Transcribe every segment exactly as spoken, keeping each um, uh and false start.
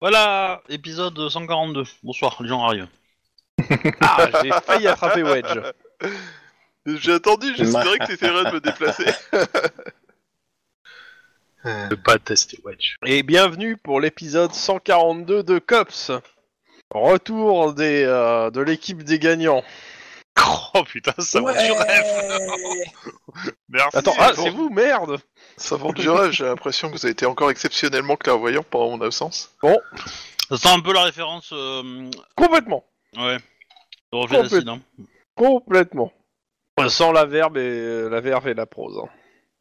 Voilà, épisode cent quarante-deux. Bonsoir, les gens arrivent. Ah, j'ai failli attraper Wedge. J'ai attendu, j'espérais que c'était vrai de me déplacer. Ne pas tester Wedge. Et bienvenue pour l'épisode cent quarante-deux de Cops. Retour des, euh, de l'équipe des gagnants. Oh putain, ça vend ouais du rêve. Merci. Attends, ah, c'est vous, merde. Ça vend du rêve, j'ai l'impression que vous avez été encore exceptionnellement clairvoyant pendant mon absence. Bon. Ça sent un peu la référence... Euh... Complètement. Ouais. Complé- acide, hein. Complètement. Ouais. Sans la verbe et la verve et la prose. Hein.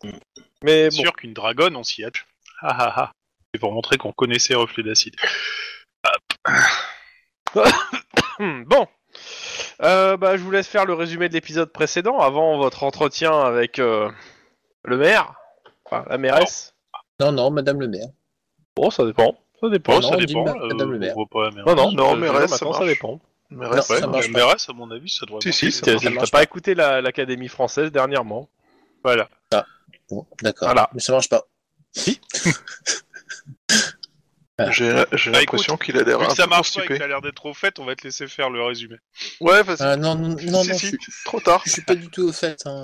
Mm. Mais c'est bon. Sûr qu'une dragonne, on s'y attache. Ah ah ah. C'est pour montrer qu'on connaissait Reflet d'Acide. Bon. Euh, bah, je vous laisse faire le résumé de l'épisode précédent avant votre entretien avec euh, le maire, enfin la mairesse. Non, non, madame le maire. Bon, ça dépend. Ça dépend, non, ça dépend. Ma- euh, madame le maire. On voit pas la mairesse. Non, non, non, mairesse, ça, ça dépend. Mairesse, non, ouais, ça marche mairesse pas. À mon avis, ça doit si, si, si, ça ça t'as pas écouté la, l'Académie française dernièrement. Voilà. Ah, bon, d'accord. Voilà. Mais ça marche pas. Si. J'ai, j'ai bah, l'impression écoute, qu'il a l'air un peu constipé. Vu que ça marche pas et que t'as l'air d'être au fait, on va te laisser faire le résumé. Ouais, vas-y. Euh, non, non, non, si, non si, je, trop tard. Je suis pas du tout au fait. Hein.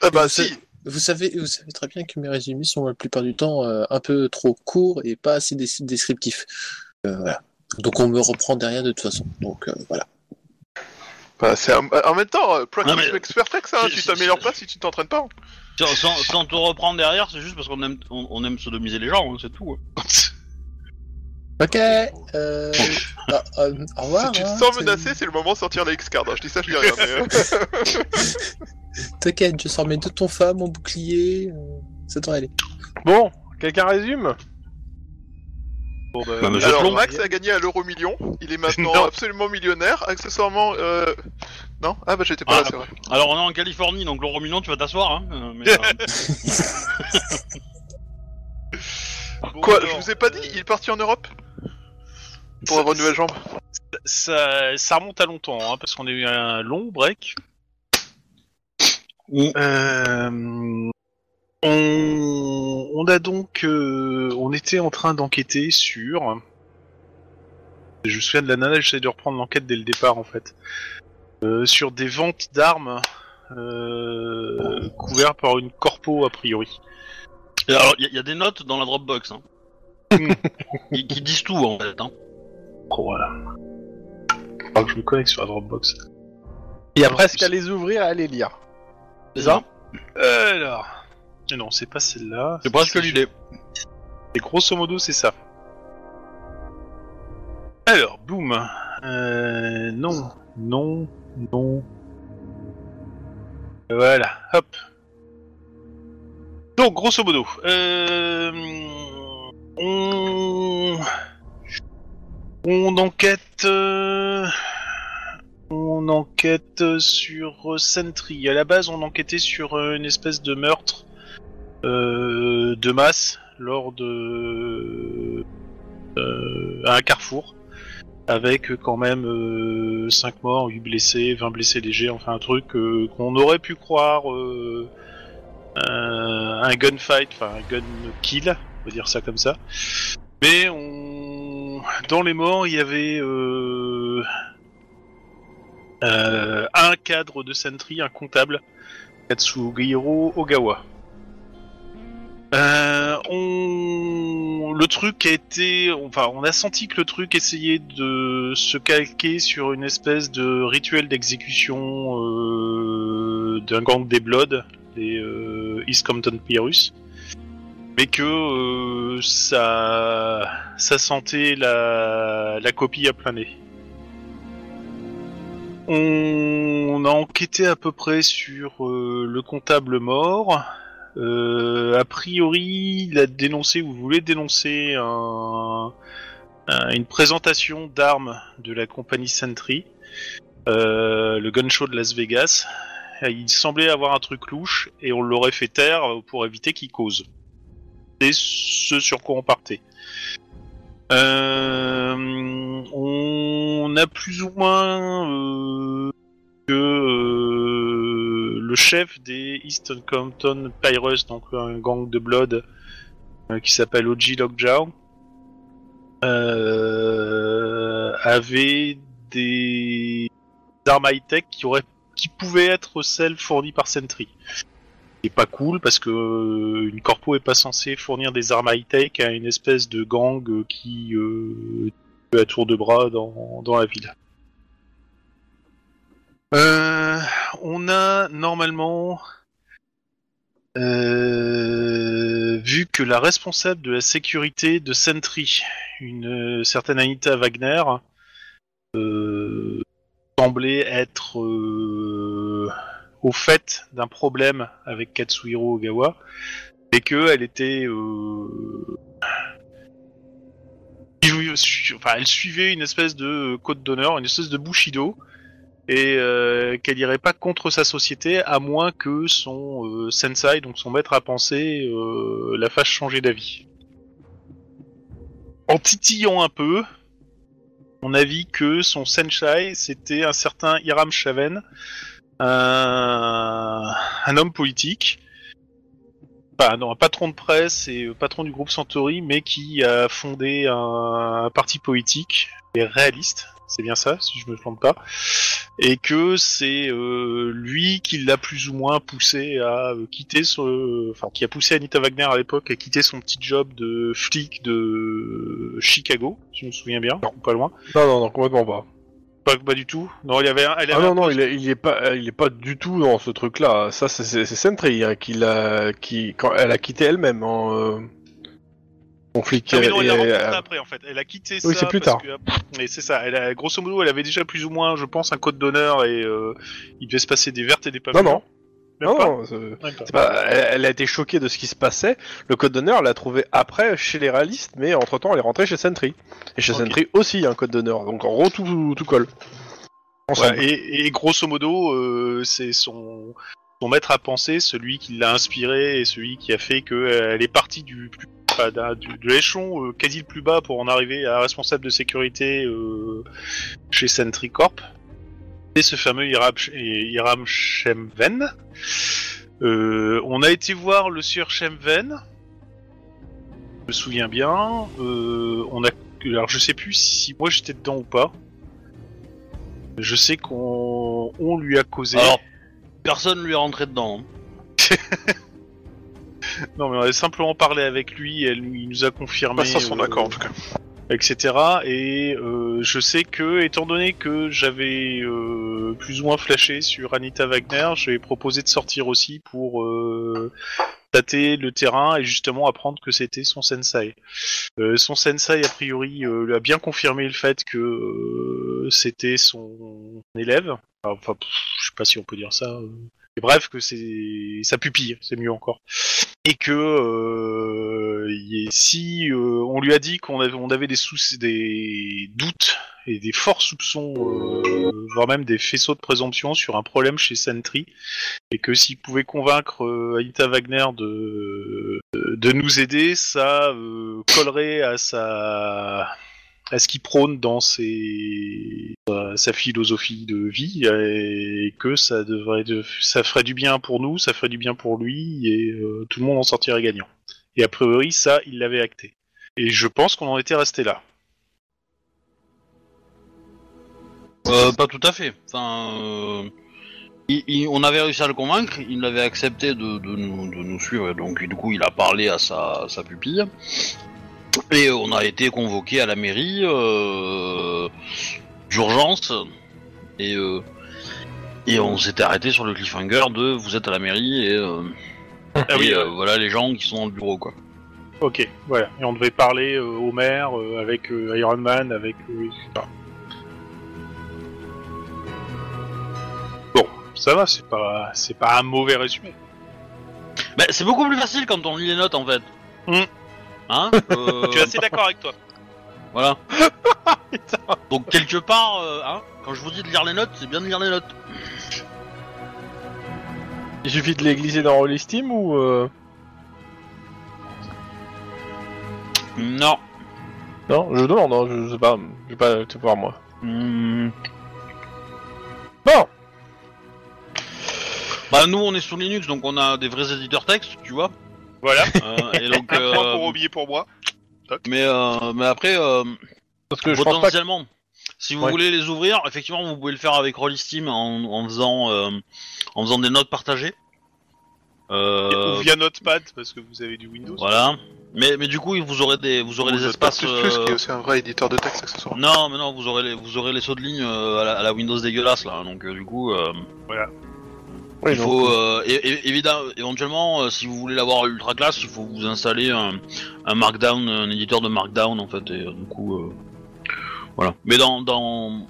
Ah bah vous si. Savez, vous, savez, vous savez très bien que mes résumés sont la plupart du temps euh, un peu trop courts et pas assez des- descriptifs. Euh, voilà. Donc on me reprend derrière de toute façon. Donc euh, voilà. Bah, c'est un... En même temps, practice mais... makes perfect, hein. Si, tu si, t'améliores si, pas si, si tu t'entraînes pas. Sans, sans, sans te reprendre derrière, c'est juste parce qu'on aime, on, on aime sodomiser les gens, hein, c'est tout. Hein. Ok, euh... ah, euh, au revoir. Si tu te hein, sens menacé, c'est... c'est le moment de sortir la X-Card. Hein. Je dis ça, je dis rien. Mais... T'inquiète, je sors mes deux tonfa, mon bouclier. Euh... Ça devrait aller. Bon, quelqu'un résume. Bon, bah, bah, alors, plomb, Max a gagné à l'euro million. Il est maintenant absolument millionnaire. Accessoirement, euh... non, ah bah j'étais pas ah, là, c'est vrai. Alors on est en Californie, donc l'euro million, tu vas t'asseoir. Hein. Euh, mais, euh... bon, quoi, alors, je vous ai pas dit, euh... il est parti en Europe. Pour ça, avoir une nouvelle jambe. Ça, ça, ça remonte à longtemps, hein, parce qu'on a eu un long break. Mmh. Euh, on, on a donc... Euh, on était en train d'enquêter sur... Je me souviens de la nana, j'essaie de reprendre l'enquête dès le départ, en fait. Euh, sur des ventes d'armes euh, couvertes par une corpo, a priori. Alors, il y, y a des notes dans la Dropbox, hein. qui, qui disent tout, en fait, hein. Voilà. Ah, je me connecte sur la Dropbox. Il y a presque à les ouvrir et à les lire. C'est ça ? Euh, alors. Non, c'est pas celle-là. C'est, c'est presque l'idée. Et grosso modo, c'est ça. Alors, boum. Euh, non, non, non. Voilà, hop. Donc, grosso modo, euh. On. On enquête, euh... on enquête sur Sentry. À la base, on enquêtait sur une espèce de meurtre euh, de masse lors de euh, à un carrefour, avec quand même euh, cinq morts, huit blessés, vingt blessés légers, enfin un truc euh, qu'on aurait pu croire euh, un, un gunfight, enfin un gun kill, on va dire ça comme ça. Mais on dans les morts, il y avait euh, euh, un cadre de Sentry, un comptable, Katsuhiro Ogawa. Euh, on... Le truc a été... Enfin, on a senti que le truc essayait de se calquer sur une espèce de rituel d'exécution euh, d'un gang des Bloods, des euh, East Compton Pirates. Mais que euh, ça, ça sentait la, la copie à plein nez. On, on a enquêté à peu près sur euh, le comptable mort. Euh, a priori, il a dénoncé ou voulait dénoncer un, un, une présentation d'armes de la compagnie Sentry, euh, le gun show de Las Vegas. Il semblait avoir un truc louche et on l'aurait fait taire pour éviter qu'il cause. C'est ce sur quoi on partait. Euh, on a plus ou moins euh, que euh, le chef des Eastern Compton Pirates, donc un gang de Blood euh, qui s'appelle O G Lockjaw, euh, avait des armes high-tech qui, auraient... qui pouvaient être celles fournies par Sentry. C'est pas cool parce que euh, une corpo est pas censée fournir des armes high-tech à une espèce de gang euh, qui euh, tue à tour de bras dans, dans la ville. Euh, on a normalement euh, vu que la responsable de la sécurité de Sentry, une euh, certaine Anita Wagner, euh, semblait être euh, au fait d'un problème avec Katsuhiro Ogawa et qu'elle était euh, enfin, elle suivait une espèce de code d'honneur, une espèce de Bushido. Et euh, qu'elle irait pas contre sa société à moins que son euh, sensei, donc son maître à penser, euh, la fasse changer d'avis. En titillant un peu, on a vu que son sensei, c'était un certain Hiram Shaven, un, un homme politique, enfin, non, un patron de presse et patron du groupe Santori, mais qui a fondé un, un parti politique, les réalistes. C'est bien ça, si je me plante pas, et que c'est euh, lui qui l'a plus ou moins poussé à euh, quitter son, enfin qui a poussé Anita Wagner à l'époque à quitter son petit job de flic de Chicago, si je me souviens bien, non. Pas loin. Non, non, non, complètement pas. Pas, pas du tout. Non, il y avait un. Elle avait ah non, un non, il est, il est pas, il est pas du tout dans ce truc-là. Ça, c'est, c'est, c'est Sentry hein, qui l'a, qui, quand elle a quitté elle-même. Hein, euh... Non, mais non, elle l'a rencontré après en fait. Elle a quitté ça. Oui, c'est plus tard. Que... Mais c'est ça. Elle a... Grosso modo, elle avait déjà plus ou moins, je pense, un code d'honneur et euh, il devait se passer des vertes et des pas. Non, non. Même non, pas. non. C'est... C'est pas... Elle a été choquée de ce qui se passait. Le code d'honneur, elle l'a trouvé après chez les réalistes, mais entre temps, elle est rentrée chez Sentry. Et chez okay. Sentry aussi, il y a un code d'honneur. Donc en gros, tout, tout colle. Ouais, et, et grosso modo, euh, c'est son. Son maître à penser, celui qui l'a inspiré et celui qui a fait qu'elle euh, est partie du, plus, enfin, du de l'échelon euh, quasi le plus bas pour en arriver à la responsable de sécurité euh, chez Sentry Corp. C'est ce fameux Hiram Shaven. Euh, on a été voir le sieur Shaven. Je me souviens bien. Euh, on a, alors je sais plus si moi j'étais dedans ou pas. Je sais qu'on on lui a causé. Alors... Personne lui est rentré dedans. Hein. Non, mais on avait simplement parlé avec lui, elle, il nous a confirmé... Pas sans son euh, accord, en tout cas. Etc. Et euh, je sais que, étant donné que j'avais euh, plus ou moins flashé sur Anita Wagner, j'avais proposé de sortir aussi pour euh, tâter le terrain et justement apprendre que c'était son sensei. Euh, son sensei, a priori, euh, lui a bien confirmé le fait que euh, c'était son élève. Enfin, pff, je sais pas si on peut dire ça. Et bref, que c'est sa pupille, c'est mieux encore. Et que euh, y est, si euh, on lui a dit qu'on avait, on avait des soucis, des doutes et des forts soupçons, euh, voire même des faisceaux de présomption sur un problème chez Sentry, et que s'il pouvait convaincre euh, Anita Wagner de de nous aider, ça euh, collerait à sa à ce qu'il prône dans ses, euh, sa philosophie de vie, et que ça devrait, de, ça ferait du bien pour nous, ça ferait du bien pour lui, et euh, tout le monde en sortirait gagnant. Et a priori, ça, il l'avait acté. Et je pense qu'on en était resté là. Euh, pas tout à fait. Enfin, euh, il, il, on avait réussi à le convaincre, il l'avait accepté de, de, nous, de nous suivre, donc du coup, il a parlé à sa, à sa pupille. Et on a été convoqué à la mairie euh, d'urgence et euh, et on s'était arrêté sur le cliffhanger de vous êtes à la mairie et, euh, ah et oui, euh, ouais. Voilà les gens qui sont dans le bureau quoi. Ok, voilà. Et on devait parler euh, au maire euh, avec euh, Iron Man, avec euh, ah. Bon, ça va, c'est pas c'est pas un mauvais résumé. Bah, c'est beaucoup plus facile quand on lit les notes en fait. Mm. Hein euh... Je suis assez d'accord avec toi. Voilà. Donc quelque part, euh, hein, quand je vous dis de lire les notes, c'est bien de lire les notes. Il suffit de les glisser dans Roll Steam ou euh... Non. Non, je demande, hein, je, je sais pas, je vais pas te voir moi. Mmh. Bon. Bah nous on est sur Linux donc on a des vrais éditeurs texte, tu vois. Voilà. Euh, et donc, euh... un point pour oublier pour moi. Mais, euh, mais après, euh, parce que potentiellement, je pense pas que... si vous ouais. voulez les ouvrir, effectivement, vous pouvez le faire avec Rollisteam en, en, faisant, euh, en faisant des notes partagées. Euh... Ou via Notepad, parce que vous avez du Windows. Voilà. Mais, mais du coup, vous aurez des, vous aurez des espaces... Plus, plus, euh... qui est aussi un vrai éditeur de texte, accessoirement. Non, mais non, vous aurez les, vous aurez les sauts de ligne euh, à, la, à la Windows dégueulasse, là. Donc, euh, du coup... Euh... Voilà. Il oui, faut, euh, é- é- évidemment, éventuellement, euh, si vous voulez l'avoir ultra classe, il faut vous installer un, un Markdown, un éditeur de Markdown, en fait, et euh, du coup, euh, voilà. Mais dans, dans,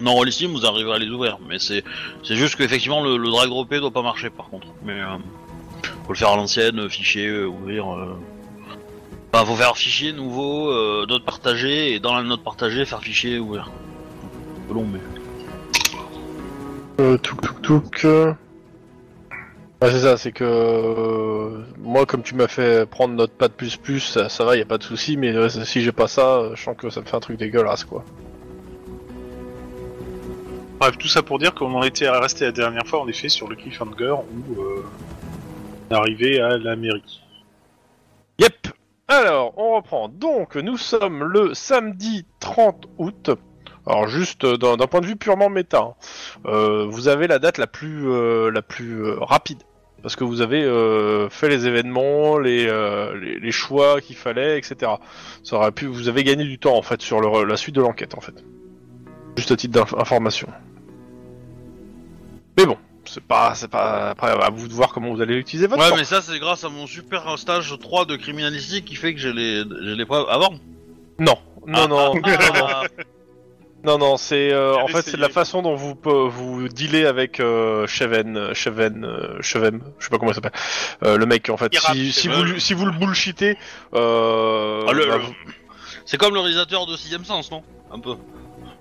dans Rollisteam, vous arriverez à les ouvrir, mais c'est, c'est juste qu'effectivement, le, le drag-dropper doit pas marcher, par contre. Mais, euh, faut le faire à l'ancienne, fichier, euh, ouvrir, euh... Enfin, faut faire fichier, nouveau, euh, note partagée, et dans la note partagée, faire fichier, ouvrir. C'est long, mais... Euh, touk touk touk. Euh... Ah, c'est ça, c'est que euh, moi, comme tu m'as fait prendre Notepad plus plus, ça, ça va, y a pas de souci. Mais euh, si j'ai pas ça, euh, je sens que ça me fait un truc dégueulasse, quoi. Bref, tout ça pour dire qu'on en était resté la dernière fois, en effet, sur le cliffhanger où euh, on est arrivé à l'Amérique. Yep. Alors, on reprend. Donc, nous sommes le samedi trente août. Alors juste euh, d'un, d'un point de vue purement méta, hein, euh, vous avez la date la plus euh, la plus euh, rapide parce que vous avez euh, fait les événements, les, euh, les les choix qu'il fallait, et cetera. Ça aurait pu, vous avez gagné du temps en fait sur le, la suite de l'enquête en fait. Juste à titre d'information. Mais bon, c'est pas c'est pas après à vous de voir comment vous allez utiliser votre ouais, temps. Ouais mais ça c'est grâce à mon super stage trois de criminalistique qui fait que j'ai les j'ai les preuves avant. Non non ah, non. Ah, ah, non. Non, non, c'est euh, en fait essayé. C'est de la façon dont vous euh, vous dealez avec euh, Shaven, Shaven, euh, Shaven, je sais pas comment il s'appelle, euh, le mec en fait. Hiram si, si vous si vous le bullshitez, euh, ah, le, bah, le... Vous... c'est comme le réalisateur de Sixième Sens, non? Un peu.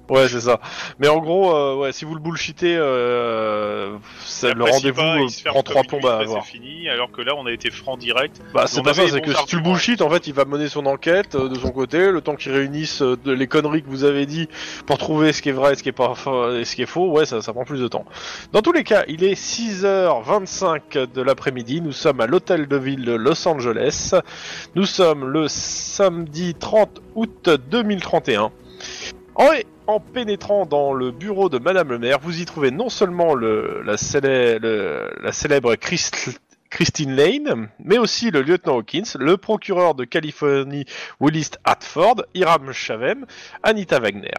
Ouais, c'est ça. Mais en gros, euh, ouais, si vous le bullshitez, euh, ça, le rendez-vous pas, euh, prend trois plombes à avoir. C'est fini, alors que là, on a été franc direct. Bah, c'est pas ça, c'est que si tu le bullshit, en fait, il va mener son enquête euh, de son côté, le temps qu'il réunisse euh, les conneries que vous avez dit pour trouver ce qui est vrai et ce qui est pas, et ce qui est faux, ouais, ça, ça prend plus de temps. Dans tous les cas, il est six heures vingt-cinq de l'après-midi, nous sommes à l'hôtel de ville de Los Angeles, nous sommes le samedi trente août deux mille trente et un. En, en pénétrant dans le bureau de Madame le maire, vous y trouvez non seulement le, la, célè- le, la célèbre Christ- Christine Lane, mais aussi le lieutenant Hawkins, le procureur de Californie Willis Hartford, Hiram Shaven, Anita Wagner.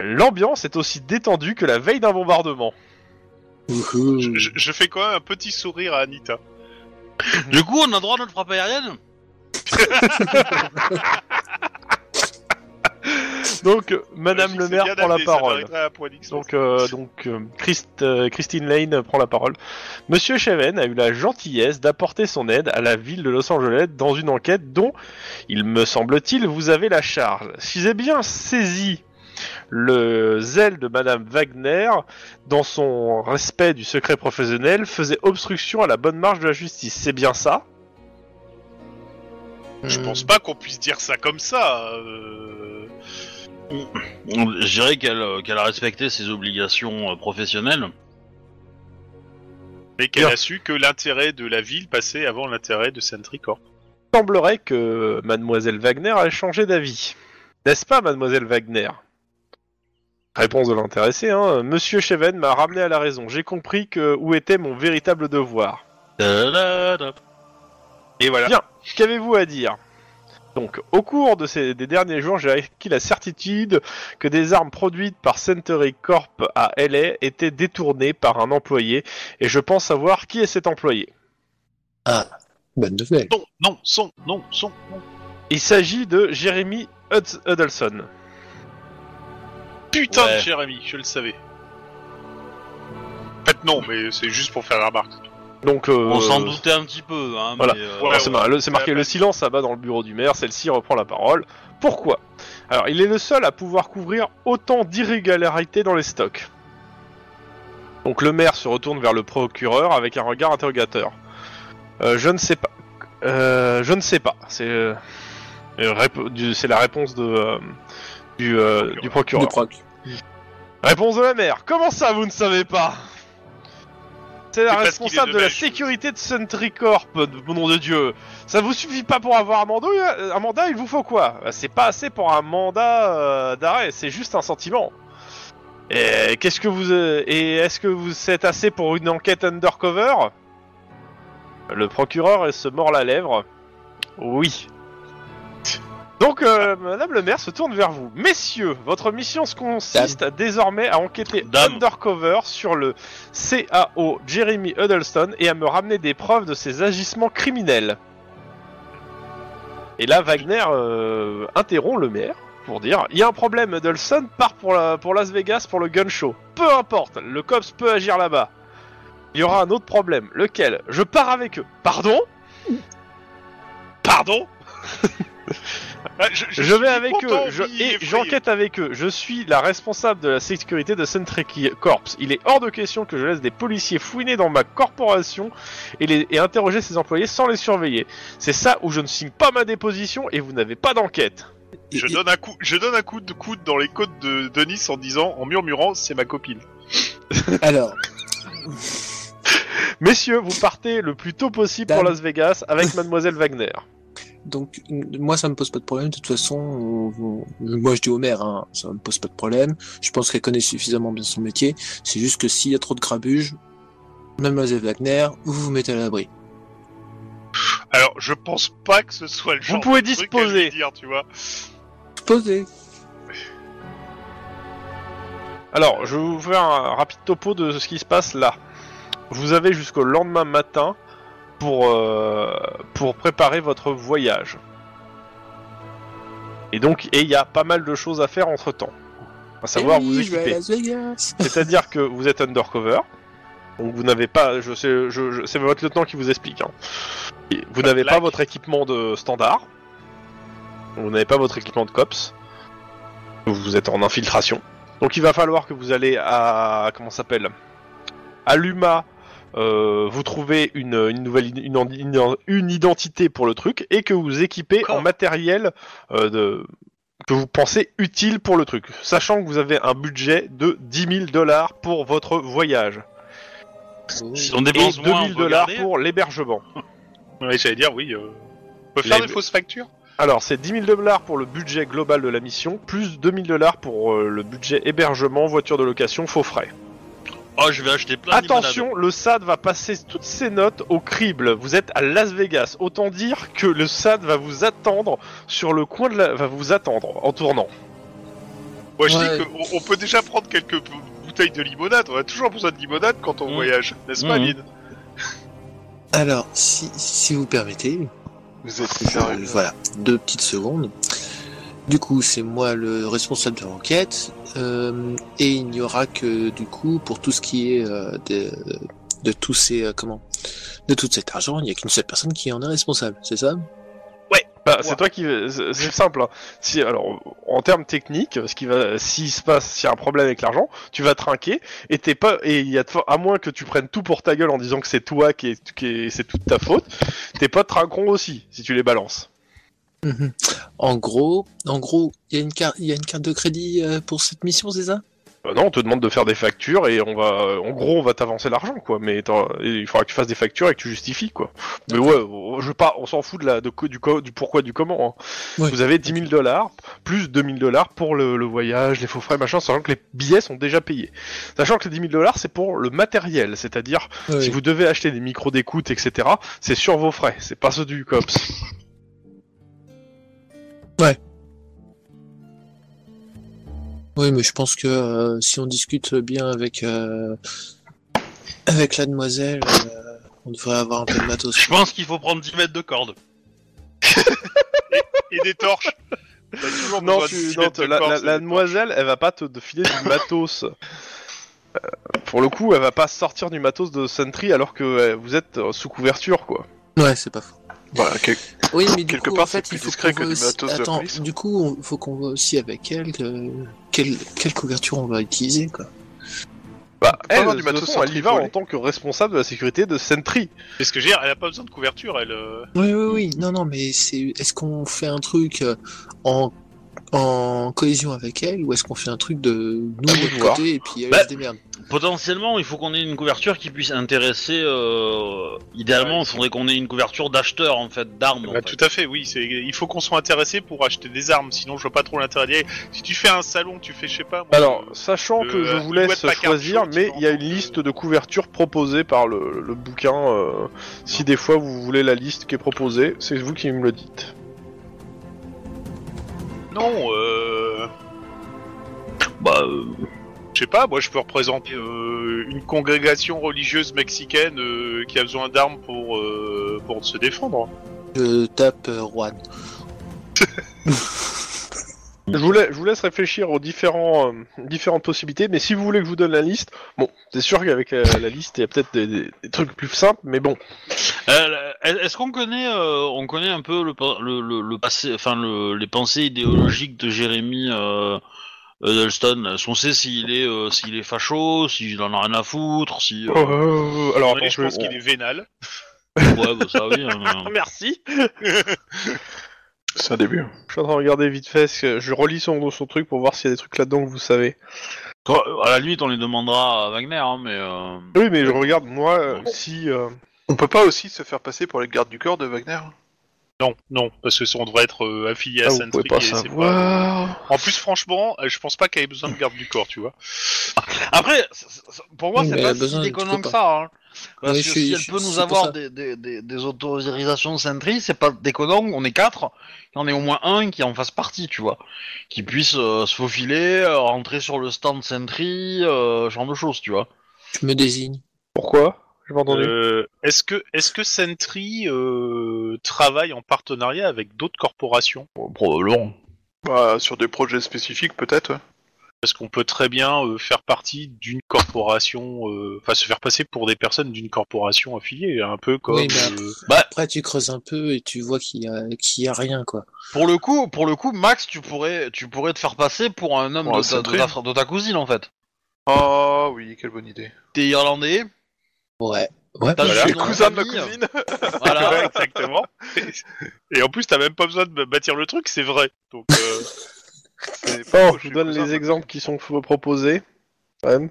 L'ambiance est aussi détendue que la veille d'un bombardement. Je, je, je fais quoi? Un petit sourire à Anita. Du coup, on a droit à notre frappe aérienne. Donc, Madame le maire prend la parole. Donc, euh, donc euh, Christ, euh, Christine Lane prend la parole. Monsieur Shaven a eu la gentillesse d'apporter son aide à la ville de Los Angeles dans une enquête dont, il me semble-t-il, vous avez la charge. Si j'ai bien saisi le zèle de Madame Wagner, dans son respect du secret professionnel, faisait obstruction à la bonne marche de la justice. C'est bien ça ? Je pense pas qu'on puisse dire ça comme ça. Euh... Je dirais qu'elle, qu'elle a respecté ses obligations professionnelles. Et qu'elle Bien. a su que l'intérêt de la ville passait avant l'intérêt de Sentry Corp. Il semblerait que Mademoiselle Wagner ait changé d'avis. N'est-ce pas, Mademoiselle Wagner ? Réponse de l'intéressé, hein. Monsieur Shaven m'a ramené à la raison. J'ai compris que où était mon véritable devoir. Ta-da-da. Et voilà. Bien, qu'avez-vous à dire ? Donc, au cours de ces des derniers jours, j'ai acquis la certitude que des armes produites par Santori Corp à L A étaient détournées par un employé, et je pense savoir qui est cet employé. Ah, bonne nouvelle. Non, non, son, non, son, non. Il s'agit de Jeremy Edelston. Putain ouais. de Jeremy, je le savais. En fait, non, mais c'est juste pour faire la remarque. Donc, euh... on s'en doutait un petit peu. Hein, voilà. Mais euh... ouais, ouais, c'est, mar- ouais, le, c'est marqué ouais, ouais. Le silence abat dans le bureau du maire. Celle-ci reprend la parole. Pourquoi ? Alors, il est le seul à pouvoir couvrir autant d'irrégularités dans les stocks. Donc, le maire se retourne vers le procureur avec un regard interrogateur. Euh, je ne sais pas. Euh, je ne sais pas. C'est, euh, rép- du, c'est la réponse de, euh, du, euh, du procureur. Du procureur. Réponse de la maire. Comment ça, vous ne savez pas ? C'est la responsable de la sécurité de Sentry Corp, mon nom de Dieu. Ça vous suffit pas pour avoir un mandat, un mandat il vous faut quoi? C'est pas assez pour un mandat euh, d'arrêt, c'est juste un sentiment. Et qu'est-ce que vous euh, et est-ce que vous êtes assez pour une enquête undercover? Le procureur elle, se mord la lèvre. Oui. Donc, euh, Madame le maire se tourne vers vous. Messieurs, votre mission consiste Dame. désormais à enquêter Dame. undercover sur le C A O Jeremy Edelston et à me ramener des preuves de ses agissements criminels. Et là, Wagner euh, interrompt le maire pour dire « Il y a un problème, Edelston part pour, la, pour Las Vegas pour le gun show. Peu importe, le cops peut agir là-bas. Il y aura un autre problème. Lequel? Je pars avec eux. Pardon » Pardon Pardon je, je, je vais avec eux, je, et j'enquête avec eux. Je suis la responsable de la sécurité de Sentry Corps. Il est hors de question que je laisse des policiers fouiner dans ma corporation et, les, et interroger ses employés sans les surveiller. C'est ça où je ne signe pas ma déposition et vous n'avez pas d'enquête. Je donne un coup, je donne un coup de coude dans les côtes de Denis en disant, en murmurant, c'est ma copine. Alors. Messieurs, vous partez le plus tôt possible Dame. pour Las Vegas avec Mademoiselle Wagner. Donc, moi, ça me pose pas de problème. De toute façon, on, on, moi, je dis au maire, hein, ça me pose pas de problème. Je pense qu'elle connaît suffisamment bien son métier. C'est juste que s'il y a trop de grabuge, Mademoiselle Wagner, vous vous mettez à l'abri. Alors, je pense pas que ce soit le genre vous pouvez de disposer. Truc à dire, tu vois. Disposer. Alors, je vais vous faire un rapide topo de ce qui se passe là. Vous avez jusqu'au lendemain matin pour euh, pour préparer votre voyage. Et donc, et il y a pas mal de choses à faire entre temps. À savoir, hey, vous équiper. C'est-à-dire que vous êtes undercover, donc vous n'avez pas. Je sais, je, je, c'est votre lieutenant qui vous explique. Hein. Vous n'avez pas votre équipement de standard. Vous n'avez pas votre équipement de cops. Vous êtes en infiltration. Donc il va falloir que vous allez à comment ça s'appelle à l'U M A. Euh, vous trouvez une, une nouvelle une, une, une identité pour le truc et que vous équipez Quoi en matériel euh, de, que vous pensez utile pour le truc, sachant que vous avez un budget de dix mille dollars pour votre voyage. Si on dépense et deux mille dollars pour l'hébergement. Ouais, j'allais dire oui. Euh... On peut faire Les... des fausses factures. Alors c'est dix mille dollars pour le budget global de la mission plus deux mille dollars pour euh, le budget hébergement, voiture de location, faux frais. Oh, je vais acheter plein Attention, le S A D va passer toutes ses notes au crible. Vous êtes à Las Vegas. Autant dire que le S A D va vous attendre sur le coin de la... va vous attendre en tournant. Moi, ouais, je ouais. dis qu'on peut déjà prendre quelques bouteilles de limonade. On a toujours besoin de limonade quand on mmh. voyage, n'est-ce mmh. pas, Lynn? Alors, si, si vous permettez... Vous êtes euh, Voilà, deux petites secondes. Du coup, c'est moi le responsable de l'enquête, euh, et il n'y aura que du coup pour tout ce qui est euh, de, de tous ces euh, comment, de tout cet argent, il n'y a qu'une seule personne qui en est responsable, c'est ça? Ouais. Bah, ouais. C'est toi qui, c'est, c'est simple. Hein. Si, alors, en termes techniques, ce qui va, s'il se passe, s'il y a un problème avec l'argent, tu vas trinquer, et t'es pas, et il y a à moins que tu prennes tout pour ta gueule en disant que c'est toi qui, est, qui est, c'est toute ta faute, tes potes trinqueront aussi si tu les balances. Mmh. En gros, en gros, il y a une carte, il y a une carte de crédit euh, pour cette mission, c'est ça? Bah non, on te demande de faire des factures et on va, euh, en gros, on va t'avancer l'argent, quoi. Mais il faudra que tu fasses des factures et que tu justifies, quoi. Mais ouais, on, je pas, on s'en fout de la, de, du, du pourquoi, du comment. Hein. Ouais. Vous avez dix mille dollars plus deux mille dollars pour le, le voyage, les faux frais, machin, sachant que les billets sont déjà payés. Sachant que les dix mille dollars c'est pour le matériel, c'est-à-dire ouais. si vous devez acheter des micros d'écoute, et cetera, c'est sur vos frais, c'est pas ceux du cops. Ouais. Oui, mais je pense que euh, si on discute bien avec euh, avec la demoiselle, euh, on devrait avoir un peu de matos. Je pense qu'il faut prendre dix mètres de corde. et, et des torches. Non, tu, non de la, corde, la, la demoiselle, elle va pas te de filer du matos. Euh, pour le coup, elle va pas sortir du matos de Sentry alors que euh, vous êtes euh, sous couverture, quoi. Ouais, c'est pas faux. Voilà, que... Oui, mais du Quelque coup, part, en fait, il faut qu'on voit aussi... Attends, du coup, il faut qu'on voit aussi avec elle que... quelle... quelle couverture on va utiliser, quoi. Bah, elle, elle, du matos elle y va en tant que responsable de la sécurité de Sentry. C'est ce que je veux dire, elle a pas besoin de couverture, elle... Oui, oui, oui, non, non, mais c'est... est-ce qu'on fait un truc en... en cohésion avec elle, ou est-ce qu'on fait un truc de nous, de l'autre côté, et puis elle bah... se démerde? potentiellement, il faut qu'on ait une couverture qui puisse intéresser. Euh, idéalement, il faudrait qu'on ait une couverture d'acheteur en fait, d'armes. Bah, en fait. Tout à fait, oui. C'est, il faut qu'on soit intéressé pour acheter des armes. Sinon, je vois pas trop l'intérêt. Si tu fais un salon, tu fais, je sais pas. Moi, Alors, euh, sachant le, que je vous laisse choisir, mais il y a une liste de couvertures proposée par le, le bouquin. Euh, si des fois vous voulez la liste qui est proposée, c'est vous qui me le dites. Non, euh... bah, euh... je sais pas, moi je peux représenter euh, une congrégation religieuse mexicaine euh, qui a besoin d'armes pour, euh, pour se défendre. Je tape euh, Juan. je, vous la- je vous laisse réfléchir aux différents, euh, différentes possibilités, mais si vous voulez que je vous donne la liste, bon, c'est sûr qu'avec la, la liste il y a peut-être des, des, des trucs plus simples, mais bon. Euh, est-ce qu'on connaît, euh, on connaît un peu le, le, le, le passé, enfin le, les pensées idéologiques de Jeremy euh, Edelston ? Est-ce qu'on sait s'il est, euh, s'il est facho, s'il en a rien à foutre, si. Euh... Euh, alors, ouais, attends, je pense je... qu'il est vénal. Ouais, bah ça oui. Hein, mais... Merci. C'est un début. Je suis en train de regarder vite fait, je relis son, son truc pour voir s'il y a des trucs là-dedans que vous savez. À la limite, on les demandera à Wagner, hein, mais. Euh... Oui, mais je regarde moi euh, si. Euh... On peut pas aussi se faire passer pour les gardes du corps de Wagner ? Non, non, parce que si on devrait être euh, affilié à ah, Sentry, vous pouvez pas savoir. Pas... En plus, franchement, je pense pas qu'elle ait besoin de garde du corps, tu vois. Après, c'est, c'est, pour moi, c'est mais pas si déconnant que ça. Hein. Parce oui, que suis, si elle peut suis, nous avoir des, des, des, des autorisations Sentry, c'est pas déconnant. On est quatre, il y en a au moins un qui en fasse partie, tu vois, qui puisse euh, se faufiler, euh, rentrer sur le stand Sentry, euh, genre de choses, tu vois. Tu me désignes. Pourquoi ? Euh, est-ce que est-ce que Sentry euh, travaille en partenariat avec d'autres corporations ? Bon, probablement. Bah, sur des projets spécifiques, peut-être. Parce qu'on peut très bien euh, faire partie d'une corporation, enfin euh, se faire passer pour des personnes d'une corporation affiliée, un peu comme. Oui, bah, euh... bah, après, tu creuses un peu et tu vois qu'il y a qu'il y a rien quoi. Pour le coup, pour le coup, Max, tu pourrais tu pourrais te faire passer pour un homme bon, de, ta, de, ta, de ta cousine en fait. Oh oui, quelle bonne idée. T'es irlandais ? Ouais, ouais. T'as voilà. Je suis cousin de ma cousine. Voilà, ouais, exactement. Et en plus, t'as même pas besoin de bâtir le truc, c'est vrai. Donc, euh, c'est pas oh, je vous donne les exemples qui sont proposés. Même.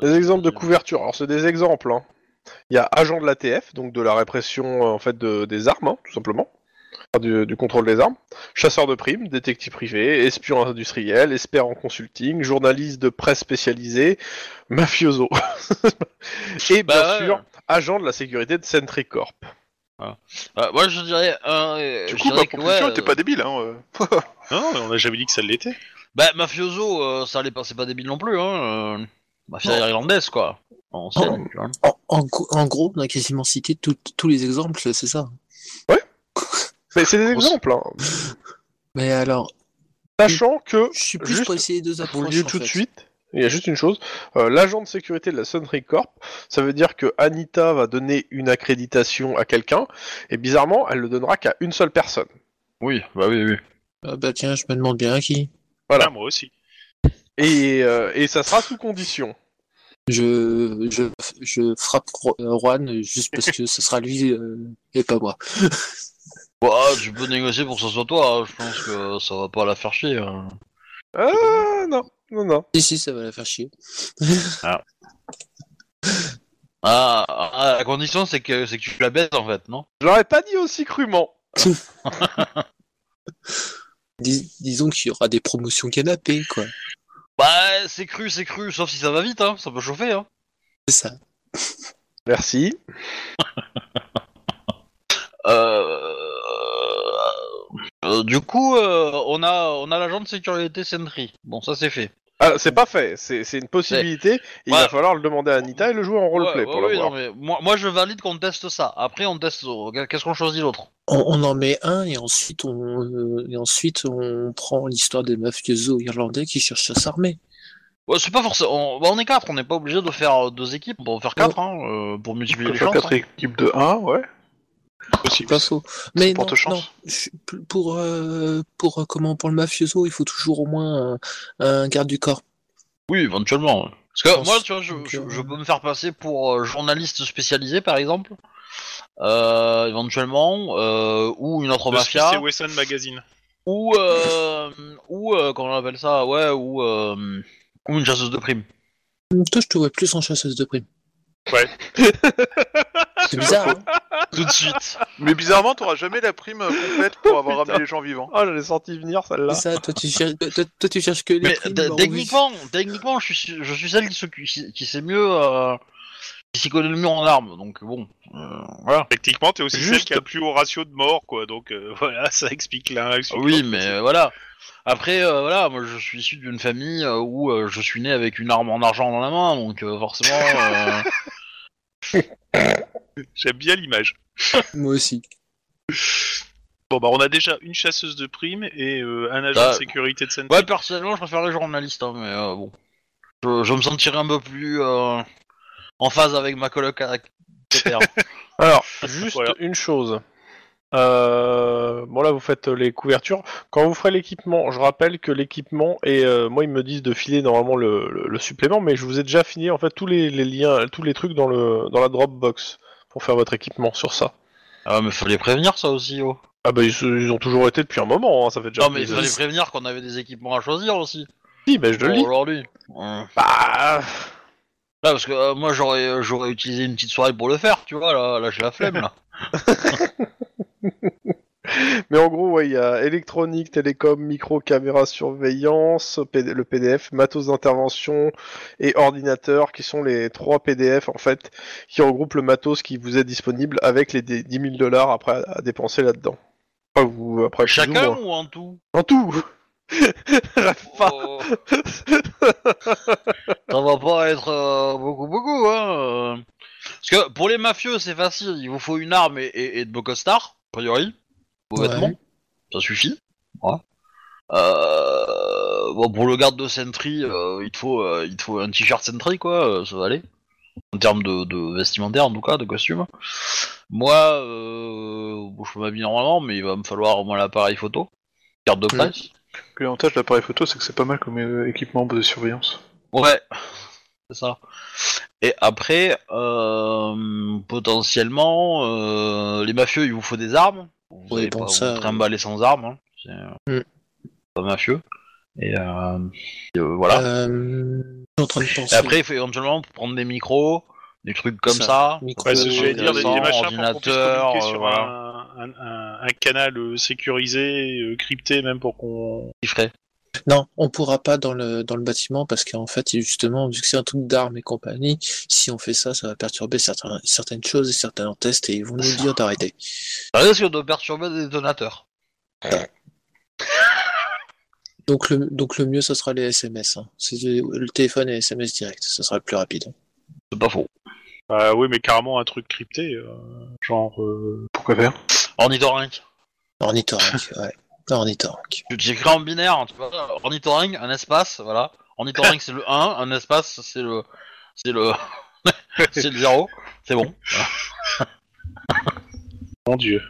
Les ouais, exemples de bien. Couverture. Alors, c'est des exemples. Hein. Il y a agent de l'A T F, donc de la répression en fait de, des armes, hein, tout simplement, enfin, du, du contrôle des armes. Chasseur de primes, détective privé, espion industriel, expert en consulting, journaliste de presse spécialisée, mafioso. Et bien bah, sûr, ouais. Agent de la sécurité de Sentry Corp. Voilà. Bah, moi je dirais. Euh, du je coup, ma conclusion était ouais, euh... pas débile. Hein. Non, on n'a jamais dit que ça l'était. Bah, mafioso, euh, ça allait pas, c'est pas débile non plus. Hein. Euh, mafia irlandaise, quoi. En, en, en, en, en gros, on a quasiment cité tout, tous les exemples, c'est ça. Ouais. Mais c'est des exemples. Hein. Mais alors. Sachant que. Je suis plus juste, pour essayer deux approches. Je vous le dis tout de suite. Il y a juste une chose, euh, l'agent de sécurité de la Sentry Corp, ça veut dire que Anita va donner une accréditation à quelqu'un, et bizarrement, elle le donnera qu'à une seule personne. Oui, bah oui, oui. Ah bah tiens, je me demande bien à qui. Voilà, ah, moi aussi. Et, euh, et ça sera sous condition. Je je, je frappe Juan juste parce que ce sera lui euh, et pas moi. Bah, tu peux négocier pour que ce soit toi, hein. Je pense que ça va pas la faire chier. Hein. Ah non. Non, non. Si, si, ça va la faire chier. Ah. Ah, ah, la condition, c'est que, c'est que tu la baisses, en fait, non ? Je l'aurais pas dit aussi crûment. Dis- disons qu'il y aura des promotions canapé, quoi. Bah, c'est cru, c'est cru, sauf si ça va vite, hein, ça peut chauffer, hein. C'est ça. Merci. euh... Euh, du coup, euh, on a on a l'agent de sécurité Sentry. Bon, ça c'est fait. Ah, c'est pas fait. C'est c'est une possibilité. Ouais. Il ouais. va falloir le demander à Anita et le jouer en roleplay ouais, pour ouais, le voir. Non, mais moi moi je valide qu'on teste ça. Après on teste. Qu'est-ce qu'on choisit l'autre ? On, on en met un et ensuite on euh, et ensuite on prend l'histoire des mafiosos irlandais qui cherchent à s'armer. Ouais, c'est pas forcément. On, bah, on est quatre. On n'est pas obligé de faire deux équipes. On peut en faire quatre. Oh. Hein, pour multiplier les chances. Quatre hein. Équipes de un, ouais. Possible. Pas faux. Mais non, non. Pour euh, pour comment pour le mafioso, il faut toujours au moins un, un garde du corps. Oui, éventuellement. Parce que Pense moi, tu vois, je, que... je, je peux me faire passer pour euh, journaliste spécialisé, par exemple, euh, éventuellement, euh, ou une autre de mafia. C'est Wesson Magazine. Ou euh, ou euh, comment on appelle ça, ouais, ou euh, ou une chasseuse de primes. Toi, je te vois plus en chasseuse de primes. Ouais. C'est bizarre, hein. Tout de suite. Mais bizarrement, t'auras jamais la prime complète pour avoir ramené les gens vivants. Oh, je l'ai senti venir, celle-là. C'est ça, toi, tu cherches, toi, toi, tu cherches que les mais primes. Mais techniquement, techniquement je, suis, je suis celle qui, se, qui, qui sait mieux... Euh... Il s'y connaît le mieux en armes, donc bon, euh, voilà. Techniquement, t'es aussi juste... celle qui a le plus haut ratio de morts, quoi, donc euh, voilà, ça explique l'un. Oui, mais euh, voilà. Après, euh, voilà, moi je suis issu d'une famille euh, où euh, je suis né avec une arme en argent dans la main, donc euh, forcément... Euh... J'aime bien l'image. Moi aussi. Bon, bah on a déjà une chasseuse de primes et euh, un agent bah... de sécurité de Sentry. Ouais, personnellement, je préfère les journalistes, hein, mais euh, bon. Je, je me sentirais un peu plus... Euh... en phase avec ma coloc à Alors, juste voilà. Une chose. Euh, bon là, vous faites les couvertures. Quand vous ferez l'équipement, je rappelle que l'équipement et euh, moi ils me disent de filer normalement le, le, le supplément, mais je vous ai déjà fini en fait tous les, les liens, tous les trucs dans le dans la Dropbox pour faire votre équipement sur ça. Ah mais faut les prévenir ça aussi, oh. Ah bah ils, ils ont toujours été depuis un moment, hein, ça fait déjà. Non mais il fallait prévenir qu'on avait des équipements à choisir aussi. Si, bah je le lis. Aujourd'hui. Bah. Là, parce que euh, moi j'aurais, j'aurais utilisé une petite soirée pour le faire, tu vois, là, là j'ai la flemme, là. Mais en gros, ouais, il y a électronique, télécom, micro, caméra, surveillance, P D, le P D F, matos d'intervention et ordinateur, qui sont les trois P D F, en fait, qui regroupent le matos qui vous est disponible avec les dix mille dollars après à, à dépenser là-dedans. Après, vous, après, chacun ou en tout ? En tout. Oh. Ça va pas être euh, beaucoup beaucoup hein. Parce que pour les mafieux c'est facile, il vous faut une arme et, et, et de beaux costards, a priori, beaux ouais. Vêtements, ça suffit. Ouais. Euh, bon pour le garde de Sentry, euh, il te faut euh, il te faut un t-shirt Sentry quoi, euh, ça va aller. En termes de, de vestimentaire en tout cas, de costume. Moi, euh, bon, je m'habille normalement, mais il va me falloir au moins l'appareil photo, carte de presse. Oui. L'avantage de l'appareil photo, c'est que c'est pas mal comme euh, équipement de surveillance. Ouais, c'est ça. Et après, euh, potentiellement, euh, les mafieux, il vous faut des armes. Vous n'allez pas ça, vous trimballer sans armes. Hein. C'est euh, mm. pas mafieux. Et, euh, et euh, voilà. Euh, je suis en train de penser. Et après, il faut éventuellement prendre des micros, des trucs comme ça. ça. Micro- ouais, ce que j'allais dire, des, des machins pour qu'on puisse communiquer sur voilà. un... Un, un, un canal sécurisé, crypté, même pour qu'on... Non, on pourra pas dans le, dans le bâtiment, parce qu'en fait, justement, vu que c'est un truc d'armes et compagnie, si on fait ça, ça va perturber certains, certaines choses et certains tests, et ils vont nous ça. dire d'arrêter. Ça risque de perturber des donateurs. Ouais. donc, le, donc le mieux, ça sera les S M S. Hein. C'est le téléphone et S M S direct, ça sera le plus rapide. C'est pas faux. Bah oui, mais carrément un truc crypté, euh, genre... Euh, pourquoi faire Ornithorynque. Ornithorynque, ouais. Ornithorynque. J'écris en binaire, hein, tu vois. Ornithorynque, un espace, voilà. Ornithorynque, c'est le un, un espace, c'est le... C'est le... c'est le zéro. C'est bon. Mon dieu.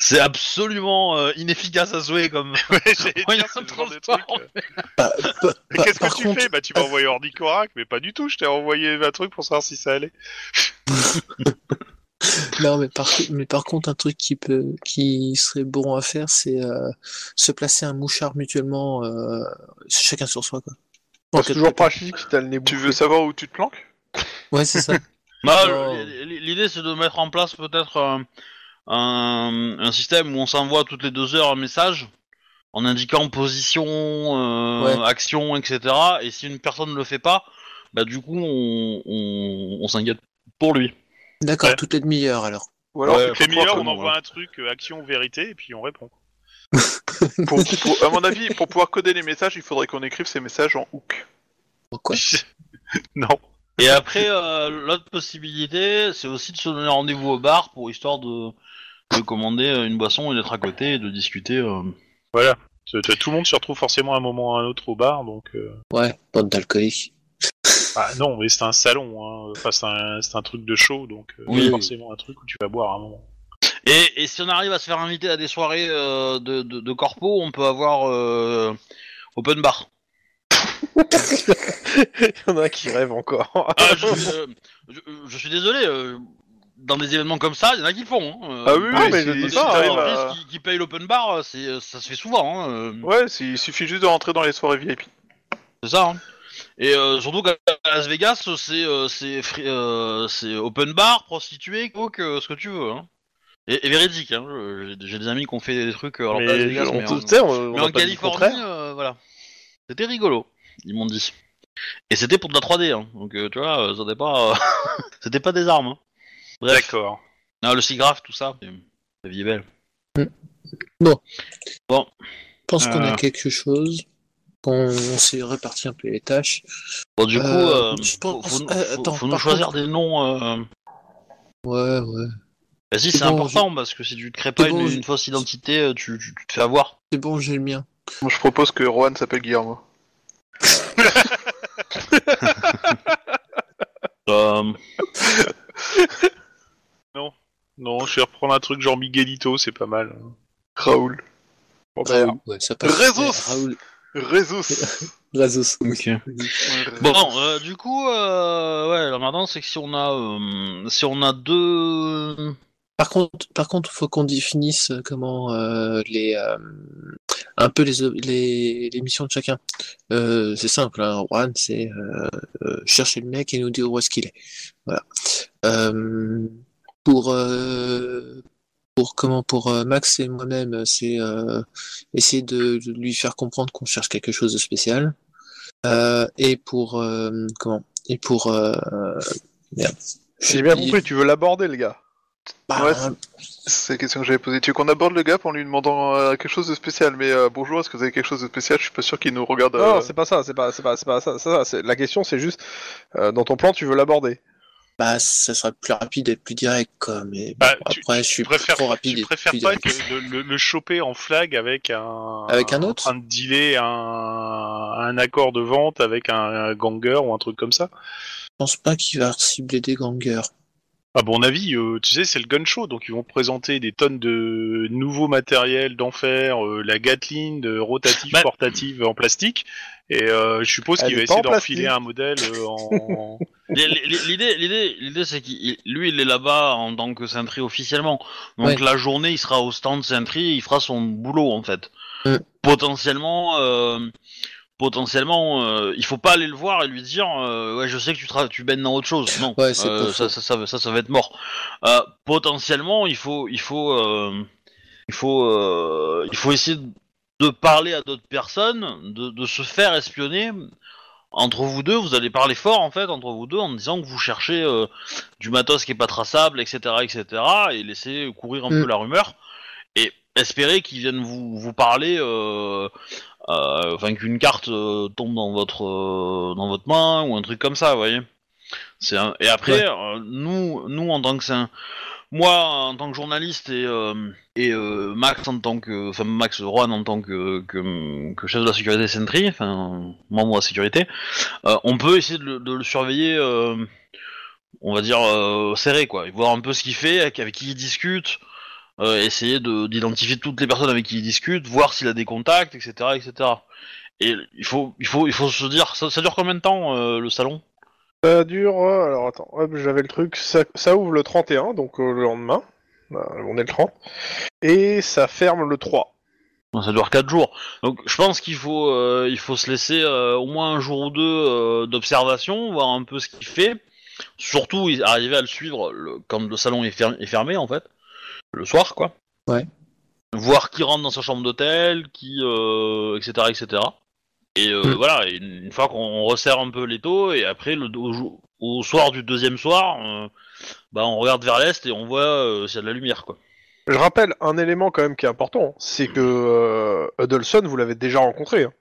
C'est absolument euh, inefficace à jouer comme... Ouais, j'ai ouais, dire, ce genre de trucs. Mais, bah, bah, mais qu'est-ce que tu contre... fais? Bah tu m'as envoyé Ornithorac, mais pas du tout, je t'ai envoyé un truc pour savoir si ça allait. Non, mais par, mais par contre, un truc qui peut, qui serait bon à faire, c'est euh, se placer un mouchard mutuellement, euh, chacun sur soi, quoi. Bon, c'est toujours pratique si t'as le nez bouffé. Tu veux savoir où tu te planques? Ouais, c'est ça. Bah, oh. L'idée, c'est de mettre en place peut-être euh, un, un système où on s'envoie toutes les deux heures un message en indiquant position, euh, ouais. action, et cetera. Et si une personne ne le fait pas, bah du coup, on, on, on s'inquiète pour lui. D'accord, ouais. Toutes les demi-heures alors. Ou alors ouais, toutes les demi-heures, on envoie ouais. un truc euh, action vérité et puis on répond. pour, pour, à mon avis, pour pouvoir coder les messages, il faudrait qu'on écrive ces messages en hook. Pourquoi ? Non. Et après, euh, l'autre possibilité, c'est aussi de se donner rendez-vous au bar pour histoire de, de commander une boisson et d'être à côté et de discuter. Euh... Voilà. Tout le monde se retrouve forcément à un moment ou à un autre au bar, donc. Euh... Ouais, bande d'alcooliques. Ah non, mais c'est un salon, hein. Enfin, c'est, un, c'est un truc de show, donc euh, oui, forcément oui. Un truc où tu vas boire à un moment. Et, et si on arrive à se faire inviter à des soirées euh, de, de, de corpo, on peut avoir euh, open bar. Il y en a qui rêvent encore. Ah, je, euh, je, je suis désolé, euh, dans des événements comme ça, il y en a qui le font. Hein. Ah oui, ah, mais c'est ça. Des entreprises qui, qui payent l'open bar, c'est, ça se fait souvent. Hein. Ouais, il suffit juste de rentrer dans les soirées V I P. C'est ça, hein. Et euh, surtout qu'à Las Vegas, c'est euh, c'est, free, euh, c'est open bar, prostituée, coke, euh, ce que tu veux. Hein. Et, et véridique. Hein. J'ai, j'ai des amis qui ont fait des trucs. Alors mais, pas à Las Vegas, mais, t- en, on, mais on en Californie, euh, voilà. C'était rigolo, ils m'ont dit. Et c'était pour de la trois D, hein. Donc euh, tu vois, euh, c'était pas, euh... c'était pas des armes. Hein. Bref. D'accord. Non, le SIGGRAPH, tout ça, la vie est belle. Bon. Bon. Je pense euh... qu'on a quelque chose. On, on s'est réparti un peu les tâches. Bon, du coup, euh, euh, pense... faut, faut, euh, attends, faut nous choisir contre... des noms. Euh... Ouais, ouais. Vas-y, c'est, c'est bon, important je... parce que si tu te crées pas bon, une, je... une fausse identité, tu, tu, tu te fais avoir. C'est bon, j'ai le mien. Moi, je propose que Rohan s'appelle Guillermo. euh... Non, non, je vais reprendre un truc genre Miguelito, c'est pas mal. Raoul. Bon, Raoul, pas... ouais, ça passe. Résus Raoul. Résus Résus. Ok. Bon, bon euh, du coup, euh, ouais, alors maintenant, c'est que si on a, euh, si on a deux. Par contre, par contre, faut qu'on définisse comment euh, les euh, un peu les, les les missions de chacun. Euh, c'est simple, hein, Juan, c'est euh, euh, chercher le mec et nous dire où est-ce qu'il est. Voilà. Euh, pour euh, pour comment pour euh, Max et moi-même, c'est euh, essayer de lui faire comprendre qu'on cherche quelque chose de spécial. Euh, et pour euh, comment et pour euh, merde. J'ai bien compris, tu veux l'aborder, le gars. Bah, ouais, c'est... c'est la question que j'avais posée. Tu veux qu'on aborde le gars en lui demandant euh, quelque chose de spécial, mais euh, bonjour, est-ce que vous avez quelque chose de spécial? Je suis pas sûr qu'il nous regarde. Euh... Non, c'est pas ça, c'est pas, c'est pas, c'est pas ça. ça, ça c'est... La question, c'est juste euh, dans ton plan, tu veux l'aborder. Bah, ça sera plus rapide et plus direct, quoi. Mais bah, bon, tu, après, tu je suis préfères, trop rapide. Tu préfères pas être le, le, le choper en flag avec un, avec un autre, en train de dealer un, un accord de vente avec un, un ganger ou un truc comme ça. Je pense pas qu'il va cibler des gangers. À mon avis, euh, tu sais, c'est le gun show, donc ils vont présenter des tonnes de nouveaux matériels d'enfer, euh, la Gatling de rotative, bah... portative en plastique, et euh, je suppose qu'il va essayer d'en filer un modèle euh, en... l'idée, l'idée, l'idée, c'est qu'il, lui, il est là-bas en tant que Sentry officiellement, donc ouais. La journée, il sera au stand Sentry, il fera son boulot, en fait. Euh... Potentiellement... Euh... potentiellement euh, il faut pas aller le voir et lui dire euh, ouais je sais que tu tra- tu baignes dans autre chose non ouais, c'est euh, ça, ça, ça ça ça va être mort euh, potentiellement il faut il faut euh, il faut euh, il faut essayer de parler à d'autres personnes de, de se faire espionner entre vous deux. Vous allez parler fort en fait entre vous deux en disant que vous cherchez euh, du matos qui est pas traçable, etc., etc., et laisser courir un mm. peu la rumeur et espérer qu'ils viennent vous vous parler euh, Euh, enfin qu'une carte euh, tombe dans votre euh, dans votre main ou un truc comme ça, vous voyez. C'est un... Et après, ouais. euh, nous nous en tant que c'est un... moi en tant que journaliste et euh, et euh, Max en tant que enfin Max Rohan en tant que, que que chef de la sécurité Sentry, enfin membre de la sécurité, euh, on peut essayer de le, de le surveiller, euh, on va dire euh, serré quoi, et voir un peu ce qu'il fait, avec, avec qui il discute. Euh, essayer de, d'identifier toutes les personnes avec qui il discute, voir s'il a des contacts, et cetera, et cetera. Et il faut, il faut, il faut se dire, ça, ça dure combien de temps euh, le salon ? Ça dure, euh, alors attends, hop, j'avais le truc, ça, ça ouvre le trente et un, donc euh, le lendemain, on est le trente, et ça ferme le trois. Ça dure quatre jours. Donc je pense qu'il faut, euh, il faut se laisser euh, au moins un jour ou deux euh, d'observation, voir un peu ce qu'il fait, surtout arriver à le suivre le, quand le salon est fermé, est fermé en fait. Le soir, quoi. Ouais. Voir qui rentre dans sa chambre d'hôtel, qui, euh, et cetera, et cetera. Et euh, mmh. voilà. Et une fois qu'on resserre un peu l'étau, et après le au, au soir du deuxième soir, euh, bah on regarde vers l'est et on voit euh, s'il y a de la lumière, quoi. Je rappelle un élément quand même qui est important, c'est que euh, Edelston, vous l'avez déjà rencontré. Hein.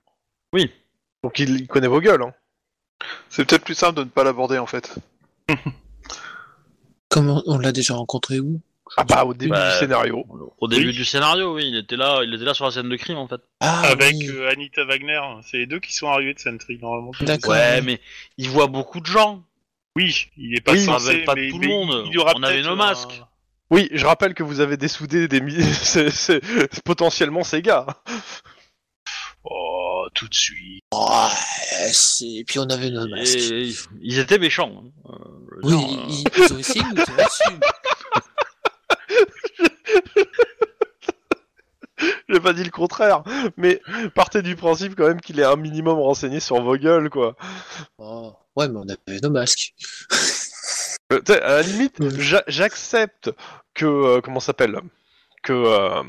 Oui. Donc il, il connaît vos gueules. Hein. C'est peut-être plus simple de ne pas l'aborder en fait. Comment on l'a déjà rencontré où ? Ah bah au début bah, du scénario. Au début oui. du scénario, oui, il était là, il était là sur la scène de crime en fait. Ah, avec oui. euh, Anita Wagner, c'est les deux qui sont arrivés de Sentry normalement. D'accord. Ouais, mais il voit beaucoup de gens. Oui, il est pas oui, censé, pas mais, tout mais, le monde. Il y aura on avait nos masques. Un... Oui, je rappelle que vous avez dessoudé des mi- c'est, c'est, c'est potentiellement ces gars. Oh, tout de suite. Oh, c'est... Et puis on avait nos masques. Et... Ils étaient méchants. Hein. Euh, oui, genre, ils, euh... ils ont essayé, ils ont essayé. J'ai pas dit le contraire, mais partez du principe quand même qu'il est un minimum renseigné sur vos gueules, quoi. Oh, ouais, mais on avait nos masques. euh, à la limite, j'a- j'accepte que... Euh, comment ça s'appelle que euh,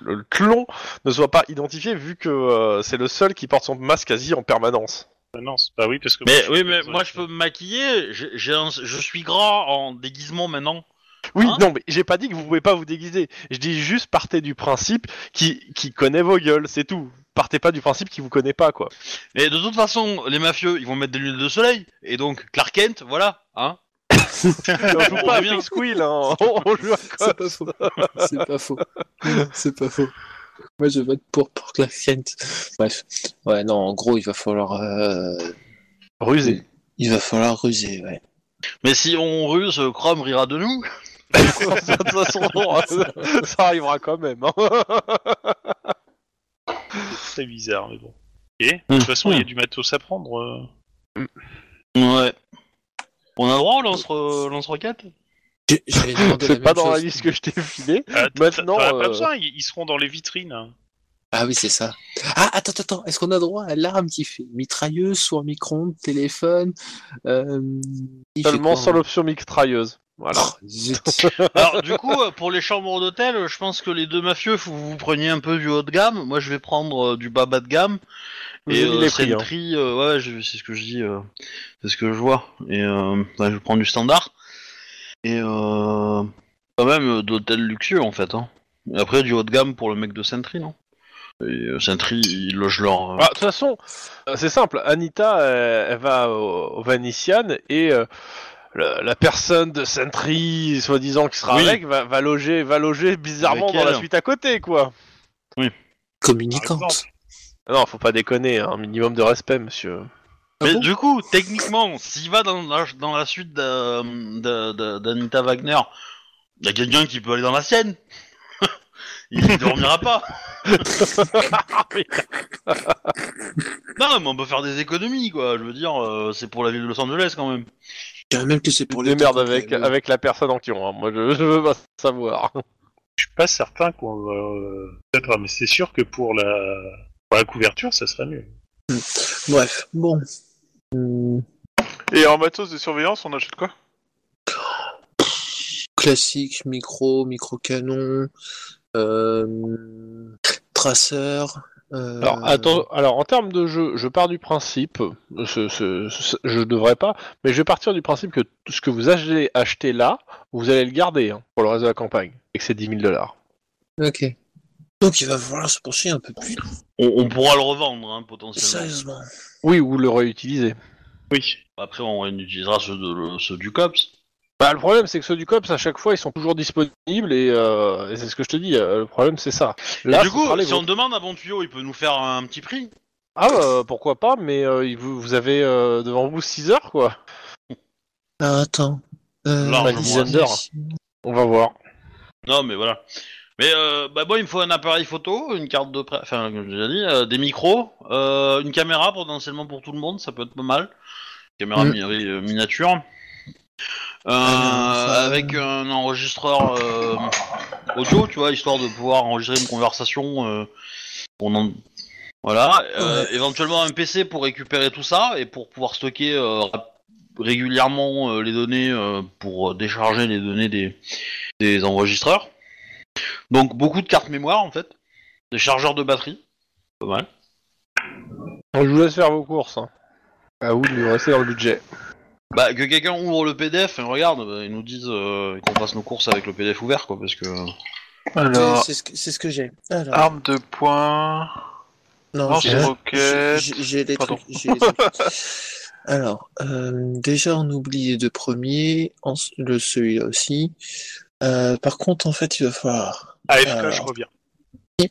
le clon ne soit pas identifié, vu que euh, c'est le seul qui porte son masque quasi en permanence. Non, c'est pas oui, parce que... Mais, moi, oui, mais moi, je peux me maquiller, j'ai, j'ai un, je suis grand en déguisement maintenant. Oui, hein non, mais j'ai pas dit que vous pouvez pas vous déguiser. Je dis juste, partez du principe qui, qui connaît vos gueules, c'est tout. Partez pas du principe qui vous connaît pas, quoi. Mais de toute façon, les mafieux, ils vont mettre des lunettes de soleil, et donc, Clark Kent, voilà, hein. On joue pas à Big Squeal, hein. On joue à Cops. C'est pas faux. C'est pas faux. C'est pas faux. Moi, je vote pour, pour Clark Kent. Bref. Ouais, non, en gros, il va falloir... Euh... ruser. Il va falloir ruser, ouais. Mais si on ruse, Chrome rira de nous. De toute façon, ça, ça arrivera quand même. Hein. C'est très bizarre, mais bon. Et de toute façon, il y a du matos à prendre. Euh... Ouais. On a droit au lance-roquette ? J'ai c'est pas dans chose. La liste que je t'ai filée. Euh, Maintenant, t'as, t'as euh... pas besoin, ils, ils seront dans les vitrines. Ah oui, c'est ça. Ah, attends, attends, est-ce qu'on a droit à l'arme qui fait mitrailleuse, soit micro-ondes, téléphone euh... Seulement sans l'option mitrailleuse. Voilà. Oh, alors, du coup, pour les chambres d'hôtel, je pense que les deux mafieux, faut que vous preniez un peu du haut de gamme. Moi, je vais prendre euh, du bas bas de gamme. Et euh, Sentry, hein. euh, ouais, je, c'est ce que je dis, euh, c'est ce que je vois. Et euh, bah, je prends du standard. Et euh, quand même d'hôtel luxueux en fait. Hein. Après du haut de gamme pour le mec de Sentry, non ? Et euh, Sentry, ils logent leur. Euh... Ah, de toute façon, c'est simple. Anita, elle, elle va au, au Vanician et euh, la, la personne de Sentry, soi-disant qui sera oui. avec, va, va loger, va loger bizarrement dans la suite à côté, quoi. Oui. Communicante. Non, faut pas déconner. Un minimum de respect, monsieur. Mais ah bon du coup, techniquement, s'il va dans la, dans la suite de, de, de, d'Anita Wagner, il y a quelqu'un qui peut aller dans la sienne. Il ne dormira pas. Non, mais on peut faire des économies, quoi. Je veux dire, euh, c'est pour la ville de Los Angeles, quand même. Quand même que c'est pour les merdes avec, euh... avec la personne en question. Hein. Moi, je, je veux pas savoir. Je suis pas certain qu'on va... Euh... D'accord, mais c'est sûr que pour la, pour la couverture, ça serait mieux. Bref, bon... Et en matos de surveillance, on achète quoi ? Classique, micro, micro-canon, euh, traceur... Euh... Alors, attends, alors, en termes de jeu, je pars du principe, ce, ce, ce, je devrais pas, mais je vais partir du principe que ce que vous allez acheter là, vous allez le garder hein, pour le reste de la campagne, et que c'est dix mille dollars. Ok. Donc il va falloir se pencher un peu plus. On, on pourra le revendre, hein, potentiellement. Sérieusement. Oui, ou le réutiliser. Oui. Après, on réutilisera ceux, de, ceux du C O P S. Bah, le problème, c'est que ceux du C O P S, à chaque fois, ils sont toujours disponibles, et, euh, et c'est ce que je te dis, le problème, c'est ça. Là, et du coup, si vous... on demande à Bon Tuyau, il peut nous faire un petit prix ? Ah, bah, pourquoi pas, mais euh, vous, vous avez euh, devant vous six heures, quoi. Ah, attends. Euh, Là, on va voir. Non, mais voilà. Mais euh, bah bon, il me faut un appareil photo, une carte de presse, enfin comme j'ai déjà dit, euh, des micros, euh, une caméra potentiellement pour tout le monde, ça peut être pas mal. Caméra mmh. mi- euh, miniature, euh, euh, avec un enregistreur euh, audio, tu vois, histoire de pouvoir enregistrer une conversation. Euh, pour non... Voilà, euh, ouais. Éventuellement un P C pour récupérer tout ça et pour pouvoir stocker euh, régulièrement euh, les données euh, pour décharger les données des, des enregistreurs. Donc beaucoup de cartes mémoire en fait, des chargeurs de batterie, pas mal. Je vous laisse faire vos courses. Hein. Ah oui, il reste dans le budget. Bah que quelqu'un ouvre le P D F et regarde, bah, ils nous disent euh, qu'on fasse nos courses avec le P D F ouvert quoi, parce que. Alors. C'est ce que, c'est ce que j'ai. Alors... Arme de poing. Non, j'ai, j'ai, j'ai, j'ai les trucs. J'ai les trucs. Alors euh, déjà on oublie les deux premiers, en, le celui-là aussi. Euh, par contre, en fait, il va falloir... Allez, euh... je reviens. Hip.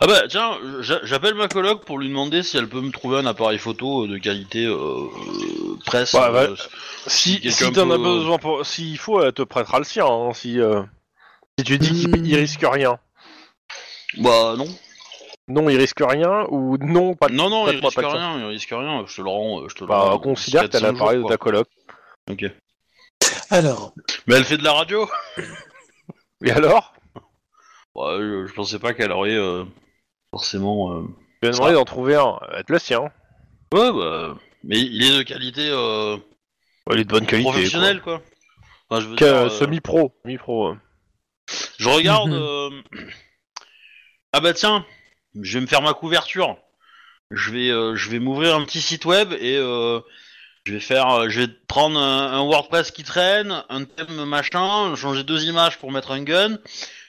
Ah bah, tiens, j'a- j'appelle ma coloc pour lui demander si elle peut me trouver un appareil photo de qualité euh, presse. Ouais, euh, ouais. Si, si t'en as peu... besoin, pour... s'il faut, elle te prêtera le sien, hein, si, euh... si tu dis mmh. qu'il risque rien. Bah, non. Non, il risque rien, ou non, pas de... Non, non, il risque rien, rien, il risque rien, je te le rends... Je te bah, le rends considère que t'as l'appareil jours, de ta coloc. Ok. Alors. Mais elle fait de la radio. Et alors ? Ouais, je, je pensais pas qu'elle aurait euh, forcément... Euh, je lui ai demandé d'en trouver un, être le sien. Ouais, bah... Mais il est de qualité... Euh, ouais, il est de bonne qualité, professionnelle, quoi. quoi. Enfin, je veux dire, euh, semi-pro. Semi-pro. Euh. Je regarde... euh... Ah bah tiens, je vais me faire ma couverture. Je vais, euh, je vais m'ouvrir un petit site web et... Euh... Je vais faire, je vais prendre un, un WordPress qui traîne, un thème machin, changer deux images pour mettre un gun,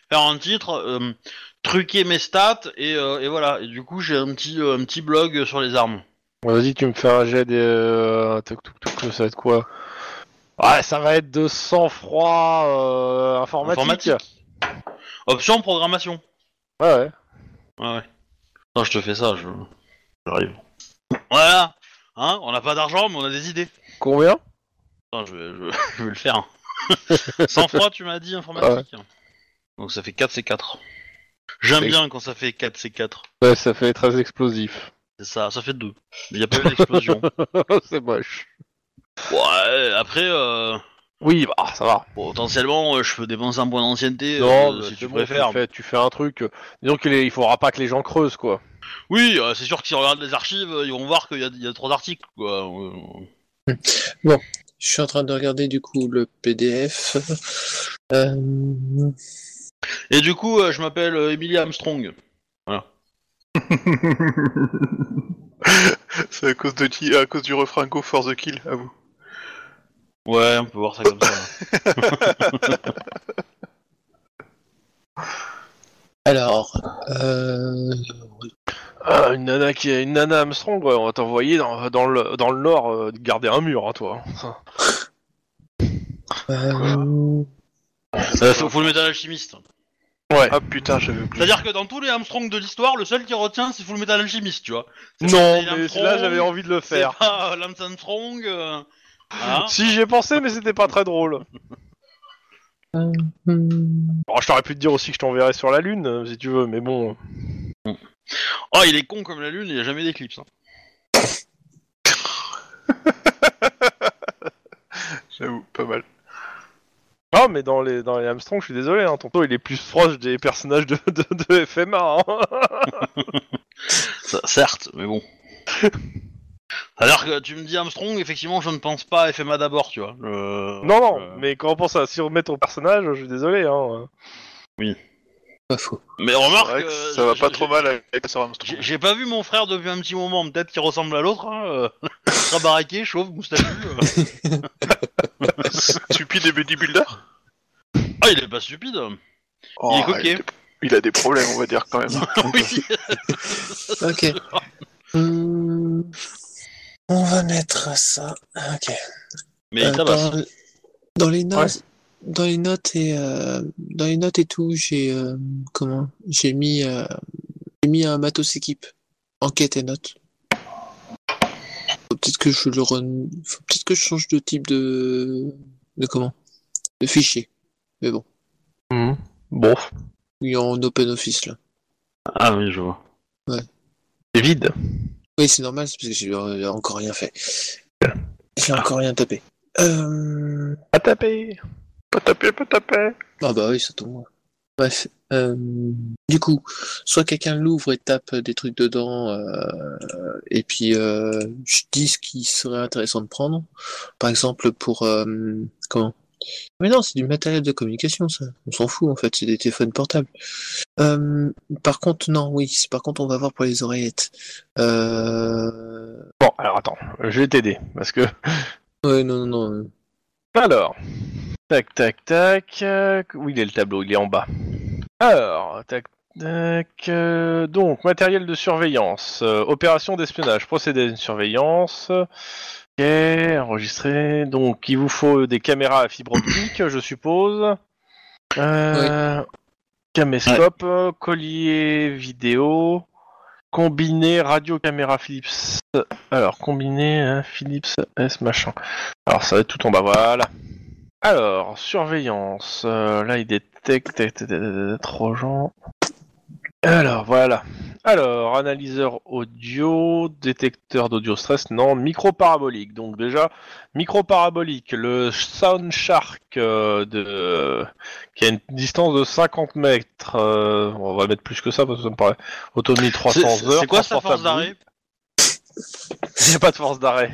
faire un titre, euh, truquer mes stats et, euh, et voilà. Et du coup, j'ai un petit, euh, un petit blog sur les armes. Vas-y, tu me fais un jet des, euh, toc toc toc, ça va être quoi ? Ouais, ça va être de sang-froid euh, informatique. informatique. Option programmation. Ouais ouais. Ouais ouais. Non, je te fais ça, je, j'arrive. Voilà. Hein, on n'a pas d'argent, mais on a des idées. Combien ? Attends, je vais, je, je vais le faire. Sans froid, tu m'as dit, informatique. Ah ouais. Donc ça fait quatre C quatre. J'aime c'est... bien quand ça fait quatre C quatre. Ouais, ça fait très explosif. C'est ça, ça fait deux. Il n'y a pas eu d'explosion. C'est moche. Ouais, après... Euh... Oui, bah ça va. Potentiellement, euh, je peux dépenser un point d'ancienneté. Non, euh, bah, si tu bon, préfères. Tu fais, tu fais un truc... Disons qu'il est, il faudra pas que les gens creusent, quoi. Oui, euh, c'est sûr que s'ils regardent les archives, ils vont voir qu'il y a, il y a trois articles, quoi. Euh... Bon, je suis en train de regarder, du coup, le P D F. euh... Et du coup, euh, je m'appelle euh, Emilia Armstrong. Voilà. C'est à cause, de qui, à cause du refrain Go for the kill, à vous. Ouais, on peut voir ça comme ça. Alors, euh... ah, une nana qui est une nana Armstrong, ouais, on va t'envoyer dans, dans le dans le nord euh, garder un mur, hein, toi. Euh... Euh, faut, faut le mettre à l'alchimiste. Ouais. Ah putain, j'avais oublié. C'est-à-dire que dans tous les Armstrong de l'histoire, le seul qui retient, c'est faut le mettre à l'alchimiste, tu vois. C'est non, mais là j'avais envie de le faire. C'est pas Lance Armstrong. Euh... Ah. Si j'y ai pensé, mais c'était pas très drôle. Euh... Alors, je t'aurais pu te dire aussi que je t'enverrais sur la lune, si tu veux, mais bon. Oh, il est con comme la lune, il a jamais d'éclipse. Hein. J'avoue, pas mal. Ah, mais dans les dans les Armstrong, je suis désolé, hein, tonton, il est plus proche des personnages de de, de F M A. Hein. Ça, certes, mais bon. Alors que tu me dis Armstrong, effectivement, je ne pense pas à F M A d'abord, tu vois. Euh, non, non, euh... mais quand on pense à si on met ton personnage, je suis désolé. Hein. Oui. Pas faux. Mais remarque, euh, ça va pas trop j'ai... mal avec Sir Armstrong. J'ai, j'ai pas vu mon frère depuis un petit moment, peut-être qu'il ressemble à l'autre. Hein. Très baraqué, chauve, moustachu. Euh... Stupide et bodybuilder. Ah, il est pas stupide. Oh, il est coquet. Il, est... il a des problèmes, on va dire quand même. Oui. Ok. Hum... On va mettre ça. Ok. Mais euh, dans, dans les notes, ouais. dans les notes et euh, dans les notes et tout, j'ai euh, comment J'ai mis euh, j'ai mis un matos équipe, enquête et notes. Faut peut-être que je le rem... Faut peut-être que je change de type de de comment de fichier. Mais bon. Mmh. Bon. Oui, en open office là. Ah oui, je vois. Ouais. C'est vide. Oui, c'est normal, c'est parce que j'ai encore rien fait. J'ai encore rien tapé. Euh... Pas tapé Pas tapé, pas tapé Ah bah oui, ça tombe. Bref. Euh... Du coup, soit quelqu'un l'ouvre et tape des trucs dedans, euh... et puis euh... je dis ce qui serait intéressant de prendre. Par exemple, pour... Euh... Comment Mais non, c'est du matériel de communication, ça. On s'en fout, en fait, c'est des téléphones portables. Euh, par contre, non, oui. Par contre, on va voir pour les oreillettes. Euh... Bon, alors attends, je vais t'aider, parce que... Ouais, non, non, non. Alors, tac, tac, tac... Où il est le tableau ? Il est en bas. Alors, tac, tac... Euh... Donc, matériel de surveillance, euh, opération d'espionnage, procédé de surveillance... Ok, enregistré. Donc, il vous faut des caméras à fibre optique, je suppose. Euh, oui. Caméscope, ouais. Collier vidéo, combiné radio-caméra Philips. Alors, combiné hein, Philips S machin. Alors, ça va être tout en bas, voilà. Alors, surveillance. Euh, là, il détecte trois gens. Alors, voilà. Alors, analyseur audio, détecteur d'audio stress, non, micro-parabolique. Donc déjà, micro-parabolique, le Sound Shark euh, de, euh, qui a une distance de cinquante mètres. Euh, on va mettre plus que ça parce que ça me paraît. Autonomie trois cents heures. C'est, c'est quoi sa force d'arrêt ? Il n'y a pas de force d'arrêt.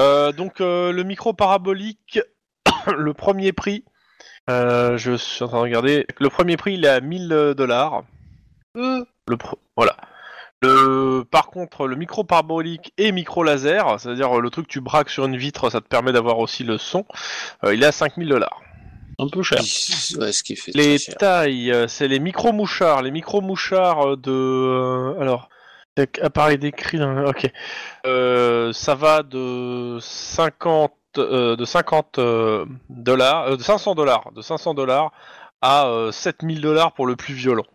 euh, donc euh, le micro-parabolique, le premier prix, euh, je suis en train de regarder, le premier prix il est à mille dollars. Euh, le pro- voilà. Le, par contre, le micro parabolique et micro laser, c'est-à-dire le truc que tu braques sur une vitre, ça te permet d'avoir aussi le son. Euh, il est à cinq mille dollars. Un peu cher. Ouais, ce qui fait les cher. Tailles, c'est les micro mouchards, les micro mouchards de, euh, alors, appareil décrit, ok. Euh, ça va de cinquante dollars, de cinquante dollars, de cinq cents dollars, de cinq cents dollars à euh, sept mille dollars pour le plus violent.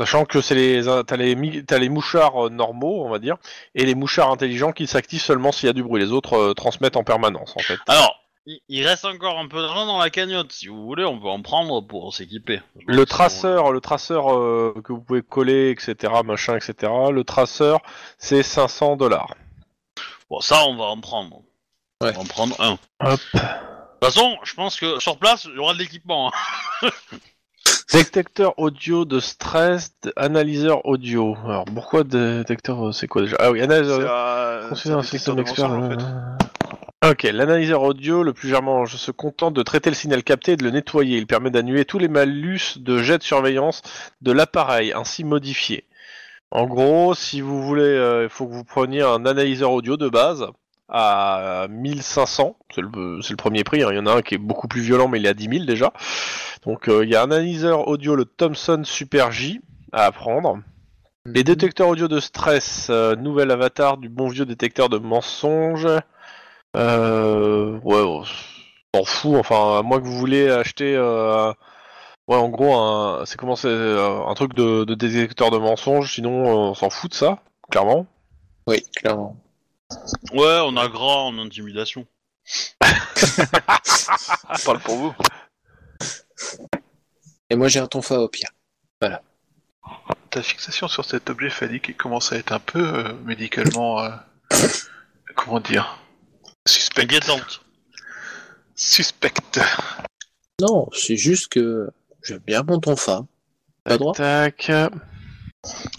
Sachant que c'est les, t'as les, t'as les mouchards normaux, on va dire, et les mouchards intelligents qui s'activent seulement s'il y a du bruit. Les autres euh, transmettent en permanence, en fait. Alors, il reste encore un peu d'argent dans la cagnotte. Si vous voulez, on peut en prendre pour s'équiper. Le traceur, on... le traceur euh, que vous pouvez coller, et cetera, machin, et cetera. Le traceur, c'est cinq cents dollars. Bon, ça, on va en prendre. Ouais. On va en prendre un. Hop. De toute façon, je pense que sur place, il y aura de l'équipement. Hein. Détecteur audio de stress, analyseur audio. Alors pourquoi détecteur, c'est quoi déjà ? Ah oui, analyseur. C'est, euh, considère un système expert. En fait. Ok, l'analyseur audio, le plus germain, se contente de traiter le signal capté et de le nettoyer. Il permet d'annuler tous les malus de jet de surveillance de l'appareil, ainsi modifié. En gros, si vous voulez, il euh, faut que vous preniez un analyseur audio de base à mille cinq cents, c'est le, c'est le premier prix, hein. Il y en a un qui est beaucoup plus violent mais il est à dix mille déjà. Donc euh, il y a un analyseur audio, le Thomson Super J à apprendre. Les détecteurs audio de stress, euh, nouvel avatar du bon vieux détecteur de mensonges. Euh, ouais, on s'en fout, enfin à moins que vous voulez acheter... Euh, ouais, en gros, un, c'est comment c'est euh, un truc de, de détecteur de mensonges, sinon euh, on s'en fout de ça, clairement. Oui, clairement. Ouais, on a grand en intimidation. Je parle pour vous. Et moi j'ai un tonfa au pire. Voilà. Ta fixation sur cet objet phallique commence à être un peu euh, médicalement. Euh, comment dire ? Suspectante. Suspecte. Non, c'est juste que j'aime bien mon tonfa. Pas droit. Tac.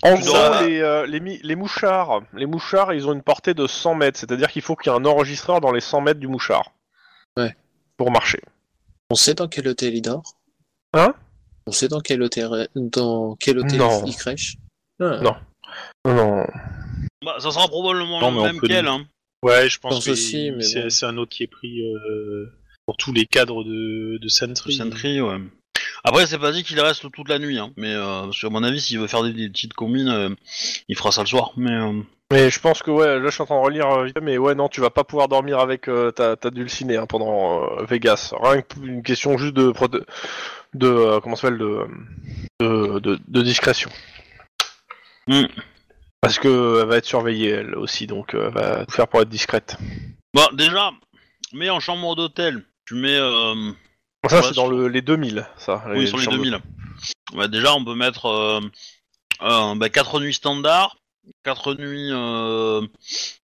En gros, ça... les, euh, les, mi- les mouchards, les mouchards, ils ont une portée de cent mètres, c'est-à-dire qu'il faut qu'il y ait un enregistreur dans les cent mètres du mouchard. Ouais. Pour marcher. On sait dans quel hôtel il dort ? Hein ? On sait dans quel hôtel, dans quel hôtel non. il crèche ? ah. Non. Non. Bah, ça sera probablement non, le même qu'elle. Hein. Ouais, je pense, je pense que aussi, mais c'est, bon. c'est un autre qui est pris euh, pour tous les cadres de, de Sentry. Sentry, ouais. Après, c'est pas dit qu'il reste toute la nuit, hein. Mais euh, parce que, à mon avis, s'il veut faire des, des petites combines, euh, il fera ça le soir. Mais, euh... mais je pense que, ouais, là je suis en train de relire, euh, mais ouais, non, tu vas pas pouvoir dormir avec euh, ta, ta dulcinée hein, pendant euh, Vegas. Rien qu'une question juste de. de, de euh, comment ça s'appelle de, de, de, de discrétion. Mm. Parce qu'elle va être surveillée elle aussi, donc euh, elle va tout faire pour être discrète. Bon, déjà, mets en chambre d'hôtel, tu mets. Euh... Ça, ouais, c'est sur... dans le, les deux mille, ça. Oui, les sur les deux mille. Bah, déjà, on peut mettre euh, euh, bah, quatre nuits standard, quatre nuits euh,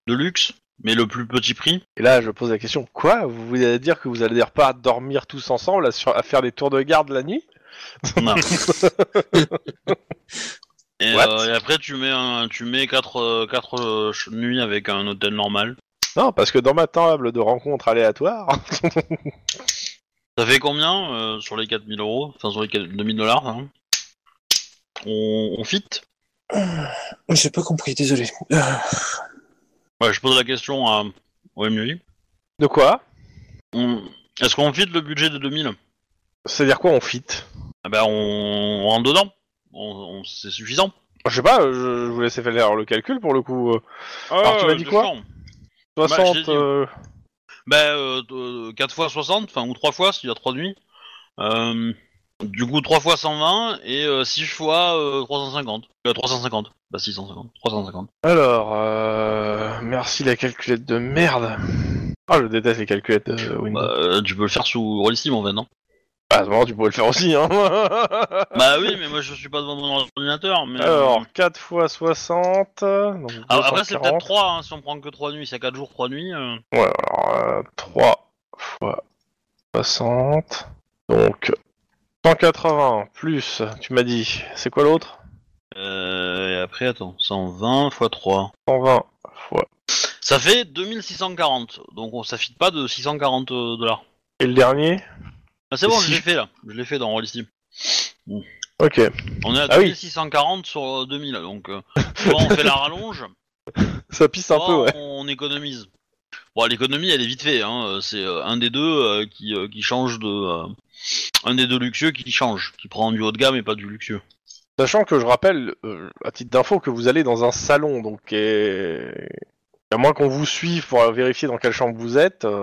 de luxe, mais le plus petit prix. Et là, je pose la question, quoi ? Vous voulez dire que vous allez pas dormir tous ensemble à, sur, à faire des tours de garde la nuit ? Non. et, euh, et après, tu mets, un, tu mets quatre nuits avec un hôtel normal. Non, parce que dans ma table de rencontre aléatoire... Ça fait combien euh, sur les quatre mille euros, enfin sur les deux mille dollars hein on, on fit J'ai pas compris, désolé. Ouais, je pose la question à O M U I. De quoi on... Est-ce qu'on fit le budget de deux mille ? C'est-à-dire quoi on fit ? Ah ben on, on rentre dedans, on... On... c'est suffisant. Je sais pas, je... je vous laisse faire le calcul pour le coup. Ah, alors tu m'as dit quoi ? soixante bah, euh... Ben, euh, quatre fois soixante, enfin, ou trois fois, s'il y a trois nuits. Euh, du coup, trois fois cent vingt, et euh, six fois euh, trois cent cinquante. Euh, trois cent cinquante. Bah, six cent cinquante. trois cent cinquante. Alors, euh, merci la calculette de merde. Ah, oh, je déteste les calculettes euh, Windows. Euh, tu peux le faire sous Rollistime, en fait, non ? Ah, bon, tu pourrais le faire aussi, hein. Bah oui, mais moi je suis pas devant mon ordinateur. Mais... Alors, quatre fois soixante... Donc ah, après c'est peut-être trois, hein, si on prend que trois nuits, c'est quatre jours, trois nuits. Euh... Ouais, alors euh, trois fois soixante... Donc, cent quatre-vingts plus, tu m'as dit, c'est quoi l'autre ? Euh, et après, attends, cent vingt fois trois. cent vingt fois... Ça fait deux mille six cent quarante, donc on s'affite pas de six cent quarante dollars. Et le dernier ? Ah c'est bon, si... je l'ai fait là, je l'ai fait dans Roll Steam. Ok. On est à deux mille six cent quarante ah, oui. sur deux mille, donc euh, soit on fait la rallonge, ça pisse un peu, ouais. On économise. Bon, l'économie elle est vite fait, hein. C'est euh, un des deux euh, qui, euh, qui change de, euh, un des deux luxueux qui change, qui prend du haut de gamme et pas du luxueux. Sachant que je rappelle, euh, à titre d'info, que vous allez dans un salon, donc et... à moins qu'on vous suive pour vérifier dans quelle chambre vous êtes. Euh...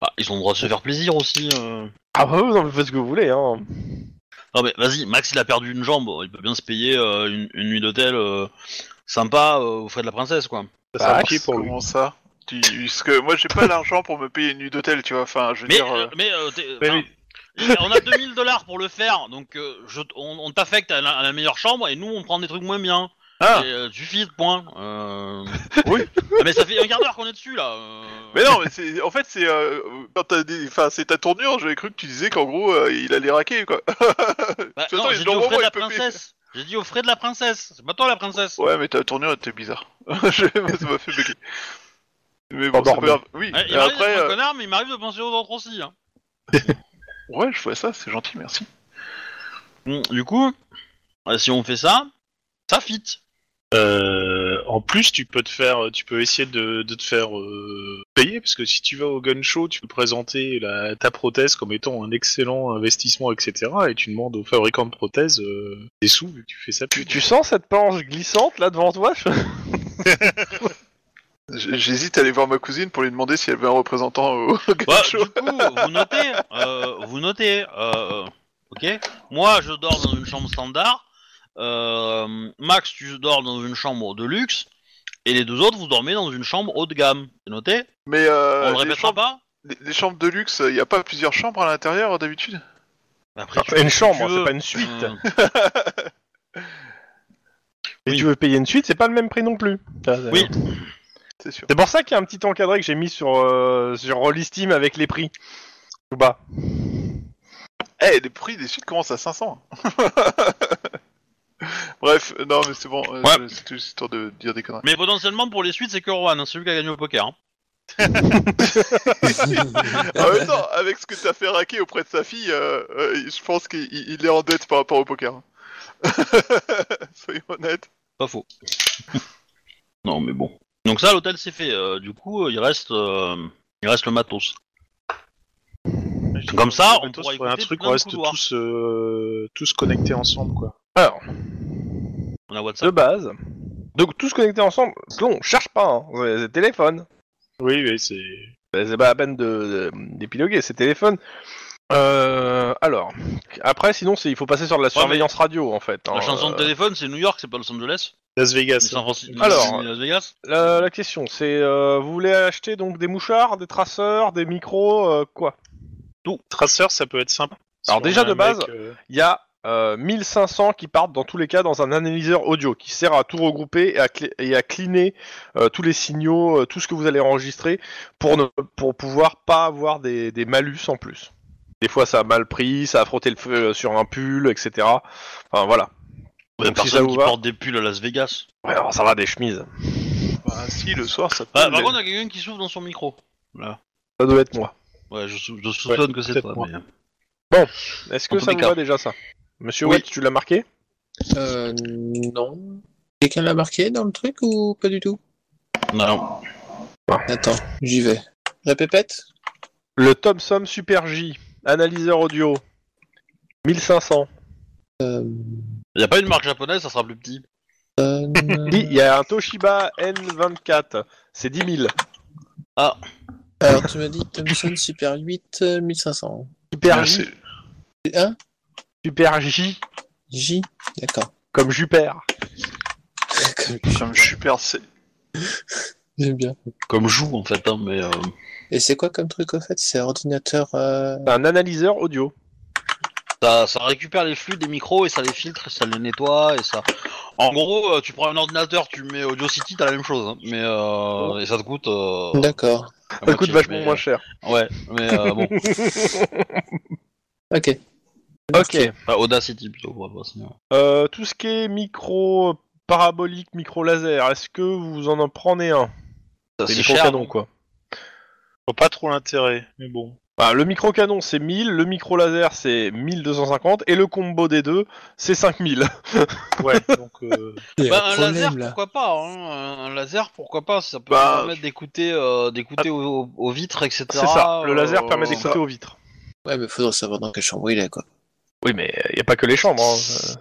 Bah, ils ont le droit de se faire plaisir aussi. Euh... Ah bah non, mais faites ce que vous voulez, hein. Non mais vas-y, Max il a perdu une jambe, il peut bien se payer euh, une, une nuit d'hôtel euh, sympa euh, aux frais de la princesse, quoi. C'est bah, qui pour comment ça tu... Parce que moi j'ai pas l'argent pour me payer une nuit d'hôtel, tu vois, enfin je veux mais, dire... Euh... Mais, euh, mais oui. On a deux mille dollars pour le faire, donc euh, je... on, on t'affecte à la, à la meilleure chambre et nous on prend des trucs moins bien. Ah. Et, euh, tu files, point. Euh... Oui. Ah, mais ça fait un quart d'heure qu'on est dessus là. Euh... Mais non, mais c'est, en fait c'est, euh, quand t'as des, enfin c'est ta tournure. J'avais cru que tu disais qu'en gros euh, il allait raquer quoi. Bah, non, j'ai dit au frais de la princesse. J'ai dit au frais de la princesse. C'est pas toi la princesse. Ouais, mais ta tournure était bizarre. Je... Ça m'a fait béquer. Mais bon, c'est pas grave. Oui. Ouais, il m'arrive après, d'être un euh... connard, mais il m'arrive de penser aux autres aussi. Hein. Ouais, je vois ça. C'est gentil, merci. Bon, du coup, si on fait ça, ça fit. Euh, en plus, tu peux te faire, tu peux essayer de, de te faire euh, payer, parce que si tu vas au gun show, tu peux présenter la, ta prothèse comme étant un excellent investissement, et cetera. Et tu demandes aux fabricants de prothèses euh, des sous vu que tu fais ça. Tu, tu sens cette planche glissante là devant toi? J'hésite à aller voir ma cousine pour lui demander si elle veut un représentant au gun bah, show. Du coup, vous notez, euh, vous notez. Euh, ok. Moi, je dors dans une chambre standard. Euh, Max, tu dors dans une chambre de luxe, et les deux autres, vous dormez dans une chambre haut de gamme. C'est noté ? Mais euh, on le répétera chambres, pas. Les, les chambres de luxe, il n'y a pas plusieurs chambres à l'intérieur d'habitude ? Après, après une chambre, c'est pas une suite. Euh... et oui. Tu veux payer une suite, c'est pas le même prix non plus. Ah, c'est oui, vrai. C'est sûr. C'est pour ça qu'il y a un petit encadré que j'ai mis sur euh, sur Rollisteam avec les prix. Tout bas. Eh, hey, les prix des suites commencent à cinq cents. Bref, non mais c'est bon, euh, ouais. C'est juste histoire de dire des conneries. Mais potentiellement pour les suites c'est que Rowan, hein, celui qui a gagné au poker. Hein. En même temps, avec ce que t'as fait raquer auprès de sa fille, euh, euh, je pense qu'il il est en dette par rapport au poker. Soyons honnêtes. Pas faux. Non mais bon. Donc ça l'hôtel c'est fait, euh, du coup il reste, euh, il reste le matos. Comme ça, on pourrait écouter un truc, on reste tous, euh, tous connectés ensemble, quoi. Alors, on a WhatsApp de base. Donc tous connectés ensemble. Non, cherche pas. Hein. C'est téléphone. Oui, oui, c'est. C'est pas la peine de, de, d'épiloguer. C'est téléphone. Euh, alors, après, sinon, c'est il faut passer sur de la surveillance ouais, radio, en fait. Hein. La chanson de téléphone, c'est New York, c'est pas Los Angeles. Las Vegas. San Francisco. Alors, Las Vegas. La, la question, c'est euh, vous voulez acheter donc des mouchards, des traceurs, des micros, euh, quoi? Tout. Traceur, ça peut être sympa. Alors, si déjà de base, il euh... y a euh, mille cinq cents qui partent dans tous les cas dans un analyseur audio qui sert à tout regrouper et à, cl- et à cleaner euh, tous les signaux, euh, tout ce que vous allez enregistrer pour ne pour pouvoir pas avoir des, des malus en plus. Des fois, ça a mal pris, ça a frotté le feu sur un pull, et cetera. Enfin, voilà. Il y a personne qui porte des pulls à Las Vegas. Ouais, alors ça va, des chemises. Bah, si, le soir, ça peut. Bah, par contre, il y a quelqu'un qui souffle dans son micro. Voilà. Ça doit être moi. Ouais, je, sou- je soupçonne ouais, que c'est toi. Mais... Bon, est-ce que ça vous va déjà ça ? Monsieur oui. Watt, tu l'as marqué ? Euh, non. Quelqu'un l'a marqué dans le truc ou pas du tout ? Non. Ah. Attends, j'y vais. La pépette ? Le Thomson Super J, analyseur audio, mille cinq cents. Euh... Y'a pas une marque japonaise, ça sera plus petit. Euh... Oui, y'a un Toshiba N vingt-quatre, c'est dix mille. Ah. Alors, tu m'as dit Thomson Super huit mille cinq cents. Super J. Hein ? Super J. J, d'accord. Comme Jupiter. Comme Jupiter, c'est. J'aime bien. Comme joue, en fait, hein, mais... Euh... Et c'est quoi comme truc, en fait? C'est ordinateur... Euh... Un analyseur audio. Ça, ça récupère les flux des micros et ça les filtre, et ça les nettoie et ça... En gros, tu prends un ordinateur, tu mets Audio City, t'as la même chose, hein, mais euh, et ça te coûte... Euh, D'accord. Ça coûte vachement mais... moins cher. Ouais, mais euh, bon. Ok. Ok. Enfin, Audacity plutôt. Ouais, ouais, euh, tout ce qui est micro parabolique, micro laser, est-ce que vous en, en prenez un? Ça, c'est cher. Canon, quoi. Faut pas trop l'intérêt, mais bon. Bah, le micro-canon, c'est mille, le micro-laser, c'est mille deux cent cinquante, et le combo des deux, c'est cinq mille. Ouais, donc... Euh... Bah, un, un problème, laser, là. Pourquoi pas, hein. Un laser, pourquoi pas, ça peut bah... permettre d'écouter, euh, d'écouter ah. aux, aux vitres, et cetera. C'est ça, le laser euh... permet d'écouter aux vitres. Ouais, mais faudrait savoir dans quelle chambre il est, quoi. Oui, mais il n'y a pas que les chambres, hein. Ça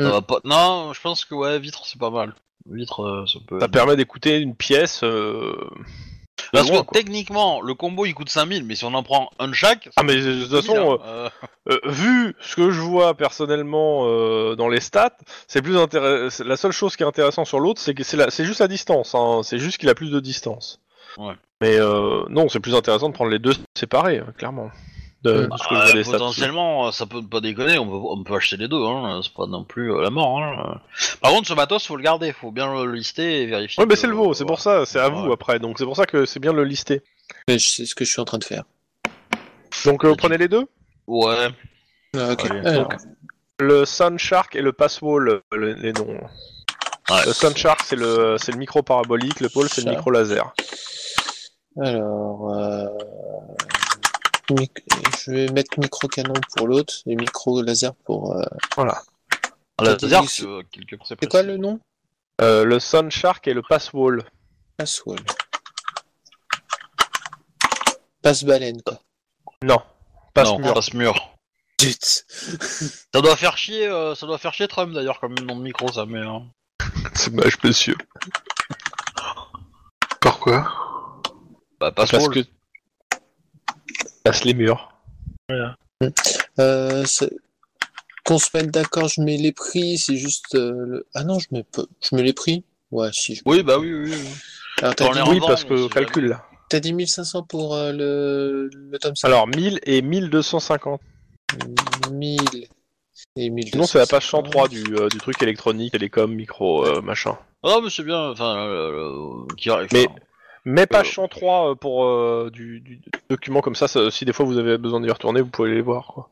va pas... Non, je pense que, ouais, vitres, c'est pas mal. Vitres, euh, ça peut... Ça permet d'écouter une pièce... Euh... Parce loin, que quoi. Techniquement, le combo il coûte cinq mille, mais si on en prend un de chaque. Ah, mais de toute façon, euh, euh, vu ce que je vois personnellement euh, dans les stats, c'est plus intéressant. La seule chose qui est intéressante sur l'autre, c'est que c'est, la... c'est juste la distance. Hein. C'est juste qu'il a plus de distance. Ouais. Mais euh, non, c'est plus intéressant de prendre les deux séparés, hein, clairement. De, de ce que ah, je potentiellement, ça peut pas déconner, on peut, on peut acheter les deux, hein. C'est pas non plus euh, la mort. Hein. Par contre, ce matos, faut le garder, faut bien le lister et vérifier. Oui, mais c'est le vôtre, c'est pour ça, c'est à ouais. vous après, donc c'est pour ça que c'est bien de le lister. Mais c'est ce que je suis en train de faire. Donc euh, vous prenez les deux ? Ouais. Ah, ok. Ouais, donc, le Sunshark et le Passwall, le, les noms. Ouais. Le Sunshark, c'est le, c'est le micro parabolique, le pôle, c'est ça. Le micro laser. Alors. Euh... Je vais mettre micro-canon pour l'autre et micro-laser pour... Euh... Voilà. La laser, c'est, euh, quelque chose c'est quoi le nom euh, Le Sunshark et le Passwall. Passwall. Passe-baleine, quoi. Non. Passe-mur. Passe-mur. Zut. Ça doit faire chier, euh, ça doit faire chier Trump, d'ailleurs, comme nom de micro, ça, mais... Hein. C'est moche, monsieur. Pourquoi? Bah, Passwall. Parce que... Passe les murs. Voilà. Euh, qu'on se mette d'accord, je mets les prix, c'est juste... Euh, le... Ah non, je mets pas... je mets les prix ouais, si, je... Oui, bah oui, oui. oui. Alors, t'as dit... Oui, parce que calcule, là. T'as dit mille cinq cents pour euh, le... le tome cinq. Alors, mille et mille deux cent cinquante. mille et mille deux cent cinquante. Sinon, c'est la page cent trois du, euh, du truc électronique, télécom, micro, euh, machin. Ah, oh, mais c'est bien, enfin... Euh, euh, mais... Mais page cent trois pour euh, du, du document comme ça, ça, si des fois vous avez besoin d'y retourner, vous pouvez les voir. Quoi.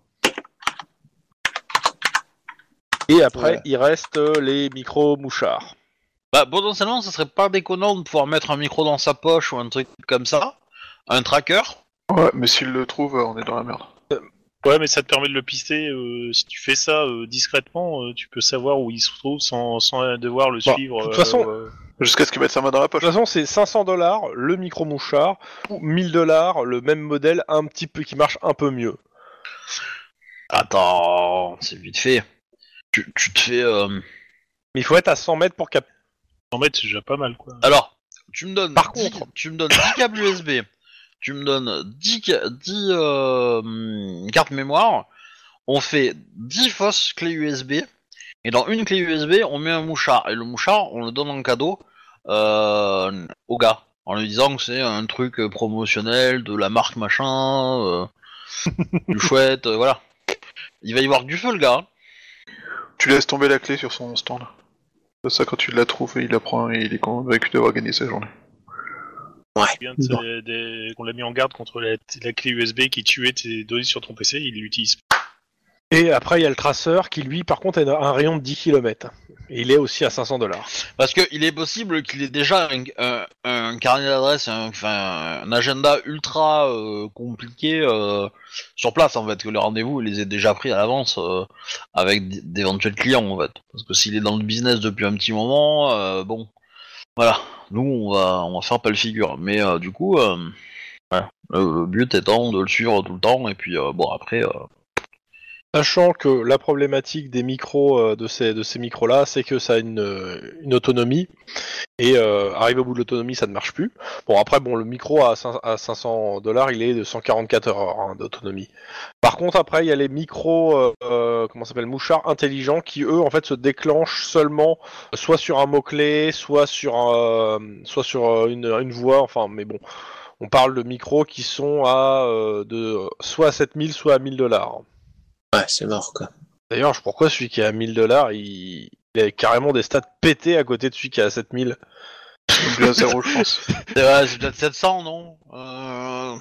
Et après, ouais. Il reste les micro-mouchards. Bah, potentiellement, ça serait pas déconnant de pouvoir mettre un micro dans sa poche ou un truc comme ça, un tracker. Ouais, mais s'il le trouve, on est dans la merde. Euh, ouais, mais ça te permet de le pister. Euh, si tu fais ça euh, discrètement, euh, tu peux savoir où il se trouve sans, sans devoir le bah, suivre. De toute euh, façon... Euh... Jusqu'à ce qu'il mette sa main dans la poche. De toute façon, c'est cinq cents dollars le micro-mouchard, ou mille dollars le même modèle, un petit peu qui marche un peu mieux. Attends, c'est vite fait. Tu, tu te fais. Euh... Mais il faut être à cent mètres pour cap. cent mètres, c'est déjà pas mal, quoi. Alors, tu me donnes. Par contre, tu me donnes dix câbles U S B, tu me donnes dix, dix euh, cartes mémoire, on fait dix fausses clés U S B. Et dans une clé U S B, on met un mouchard. Et le mouchard, on le donne en cadeau euh, au gars. En lui disant que c'est un truc promotionnel, de la marque machin, euh, du chouette, euh, voilà. Il va y avoir du feu, le gars. Tu laisses tomber la clé sur son stand. C'est ça, quand tu la trouves, il la prend et il est convaincu d'avoir gagné sa journée. Ouais. Bien de des, des, qu'on l'a mis en garde contre la, la clé U S B qui tuait tes données sur ton P C, il l'utilise. Et après, il y a le traceur qui, lui, par contre, a un rayon de dix kilomètres. Et il est aussi à cinq cents dollars. Parce qu'il est possible qu'il ait déjà un, un, un carnet d'adresse, un, enfin, un agenda ultra euh, compliqué euh, sur place, en fait, que le rendez-vous, il les ait déjà pris à l'avance euh, avec d- d'éventuels clients, en fait. Parce que s'il est dans le business depuis un petit moment, euh, bon, voilà. Nous, on va, on va faire pas le figure. Mais euh, du coup, euh, ouais. le, le but étant de le suivre tout le temps, et puis, euh, bon, après... Euh, Sachant que la problématique des micros, euh, de ces, de ces micros-là, c'est que ça a une, une autonomie, et euh, arrivé au bout de l'autonomie, ça ne marche plus. Bon, après, bon, le micro à, à cinq cents dollars, il est de cent quarante-quatre heures hein, d'autonomie. Par contre, après, il y a les micros, euh, comment ça s'appelle, mouchards intelligents, qui, eux, en fait, se déclenchent seulement soit sur un mot-clé, soit sur, un, soit sur une, une voix, enfin, mais bon... On parle de micros qui sont à euh, de soit à sept mille, soit à mille dollars. Ouais, c'est mort, quoi. D'ailleurs, je sais pourquoi celui qui est à mille dollars, il... il a carrément des stats pétés à côté de celui qui est à sept mille. C'est zéro chance. Ouais, c'est peut-être sept cents, non euh...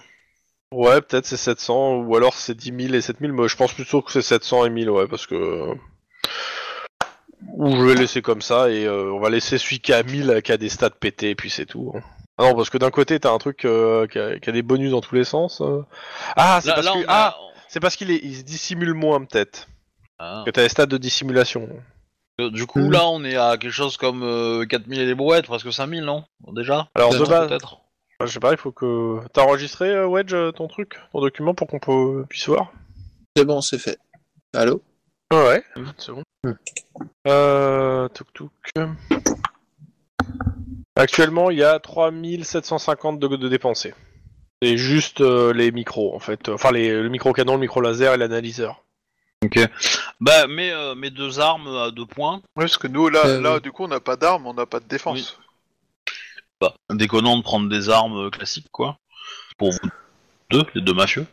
Ouais, peut-être c'est sept cents, ou alors c'est dix mille et sept mille, mais je pense plutôt que c'est sept cents et mille, ouais, parce que... Ou je vais laisser comme ça, et euh, on va laisser celui qui est à mille, qui a des stats pétés, et puis c'est tout, hein. Ah non, parce que d'un côté, t'as un truc euh, qui, a, qui a des bonus dans tous les sens. Euh... Ah, c'est là, parce là, que... ah, a... c'est parce qu'il est... il se dissimule moins, peut-être. Ah. Que t'as les stats de dissimulation. Du coup, mmh. là, on est à quelque chose comme euh, quatre mille et des brouettes, presque cinq mille, non ? Déjà ? Alors, de base, peut-être. Je sais pas, il faut que... T'as enregistré, euh, Wedge, ton truc, ton document, pour qu'on peut... puisse voir ? C'est bon, c'est fait. Allô ? ah Ouais, mmh. c'est bon. Mmh. Euh... Touk-touk... Actuellement, il y a trois mille sept cent cinquante de, de dépensés. C'est juste euh, les micros, en fait. Enfin, les, le micro-canon, le micro-laser et l'analyseur. Ok. Bah, mes, euh, mes deux armes à deux points. Ouais, parce que nous, là, euh... là du coup, on n'a pas d'armes, on n'a pas de défense. Oui. Bah, déconnant de prendre des armes classiques, quoi. Pour vous deux, les deux mafieux.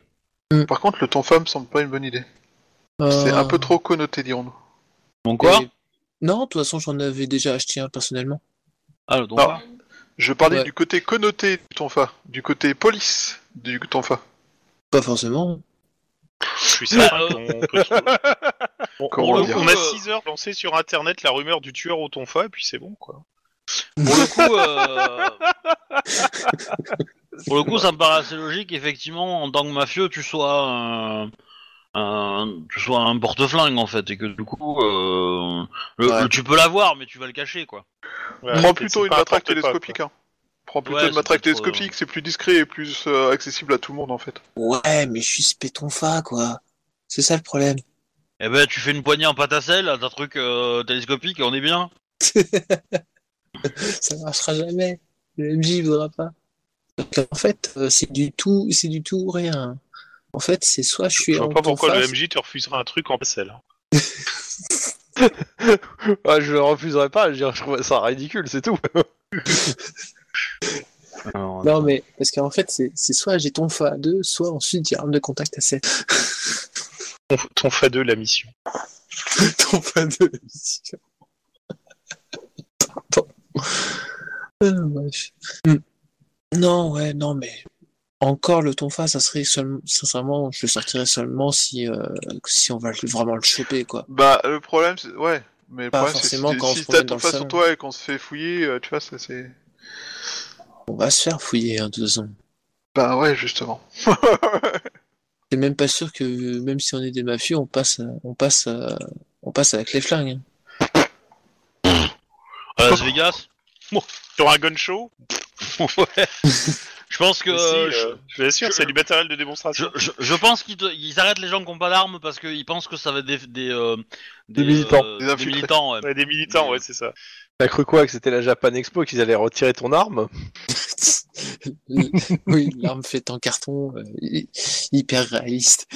Mm. Par contre, le ton femme semble pas une bonne idée. Euh... C'est un peu trop connoté, dirons-nous. Bon, quoi et... Non, de toute façon, j'en avais déjà acheté un, personnellement. Ah, le tonfa. Non, je parlais ouais. du côté connoté du tonfa, du côté police du tonfa. Pas forcément. Je suis certain qu'on on a six heures lancé sur internet la rumeur du tueur au tonfa, et puis c'est bon, quoi. Pour le coup, euh... Pour le coup ça me paraît assez logique, effectivement, en tant que mafieux, tu sois un... Un, tu sois un porte-flingue en fait, et que du coup, euh, le, ouais. le, tu peux l'avoir, mais tu vas le cacher quoi. Ouais, Prends plutôt une matraque télescopique. Hein. Prends plutôt ouais, une matraque télescopique, trop... c'est plus discret et plus euh, accessible à tout le monde en fait. Ouais, mais je suis spétonfa quoi. C'est ça le problème. Eh ben, tu fais une poignée en pâte à sel, un truc euh, télescopique et on est bien. Ça marchera jamais. Le M J voudra pas. En fait, c'est du tout, c'est du tout ou rien. En fait, c'est soit je suis. Je vois pas pourquoi face. Le M J te refusera un truc en P C L. Ouais, je le refuserai pas, je trouve ça ridicule, c'est tout. Alors, non, mais parce qu'en fait, c'est, c'est soit j'ai ton F A deux, soit ensuite j'ai arme de contact à sept. ton, ton F A deux, la mission. Ton F A deux, la mission. Pardon. Euh, bref. Non, ouais, non, mais. Encore le tonfa, ça serait seul... sincèrement, je le sortirais seulement si euh, si on va vraiment le choper quoi. Bah le problème, c'est... ouais, mais le pas problème c'est que si, si t'as tonfa sur toi et qu'on se fait fouiller, tu vois ça c'est. On va se faire fouiller hein, de toute façon. Bah ouais justement. C'est même pas sûr que même si on est des mafieux, on passe, on passe, on passe avec les flingues. Hein. À Las Vegas, sur un gun show. Ouais. Je pense que euh, si, euh, je, je suis sûr, je, c'est du matériel de démonstration. Je, je, je pense qu'ils te, ils arrêtent les gens qui n'ont pas d'armes parce qu'ils pensent que ça va être des des, euh, des, des militants, euh, des, des militants, ouais. Ouais, des militants, ouais, c'est ça. T'as cru quoi que c'était la Japan Expo et qu'ils allaient retirer ton arme ? Oui, l'arme faite en carton, euh, hyper réaliste.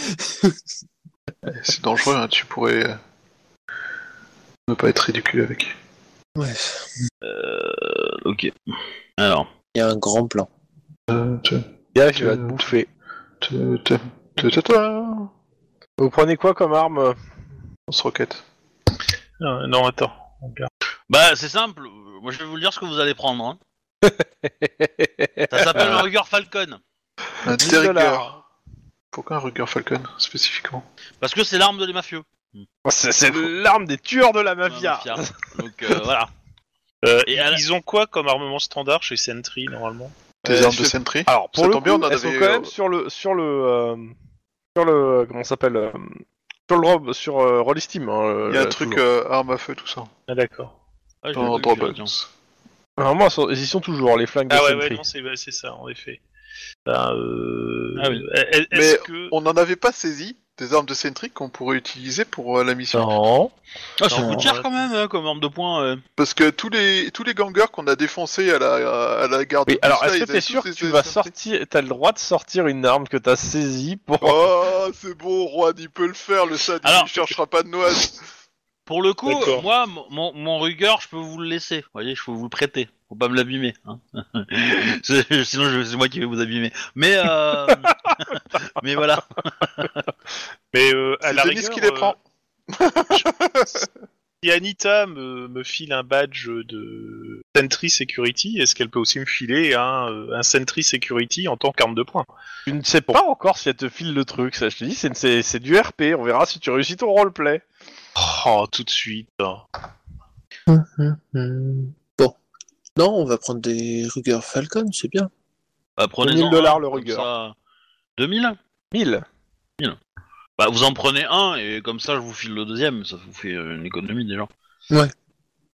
C'est dangereux, hein, tu pourrais euh, ne pas être ridicule avec. Ouais. Euh, ok. Alors. Il y a un grand plan. Bien, je vais te bouffer. Vous prenez quoi comme arme ? On se roquette. Euh, non, attends. Bah, c'est simple. Moi, je vais vous dire ce que vous allez prendre. Hein. Ça s'appelle un Ruger Falcon. Un Ruger. Pourquoi un Ruger Falcon spécifiquement ? Parce que c'est l'arme de les mafieux. C'est, c'est l'arme des tueurs de la mafia. La mafia. Donc euh, voilà. Euh, et la... Ils ont quoi comme armement standard chez Sentry normalement ? Des armes de Sentry. Alors pour ça le coup, bien, on en elles avait... sont quand même sur le sur le euh, sur le comment ça s'appelle euh, sur le rob sur euh, Roll Steam. Hein, il y a là, un truc euh, arme à feu tout ça. Ah d'accord. Ah, non, non, pas, alors moi ils y sont toujours les flingues de ah, Sentry. Ah ouais ouais non c'est c'est ça en effet. Ben, euh... ah, oui. Est-ce Mais que... on n'en avait pas saisi Des armes de Sentry qu'on pourrait utiliser pour euh, la mission. Non. Ah, ça coûte cher quand même, hein, comme arme de poing. Euh. Parce que tous les tous les gangers qu'on a défoncés à la à la garde. Oui, alors, est-ce que t'es sûr que tu vas sortir, t'as le droit de sortir une arme que t'as saisie pour. Oh, c'est bon, Juan, il peut le faire, le sad. Alors... il cherchera pas de noise. Pour le coup, d'accord. Moi, mon, mon Ruger, je peux vous le laisser. Vous voyez, je peux vous le prêter. Faut pas me l'abîmer. Hein. c'est, sinon, je, c'est moi qui vais vous abîmer. Mais, euh... mais voilà. Mais euh, à c'est la Denis rigueur, qui les euh... prend. Si Anita me, me file un badge de Sentry Security, est-ce qu'elle peut aussi me filer un, un Sentry Security en tant qu'arme de poing ? Je ne sais pas encore si elle te file le truc. Ça, je te dis, c'est, c'est, c'est du R P. On verra si tu réussis ton roleplay. Oh, tout de suite. Hum, hum, hum. Bon. Non, on va prendre des Ruger Falcon, c'est bien. Bah, prenez-en deux mille dollars hein, le Ruger. Ça... deux mille mille mille Bah, vous en prenez un, et comme ça, je vous file le deuxième. Ça vous fait une économie, déjà. Ouais.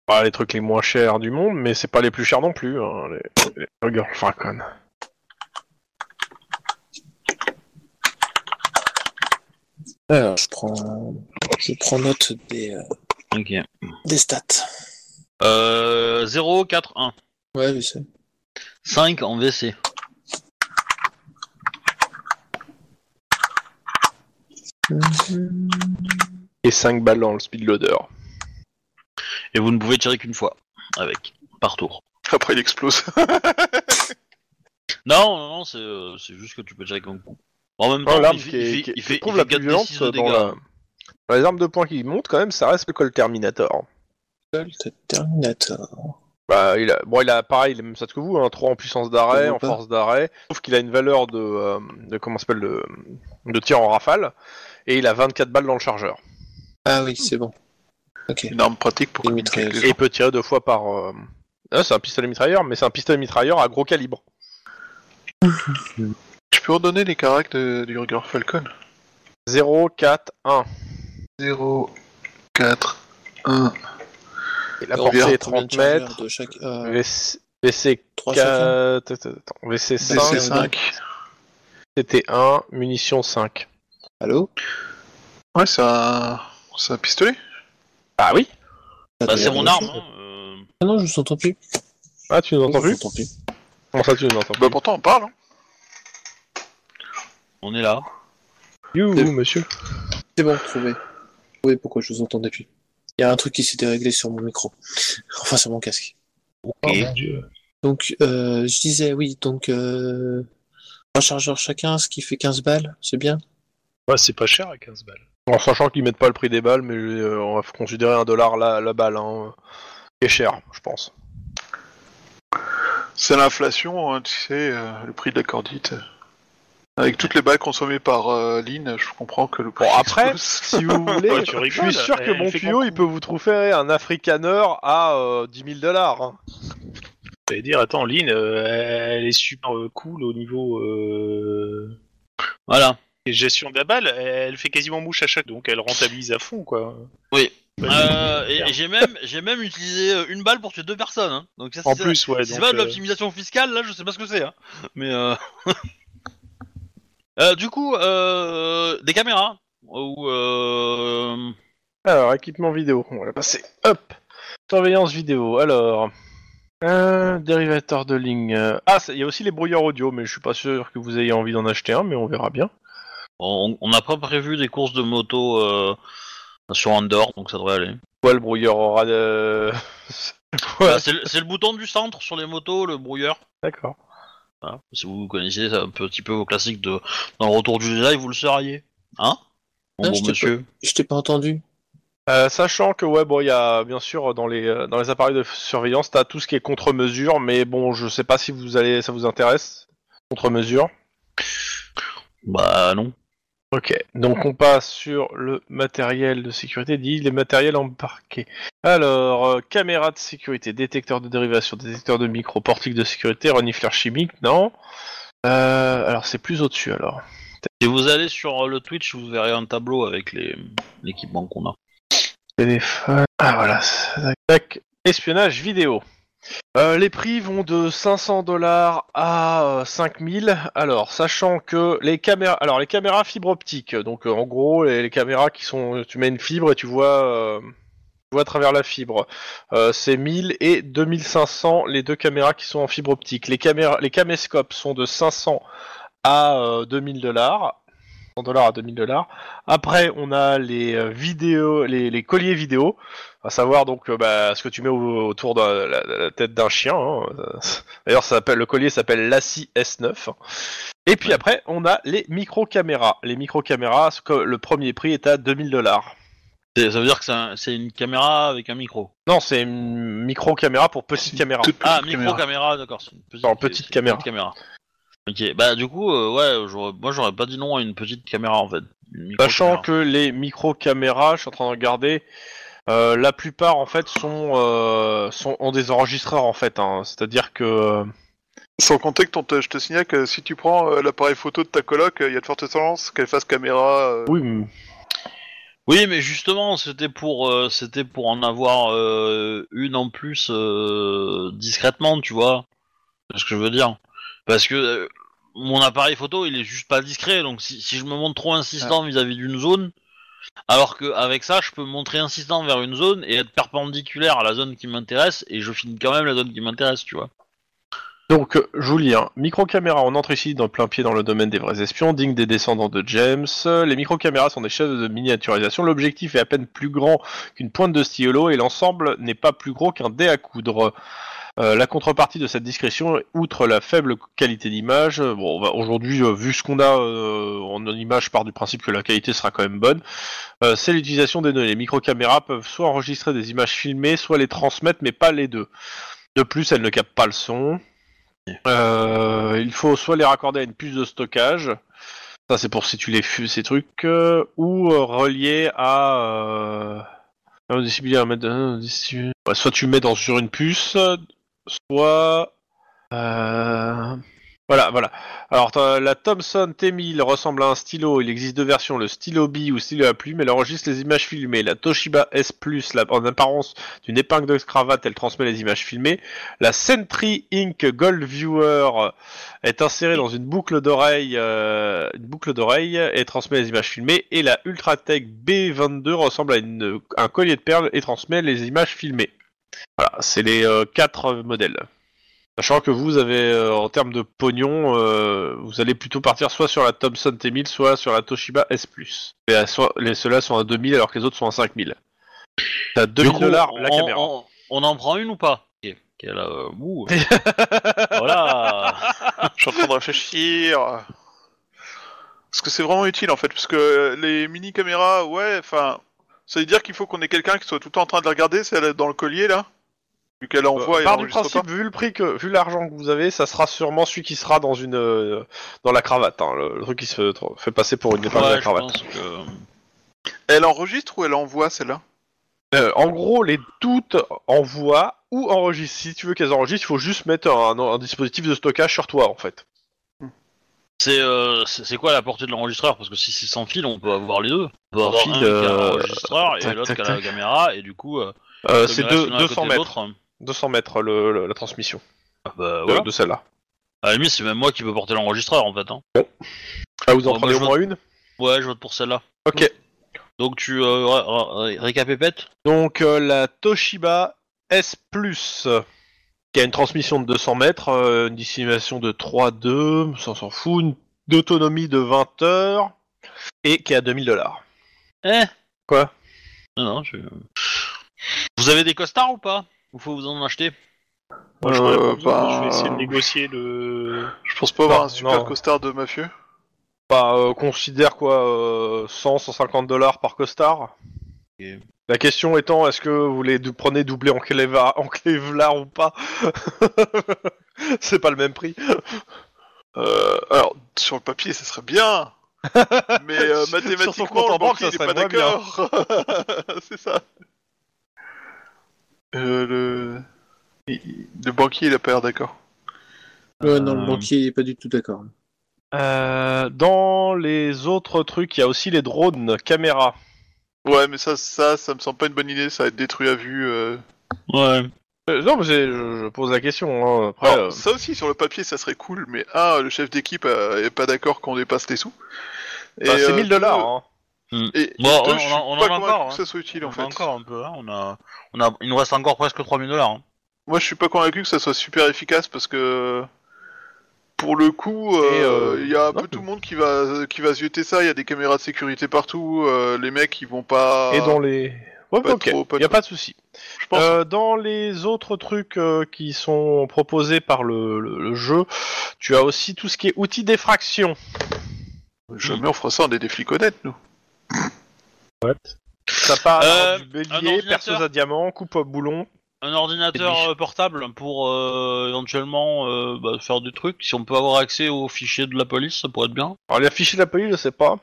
Pas les trucs les moins chers du monde, mais c'est pas les plus chers non plus, hein, les... les Ruger Falcon. Alors, je prends, je prends note des, euh... okay. des stats. Euh, zéro, quatre, un Ouais, je sais. cinq en V C. Et cinq balles dans le speedloader. Et vous ne pouvez tirer qu'une fois, avec, par tour. Après, il explose. non, non, non, c'est, c'est juste que tu peux tirer comme coup. En même temps, l'arme il, qui est, il, qui il fait, trouve il la plus violente dans, la... dans les armes de poing qui montent, quand même, ça reste le Colt Terminator. Colt Terminator. Bah, il a, bon, il a pareil, il a même ça que vous, hein, trois en puissance d'arrêt, en pas. force d'arrêt, sauf qu'il a une valeur de, euh, de comment s'appelle, de, de tir en rafale, et il a vingt-quatre balles dans le chargeur. Ah oui, c'est bon. Okay. Une arme pratique pour communiquer. Et il peut tirer deux fois par. Euh... Ah, c'est un pistolet mitrailleur, mais c'est un pistolet mitrailleur à gros calibre. Tu peux redonner les caractères du Ruger Falcon ? zéro, quatre, un zéro, quatre, un Et la portée est trente mètres. Chaque... Euh... V C quatre... V C cinq T T un munitions cinq Allô ? Ouais, c'est un... c'est un pistolet ? Ah oui. Bah, c'est mon arme. Hein, euh... Ah non, je ne s'entends plus. Ah, tu ne m'entends plus ? Comment ça, tu ne m'entends plus ? Bah pourtant, on parle, hein. On est là. You, c'est... monsieur. C'est bon, trouvé. Oui, pourquoi je vous entendais plus. Il y a un truc qui s'est déréglé sur mon micro. Enfin, sur mon casque. Ok. Oh, mon Dieu. Donc, euh, je disais, oui, donc... Euh, un chargeur chacun, ce qui fait quinze balles, c'est bien. Ouais, c'est pas cher à quinze balles. En sachant qu'ils mettent pas le prix des balles, mais euh, on va considérer un dollar la, la balle. Hein. C'est cher, je pense. C'est l'inflation, hein, tu sais, euh, le prix de la cordite... Avec toutes les balles consommées par euh, Lynn, je comprends que le prix bon, après, si vous voulez, ouais, rigoles, je suis sûr que mon tuyau, il peut vous trouver un Afrikaner à euh, dix mille dollars. Hein. Vous allez dire, attends, Lynn, euh, elle est super euh, cool au niveau... Euh... Voilà. Et gestion de la balle, elle fait quasiment mouche à chaque... Donc elle rentabilise à fond, quoi. Oui. Euh, et j'ai même, j'ai même utilisé une balle pour tuer deux personnes. Hein. Donc ça, c'est, en plus, ça, ouais. C'est donc, pas de l'optimisation fiscale, là, je sais pas ce que c'est. Hein. Mais... Euh... Euh, du coup, euh, des caméras ou euh... Alors, équipement vidéo, on va la passer. Hop. Surveillance vidéo, alors... Euh, dérivateur de ligne... Ah, il y a aussi les brouilleurs audio, mais je suis pas sûr que vous ayez envie d'en acheter un, mais on verra bien. On n'a pas prévu des courses de moto euh, sur Andorre, donc ça devrait aller. Ouais, le brouilleur aura de... ouais. Bah, c'est, le, c'est le bouton du centre sur les motos, le brouilleur. D'accord. Voilà. Si vous connaissez un petit peu vos classiques de dans le retour du Jedi, vous le seriez, hein mon non, bon je monsieur. Pas... Je t'ai pas entendu. Euh, sachant que ouais bon il y a bien sûr dans les dans les appareils de surveillance t'as tout ce qui est contre-mesure, mais bon je sais pas si vous allez ça vous intéresse contre-mesure. Bah non. Ok, donc on passe sur le matériel de sécurité, dit les matériels embarqués. Alors, euh, caméra de sécurité, détecteur de dérivation, détecteur de micro, portique de sécurité, renifleur chimique, non. Euh, alors c'est plus au-dessus alors. Si vous allez sur le Twitch, vous verrez un tableau avec les l'équipement qu'on a. Téléphone, ah voilà, tac, espionnage vidéo. Euh, les prix vont de cinq cents dollars à euh, cinq mille. Alors, sachant que les caméras, alors les caméras fibre optique, donc euh, en gros les, les caméras qui sont, tu mets une fibre et tu vois, euh, tu vois à travers la fibre. Euh, c'est mille et deux mille cinq cents les deux caméras qui sont en fibre optique. Les caméras, les caméscopes sont de cinq cents à euh, deux mille dollars. cent dollars à deux mille dollars. Après, on a les vidéos, les, les colliers vidéo, à savoir donc bah, ce que tu mets au, autour de la, la, la tête d'un chien. Hein. D'ailleurs, ça s'appelle, le collier s'appelle l'A S I S neuf. Et puis après, on a les micro-caméras. Les micro-caméras, le premier prix est à deux mille dollars. Ça veut dire que c'est, un, c'est une caméra avec un micro? Non, c'est une micro-caméra pour petite caméra. Petite ah, micro-caméra, d'accord. C'est une petite, non, petite c'est caméra. Une petite caméra. Ok, bah du coup, euh, ouais, j'aurais... moi j'aurais pas dit non à une petite caméra en fait. Sachant que les micro-caméras, je suis en train de regarder, euh, la plupart en fait sont, euh, sont ont des enregistreurs en fait, hein. C'est-à-dire que... Sans compter que ton te... je te signale que si tu prends euh, l'appareil photo de ta coloc, il euh, y a de fortes chances qu'elle fasse caméra... Euh... Oui, mais... oui, mais justement, c'était pour, euh, c'était pour en avoir euh, une en plus euh, discrètement, tu vois, c'est ce que je veux dire. Parce que euh, mon appareil photo, il est juste pas discret, donc si, si je me montre trop insistant ah. vis-à-vis d'une zone, alors qu'avec ça, je peux me montrer insistant vers une zone et être perpendiculaire à la zone qui m'intéresse, et je filme quand même la zone qui m'intéresse, tu vois. Donc, Julien, micro-caméra, on entre ici dans plein pied dans le domaine des vrais espions, digne des descendants de James. Les micro-caméras sont des chefs de miniaturisation, l'objectif est à peine plus grand qu'une pointe de stylo, et l'ensemble n'est pas plus gros qu'un dé à coudre. Euh, la contrepartie de cette discrétion, outre la faible qualité d'image, euh, bon, bah, aujourd'hui, euh, vu ce qu'on a euh, en image, part du principe que la qualité sera quand même bonne, euh, c'est l'utilisation des données. Les micro-caméras peuvent soit enregistrer des images filmées, soit les transmettre, mais pas les deux. De plus, elles ne captent pas le son. Euh, il faut soit les raccorder à une puce de stockage, ça c'est pour si tu les fumes, ces trucs, euh, ou euh, relier à... Euh... Soit tu mets dans, sur une puce, soit... Euh... Voilà, voilà. Alors, la Thomson T mille ressemble à un stylo. Il existe deux versions, le stylo bille ou stylo à plume. Elle enregistre les images filmées. La Toshiba S plus, la, en apparence d'une épingle de cravate, elle transmet les images filmées. La Sentry Inc Gold Viewer est insérée dans une boucle d'oreille, euh, une boucle d'oreille et transmet les images filmées. Et la Ultratech B vingt-deux ressemble à une, un collier de perles et transmet les images filmées. Voilà, c'est les euh, quatre modèles. Sachant que vous avez, euh, en termes de pognon, euh, vous allez plutôt partir soit sur la Thomson T mille, soit sur la Toshiba S plus. Et à, soit, les, ceux-là sont à deux mille alors que les autres sont à cinq mille. T'as deux mille dollars la on, caméra. On, on en prend une ou pas? Okay. Quelle, euh, ouh. Voilà. Je suis en train de réfléchir. Parce que c'est vraiment utile en fait, parce que les mini-caméras, ouais, enfin... Ça veut dire qu'il faut qu'on ait quelqu'un qui soit tout le temps en train de la regarder, celle dans le collier là. Vu qu'elle envoie, euh, part du principe, vu le prix que, vu l'argent que vous avez, ça sera sûrement celui qui sera dans une, euh, dans la cravate, hein, le, le truc qui se fait passer pour une épingle ouais, de la cravate. Que... Elle enregistre ou elle envoie celle-là? euh, En gros, les toutes envoient ou enregistrent. Si tu veux qu'elles enregistrent, il faut juste mettre un, un, un dispositif de stockage sur toi, en fait. C'est, euh, c'est, c'est quoi la portée de l'enregistreur? Parce que si c'est sans fil, on peut avoir les deux. On peut avoir sans un fil, euh... qui a l'enregistreur et tac, l'autre tac, qui a la tac. caméra, et du coup, euh, euh, c'est deux, deux cents mètres. deux cents mètres le, le, la transmission ah bah, de, ouais. de celle-là. À la limite, c'est même moi qui peux porter l'enregistreur en fait. Hein. Bon. Ah, vous en ouais, prenez au moins vote... une? Ouais, je vote pour celle-là. Ok. Donc tu euh, ré- ré- récapépètes. Donc euh, la Toshiba S plus, euh, qui a une transmission de deux cents mètres, euh, une dissimulation de trois virgule deux, ça s'en fout, une d'autonomie de vingt heures, et qui est à deux mille dollars. Eh Quoi ah Non, je... Vous avez des costards ou pas? Ou faut vous en acheter? Moi, je, euh, bah... je vais essayer de négocier le... Je pense pas avoir bah, un super non. costard de mafieux. Bah, euh, considère quoi, euh, cent à cent cinquante dollars par costard. Okay. La question étant, est-ce que vous les dou- prenez doublé en, cléva- en clévelard ou pas? C'est pas le même prix. Euh, alors, sur le papier, ça serait bien. Mais euh, mathématiquement, le banquier n'est pas d'accord. C'est ça. Euh, le... le banquier il a pas l'air d'accord. Euh, non, le banquier il est pas du tout d'accord. Euh, dans les autres trucs, il y a aussi les drones caméras. Ouais, mais ça, ça, ça me semble pas une bonne idée. Ça va être détruit à vue. Euh... Ouais. Euh, non, mais je, je pose la question. Hein. Après, alors, euh... ça aussi, sur le papier, ça serait cool, mais ah, le chef d'équipe n'est pas d'accord qu'on dépasse les sous. Et, bah, c'est mille dollars. Euh, hein. Et, bon, et deux, on, je suis on pas en a encore, que ça soit utile, on en fait. Encore un peu, hein. on a, on a, il nous reste encore presque trois mille dollars. Hein. Moi, je suis pas convaincu que ça soit super efficace parce que, pour le coup, il euh, euh, y a un peu tout le monde qui va, qui va zioter ça. Il y a des caméras de sécurité partout. Euh, les mecs, ils vont pas. Et dans les. Ouais, pas ok. Il y a trop. Pas de souci. Je pense. Euh, dans les autres trucs euh, qui sont proposés par le, le, le jeu, tu as aussi tout ce qui est outils d'effraction. Jamais on fera ça, on est des flics honnêtes, nous. What? Ça part euh, du bélier, perceuse à diamant, coupe à boulon. Un ordinateur portable pour euh, éventuellement euh, bah, faire des trucs. Si on peut avoir accès aux fichiers de la police, ça pourrait être bien. Alors les fichiers de la police, je sais pas.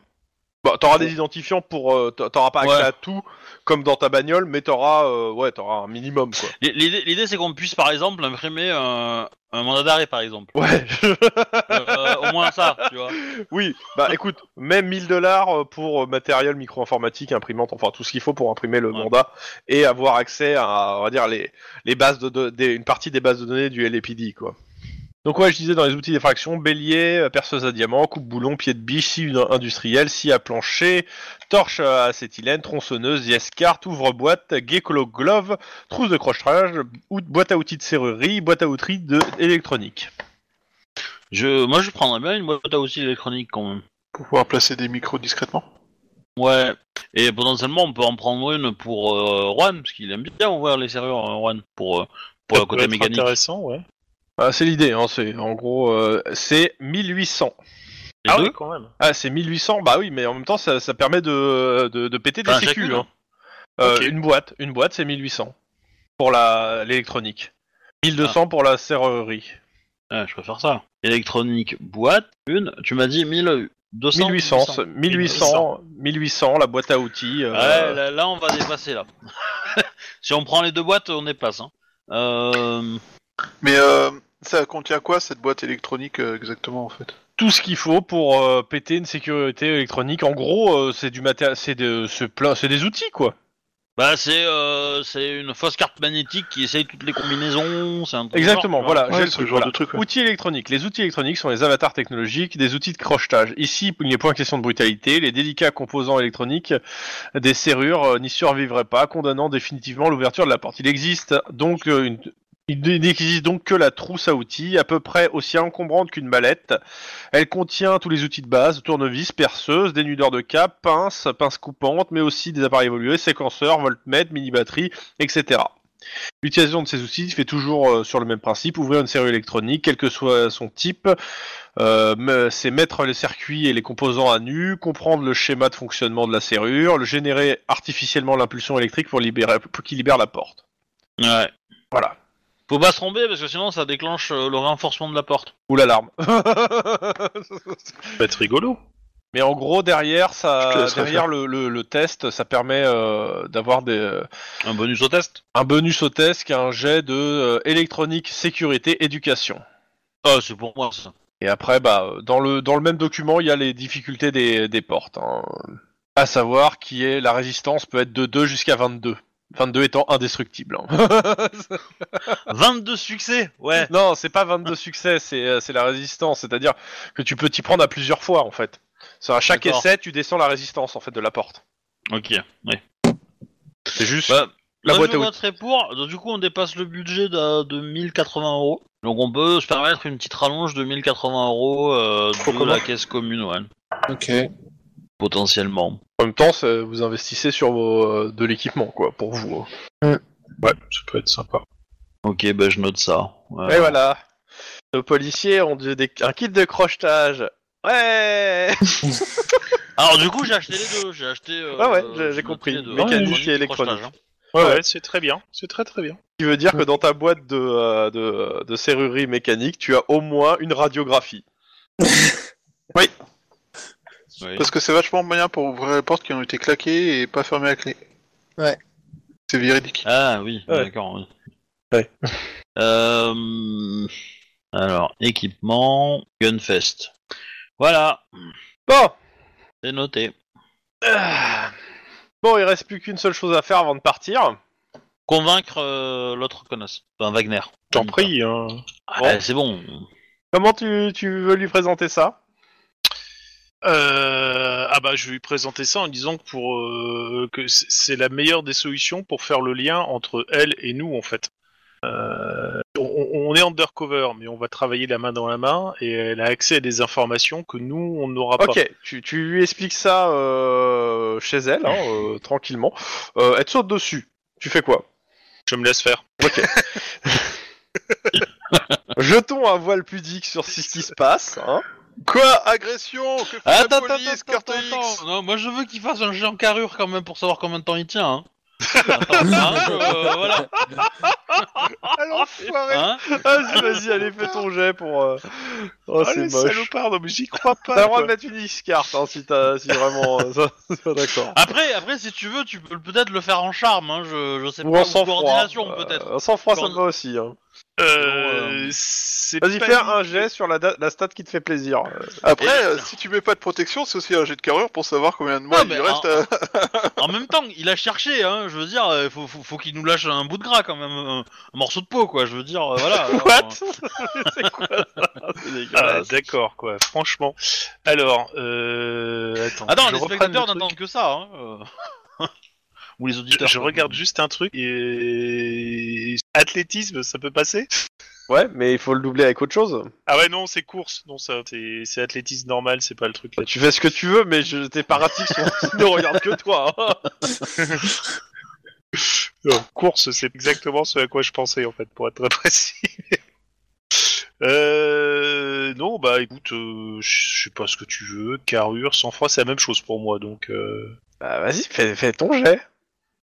Bah, t'auras des identifiants pour, euh, t'auras pas accès ouais. à tout comme dans ta bagnole, mais t'auras, euh, ouais, t'auras un minimum quoi. L'idée, l'idée c'est qu'on puisse par exemple imprimer un, un mandat d'arrêt par exemple. Ouais. euh, euh, au moins ça, tu vois. Oui. Bah écoute, même mille dollars pour matériel micro-informatique, imprimante, enfin tout ce qu'il faut pour imprimer le ouais. mandat et avoir accès à, on va dire les, les bases de, de des, une partie des bases de données du L A P D quoi. Donc ouais, je disais dans les outils d'effraction, bélier, perceuse à diamant, coupe-boulon, pied de biche, scie industrielle, scie à plancher, torche à acétylène, tronçonneuse, escarte, ouvre-boîte, gecko-glove, trousse de crochetage, boîte à outils de serrurerie, boîte à outils de électronique. Je, moi je prendrais bien une boîte à outils électronique quand même. Pour pouvoir placer des micros discrètement. Ouais, et potentiellement on peut en prendre une pour euh, Juan, parce qu'il aime bien ouvrir les serrures, euh, Juan, pour, euh, pour le côté mécanique. C'est intéressant, ouais. Ah, c'est l'idée, hein, c'est, en gros, euh, c'est mille huit cents. Les ah deux, oui, quand même. Ah, c'est mille huit cents, bah oui, mais en même temps, ça, ça permet de, de, de péter enfin, des sécu. Hein. Euh, okay. Une boîte, une boîte, c'est mille huit cents pour la, l'électronique. mille deux cents ah. pour la serrurerie. Ah, je préfère ça. Électronique, boîte, une, tu m'as dit mille deux cents. mille huit cents, mille huit cents, mille huit cents, mille huit cents la boîte à outils. Euh... Ouais, là, là, on va dépasser, là. Si on prend les deux boîtes, on dépasse. Hein. Euh... Mais... Euh... Ça contient quoi cette boîte électronique euh, exactement en fait? Tout ce qu'il faut pour euh, péter une sécurité électronique. En gros, euh, c'est du maté- c'est, de, c'est, plein, c'est des outils quoi. Bah c'est euh, c'est une fausse carte magnétique qui essaye toutes les combinaisons. C'est un exactement, genre, voilà. Ouais, j'ai ce genre voilà. de truc. Ouais. Outils électroniques. Les outils électroniques sont les avatars technologiques, des outils de crochetage. Ici, il n'est point question de brutalité. Les délicats composants électroniques des serrures euh, n'y survivraient pas, condamnant définitivement l'ouverture de la porte. Il existe donc euh, une Il n'existe donc que la trousse à outils, à peu près aussi encombrante qu'une mallette. Elle contient tous les outils de base, tournevis, perceuse, dénudeur de câble, pince, pince coupante, mais aussi des appareils évolués, séquenceurs, voltmètre, mini-batterie, et cetera. L'utilisation de ces outils fait toujours euh, sur le même principe, ouvrir une serrure électronique, quel que soit son type, euh, c'est mettre les circuits et les composants à nu, comprendre le schéma de fonctionnement de la serrure, le générer artificiellement l'impulsion électrique pour, libérer, pour qu'il libère la porte. Ouais. Voilà. Faut pas se tromper parce que sinon ça déclenche le renforcement de la porte. Ou l'alarme. Ça va être rigolo. Mais en gros derrière ça, derrière le, le, le test, ça permet euh, d'avoir des un bonus au test. Un bonus au test qui est un jet de euh, électronique, sécurité, éducation. Ah oh, c'est pour moi ça. Et après bah dans le dans le même document il y a les difficultés des des portes. Hein. À savoir qui est la résistance peut être de deux jusqu'à vingt-deux. vingt-deux étant indestructible. Hein. vingt-deux succès, ouais. Non, c'est pas vingt-deux succès, c'est, c'est la résistance. C'est-à-dire que tu peux t'y prendre à plusieurs fois, en fait. C'est à chaque D'accord. essai, tu descends la résistance, en fait, de la porte. Ok, ouais. C'est juste bah, la boîte à outils. Pour, donc, du coup, on dépasse le budget de, de mille quatre-vingts euros. Donc, on peut se permettre une petite rallonge de mille quatre-vingts euros euh, de comment la caisse commune, ouais. Ok. Potentiellement. En même temps, vous investissez sur vos, de l'équipement, quoi, pour vous. Hein. Mm. Ouais, ça peut être sympa. Ok, ben bah, je note ça. Euh... Et voilà. Nos policiers ont des... un kit de crochetage. Ouais. Alors du coup, j'ai acheté les deux. J'ai acheté. Euh, ah ouais, j'ai, j'ai compris. Mécanique et électronique. Hein. Ouais, ouais, ouais, c'est très bien. C'est très très bien. Ce qui veut dire que dans ta boîte de, euh, de, de serrurerie mécanique, tu as au moins une radiographie. Oui. Oui. Parce que c'est vachement moyen pour ouvrir les portes qui ont été claquées et pas fermées à clé. Ouais. C'est véridique. Ah oui, ouais. D'accord. Oui. Ouais. Euh... Alors, équipement, Gunfest. Voilà. Bon. C'est noté. Bon, il reste plus qu'une seule chose à faire avant de partir. convaincre euh, l'autre connasse. Enfin, Wagner. T'en prie. Hein. Ah, bon. C'est bon. Comment tu, tu veux lui présenter ça ? Euh, ah bah je vais lui présenter ça en disant que pour euh, que c'est la meilleure des solutions pour faire le lien entre elle et nous en fait. Euh, on, on est undercover mais on va travailler la main dans la main et elle a accès à des informations que nous on n'aura okay. pas. Ok, tu, tu lui expliques ça euh, chez elle hein, euh, tranquillement. Euh, elle te saute dessus. Tu fais quoi ? Je me laisse faire. Ok. Jetons un voile pudique sur ce qui se passe. Hein. Quoi ? Agression ? Que fait attends, la police, attends, carte attends, X. Non, moi je veux qu'il fasse un jet en carrure quand même pour savoir combien de temps il tient. Hein. Attends, hein, euh, voilà. Alors, foiré. Hein vas-y, vas-y, allez, fais ton jet pour... Euh... Oh, allez, c'est moche. Salopard, non mais j'y crois pas. T'as le droit de mettre une X-carte, hein, si t'as... Si vraiment... Ça, c'est pas d'accord. Après, après, si tu veux, tu peux peut-être le faire en charme, hein, je, je sais ou pas, en sans coordination, froid. Peut-être. En sang-froid, ça me va aussi, hein. Euh, c'est vas-y, fais un jet sur la, da- la stat qui te fait plaisir. Après, euh, si tu mets pas de protection, c'est aussi un jet de carrure pour savoir combien de mois ah, il reste. En... À... en même temps, il a cherché, hein, je veux dire, faut, faut, faut qu'il nous lâche un bout de gras quand même, un, un morceau de peau, quoi, je veux dire, voilà. What euh... C'est quoi ça c'est dégueulasse. Ah, d'accord, quoi, franchement. Alors, euh... Attends, Attends les spectateurs le n'attendent que ça, hein. Euh... Ou les auditeurs. Je, je regarde juste un truc et... Athlétisme, ça peut passer ? Ouais, mais il faut le doubler avec autre chose. Ah ouais, non, c'est course. Non, ça, c'est, c'est athlétisme normal, c'est pas le truc. Là. Tu fais ce que tu veux, mais je... tes paratiques sont... ne regardent que toi. Hein. Non, course, c'est exactement ce à quoi je pensais, en fait, pour être très précis. Euh... Non, bah écoute, euh, je sais pas ce que tu veux. Carrure, sang-froid, c'est la même chose pour moi, donc... Euh... Bah vas-y, fais, fais ton jet.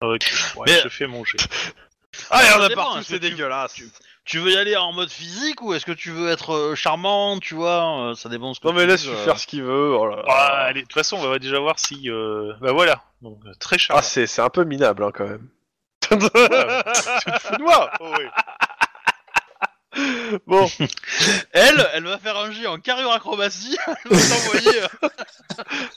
Ok, ouais, mais... je fais mon jet. Ah, ah on a partout, c'est dégueulasse. Tu, tu veux y aller en mode physique ou est-ce que tu veux être euh, charmant, tu vois euh, ça dépend de ce que non, tu veux. Non mais laisse euh... faire ce qu'il veut. Oh ah, de toute façon, on va déjà voir si... Euh... Bah voilà, donc très charmant. Ah, c'est, c'est un peu minable, hein, quand même. Tu te fous de moi. Oh oui. Bon, elle, elle va faire un jet en carrure acrobatie. Elle va t'envoyer.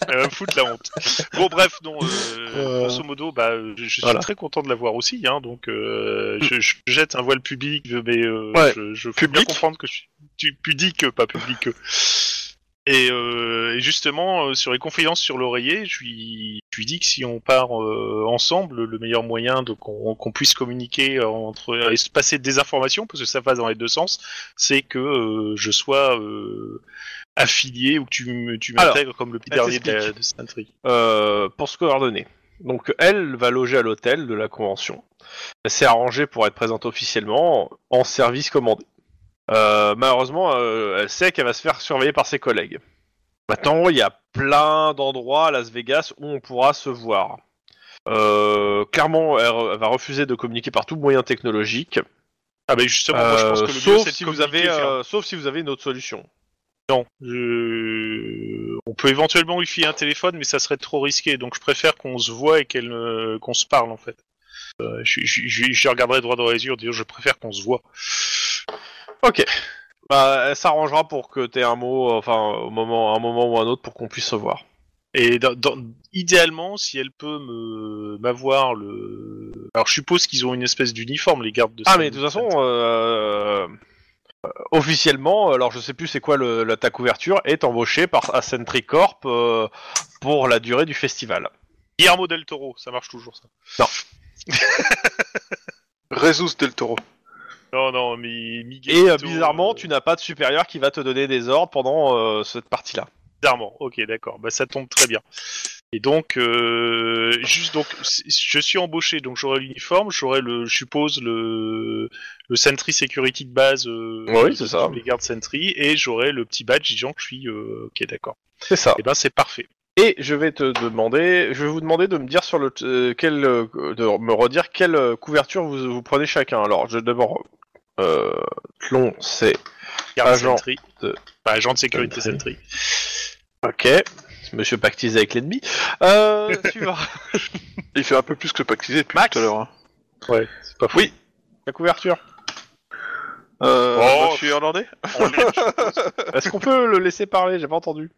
Elle va me foutre la honte. Bon, bref, non, euh, euh... grosso modo, bah, je, je suis voilà. très content de la voir aussi, hein, donc euh, je, je jette un voile public, mais euh, ouais. je, je fais bien comprendre que je suis pudique, pas public. Et, euh, et justement, euh, sur les confidences sur l'oreiller, je lui, je lui dis que si on part euh, ensemble, le meilleur moyen de, qu'on, qu'on puisse communiquer entre euh, et se passer des informations, parce que ça passe dans les deux sens, c'est que euh, je sois euh, affilié ou que tu, tu m'intègres alors, comme le petit dernier de, la, de Sentry. Euh, pour se coordonner. Donc elle va loger à l'hôtel de la convention. Elle s'est arrangée pour être présente officiellement en service commandé. Euh, malheureusement, euh, elle sait qu'elle va se faire surveiller par ses collègues. Maintenant, il y a plein d'endroits à Las Vegas où on pourra se voir. Euh, clairement, elle, re- elle va refuser de communiquer par tout moyen technologique. Ah ben bah justement, moi, je pense que le sauf mieux, c'est si vous avez, euh, sauf si vous avez une autre solution. Non, je... on peut éventuellement lui filer un téléphone, mais ça serait trop risqué. Donc, je préfère qu'on se voit et qu'elle, euh, qu'on se parle en fait. Euh, je, je, je, je regarderai droit dans les yeux en disant je préfère qu'on se voit. Ok, bah, elle s'arrangera pour que t'aies un mot, enfin, au moment, un moment ou un autre pour qu'on puisse se voir. Et dans, dans, idéalement, si elle peut me, m'avoir le... Alors je suppose qu'ils ont une espèce d'uniforme, les gardes de... Ah mais de toute façon, euh, euh, officiellement, alors je sais plus c'est quoi le, la, ta couverture, est embauchée par Sentry Corp euh, pour la durée du festival. Guillermo del Toro, ça marche toujours ça. Non. Rezus del Toro. Non, non, mais Miguelito... Et euh, bizarrement, euh... tu n'as pas de supérieur qui va te donner des ordres pendant euh, cette partie-là. Bizarrement, ok, d'accord, bah ça tombe très bien. Et donc, euh, juste donc, je suis embauché, donc j'aurai l'uniforme, j'aurai le, je suppose, le, le Sentry Security de base, euh, oui, c'est ça. Les gardes Sentry, et j'aurai le petit badge disant que je suis, euh, ok, d'accord. C'est ça. Et ben c'est parfait. Et je vais te demander, je vais vous demander de me dire sur le, euh, quel, euh, de me redire quelle couverture vous, vous prenez chacun. Alors, je d'abord. Euh, Tlon, c'est agent de... Enfin, agent de sécurité Sentry. Ok, monsieur pactisé avec l'ennemi. Euh, suivant. Il fait un peu plus que pactisé depuis Max. Tout à l'heure. Hein. Ouais, c'est pas fou. Oui, la couverture. Euh, oh, mafieux irlandais. Est-ce qu'on peut le laisser parler ? J'ai pas entendu.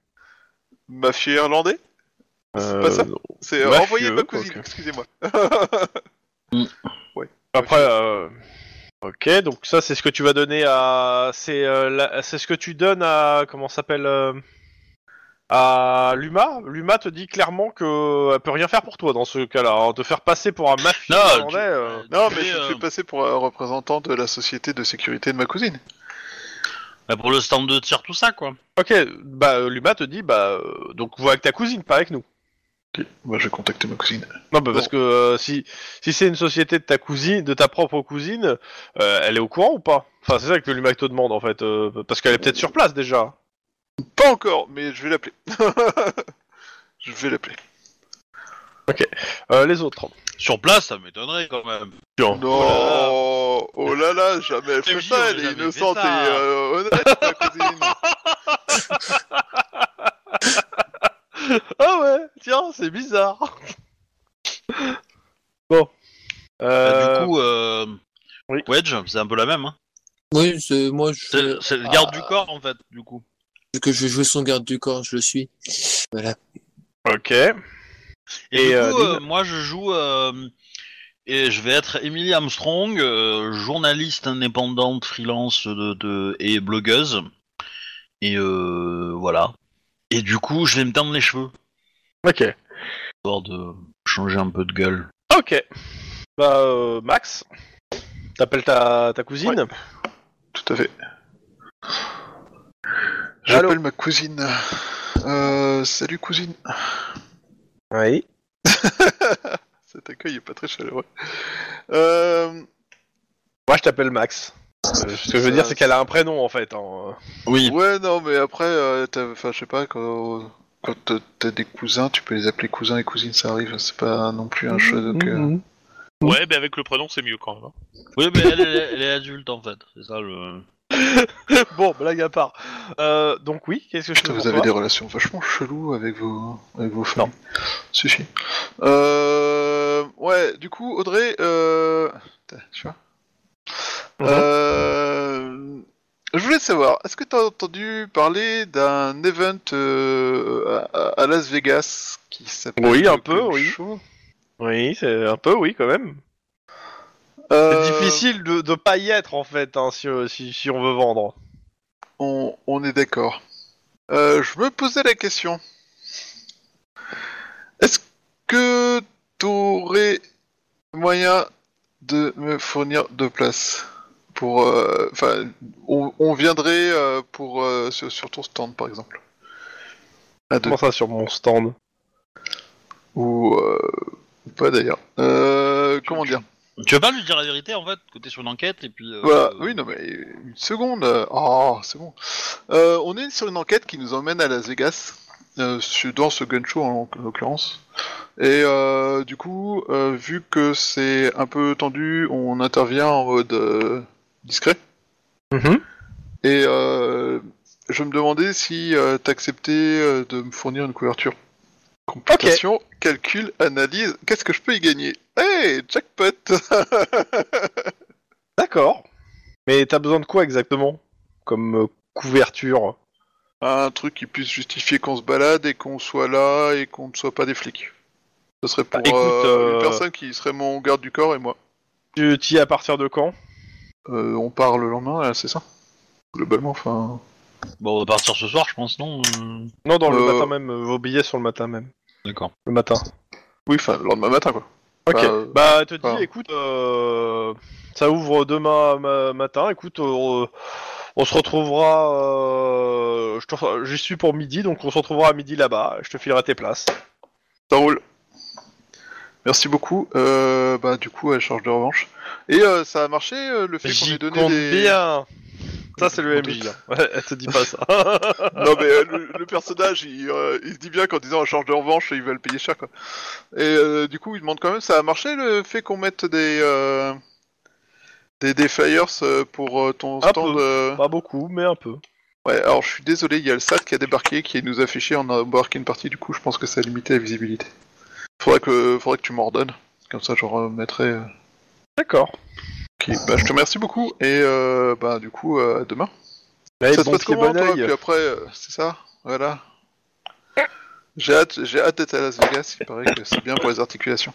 Mafieux irlandais ? C'est euh, pas ça ? Non. C'est euh, envoyer ma cousine, okay. Excusez-moi. mm. Ouais. Après, okay. Euh... ok, donc ça c'est ce que tu vas donner à, c'est euh, la... c'est ce que tu donnes à, comment ça s'appelle, euh... à Luma. Luma te dit clairement que elle peut rien faire pour toi dans ce cas-là, hein. Te faire passer pour un mafieux. Non, tu... euh... non, mais je te fais passer pour un représentant de la société de sécurité de ma cousine. Bah pour le stand de tir, tout ça, quoi. Ok, bah Luma te dit, bah donc vois avec ta cousine, pas avec nous. Ok, bah je vais contacter ma cousine. Non, bah bon. Parce que euh, si si c'est une société de ta cousine, de ta propre cousine, euh, elle est au courant ou pas? Enfin, c'est ça que Luma te demande en fait, euh, parce qu'elle est peut-être sur place déjà. Pas encore, mais je vais l'appeler. Je vais l'appeler. Ok, euh, les autres. Sur place, ça m'étonnerait quand même. Non, voilà. Oh là là, jamais elle fait ça, elle est innocente et euh, honnête, ma cousine. Ah ouais, tiens, c'est bizarre. Bon. Euh... Bah, du coup, euh... oui. Wedge, c'est un peu la même. Hein. Oui, c'est moi. Je... C'est, c'est le garde ah... du corps en fait, du coup. Vu que je vais jouer son garde du corps, je le suis. Voilà. Ok. Et, et du euh, coup, euh, moi je joue, euh, et je vais être Emilia Armstrong, euh, journaliste indépendante, freelance de, de, et blogueuse. Et euh, voilà. Et du coup, je vais me teindre les cheveux. Ok. Histoire de changer un peu de gueule. Ok. Bah, euh, Max, t'appelles ta, ta cousine ? Ouais. Tout à fait. J'appelle Allô. ma cousine. Euh, salut cousine. Oui. Cet accueil est pas très chaleureux. Euh... Moi je t'appelle Max. Euh, ce que je veux dire c'est qu'elle a un prénom en fait. Hein. Oui. Ouais non mais après, euh, enfin je sais pas, quand, quand t'as des cousins tu peux les appeler cousins et cousines, ça arrive, c'est pas non plus un choix de cœur. Mm-hmm. Ouais mais avec le prénom c'est mieux quand même. Hein. Oui mais elle, elle, elle est adulte en fait, c'est ça le... Bon, blague à part. Euh, donc oui, qu'est-ce que je peux vous avez des relations vachement cheloues avec vos, avec vos femmes. Suffit. Euh, ouais, du coup, Audrey, euh... tu vois. Mm-hmm. Euh... Je voulais te savoir, est-ce que t'as entendu parler d'un event euh, à, à Las Vegas qui s'appelle... Oui, un peu, oui. Oui, c'est un peu, oui, quand même. C'est euh... difficile de, de pas y être en fait, hein, si, si, si on veut vendre. On, on est d'accord. Euh, je me posais la question. Est-ce que t'aurais moyen de me fournir deux places pour, euh, on, on viendrait euh, pour euh, sur, sur ton stand par exemple. À Comment deux. Ça sur mon stand? Ou euh, pas d'ailleurs. Euh, comment dire? Tu veux pas lui dire la vérité en fait, que t'es sur une enquête et puis... Euh... Voilà, oui, non mais une seconde, oh c'est bon. Euh, on est sur une enquête qui nous emmène à Las Vegas, euh, dans ce gun show en l'occurrence. Et euh, du coup, euh, vu que c'est un peu tendu, on intervient en mode euh, discret. Mm-hmm. Et euh, je me demandais si euh, t'acceptais de me fournir une couverture. Computation, okay. Calcul, analyse, qu'est-ce que je peux y gagner? Hey, jackpot. D'accord. Mais t'as besoin de quoi exactement? Comme couverture? Un truc qui puisse justifier qu'on se balade et qu'on soit là et qu'on ne soit pas des flics. Ce serait pour ah, écoute, euh, euh... une personne qui serait mon garde du corps et moi. Tu t'y es à partir de quand? euh, On part le lendemain, là, c'est ça? Globalement, enfin... Bon, on va partir ce soir, je pense, non? Non, dans le euh... matin même, vos billets sont le matin même. D'accord. Le matin. Oui, enfin, le lendemain matin, quoi. Ok, euh, bah, elle te dit, enfin... écoute, euh, ça ouvre demain ma- matin, écoute, euh, on se retrouvera, euh, je te, j'y suis pour midi, donc on se retrouvera à midi là-bas, je te filerai tes places. Ça roule. Merci beaucoup, euh, bah, du coup, elle charge de revanche. Et euh, ça a marché, euh, le fait j'y qu'on ait donné des... bien. Ça c'est le M J, ouais, elle te dit pas ça. Non mais euh, le, le personnage il, euh, il se dit bien qu'en disant en charge de revanche il va le payer cher quoi. Et euh, du coup il demande quand même ça a marché le fait qu'on mette des euh, des, des flyers pour euh, ton un stand peu. Euh... Pas beaucoup mais un peu. Ouais alors je suis désolé il y a le S A T qui a débarqué qui nous a fiché en embarqué une partie du coup je pense que ça a limité la visibilité. Faudrait que, faudrait que tu m'ordonnes, comme ça je remettrai... Euh... D'accord. Okay, bah, je te remercie beaucoup et euh, bah, du coup euh, à demain. Ouais, ça bon se passe comment bon toi, puis après euh, c'est ça, voilà. J'ai hâte, j'ai hâte d'être à Las Vegas, il paraît que c'est bien pour les articulations.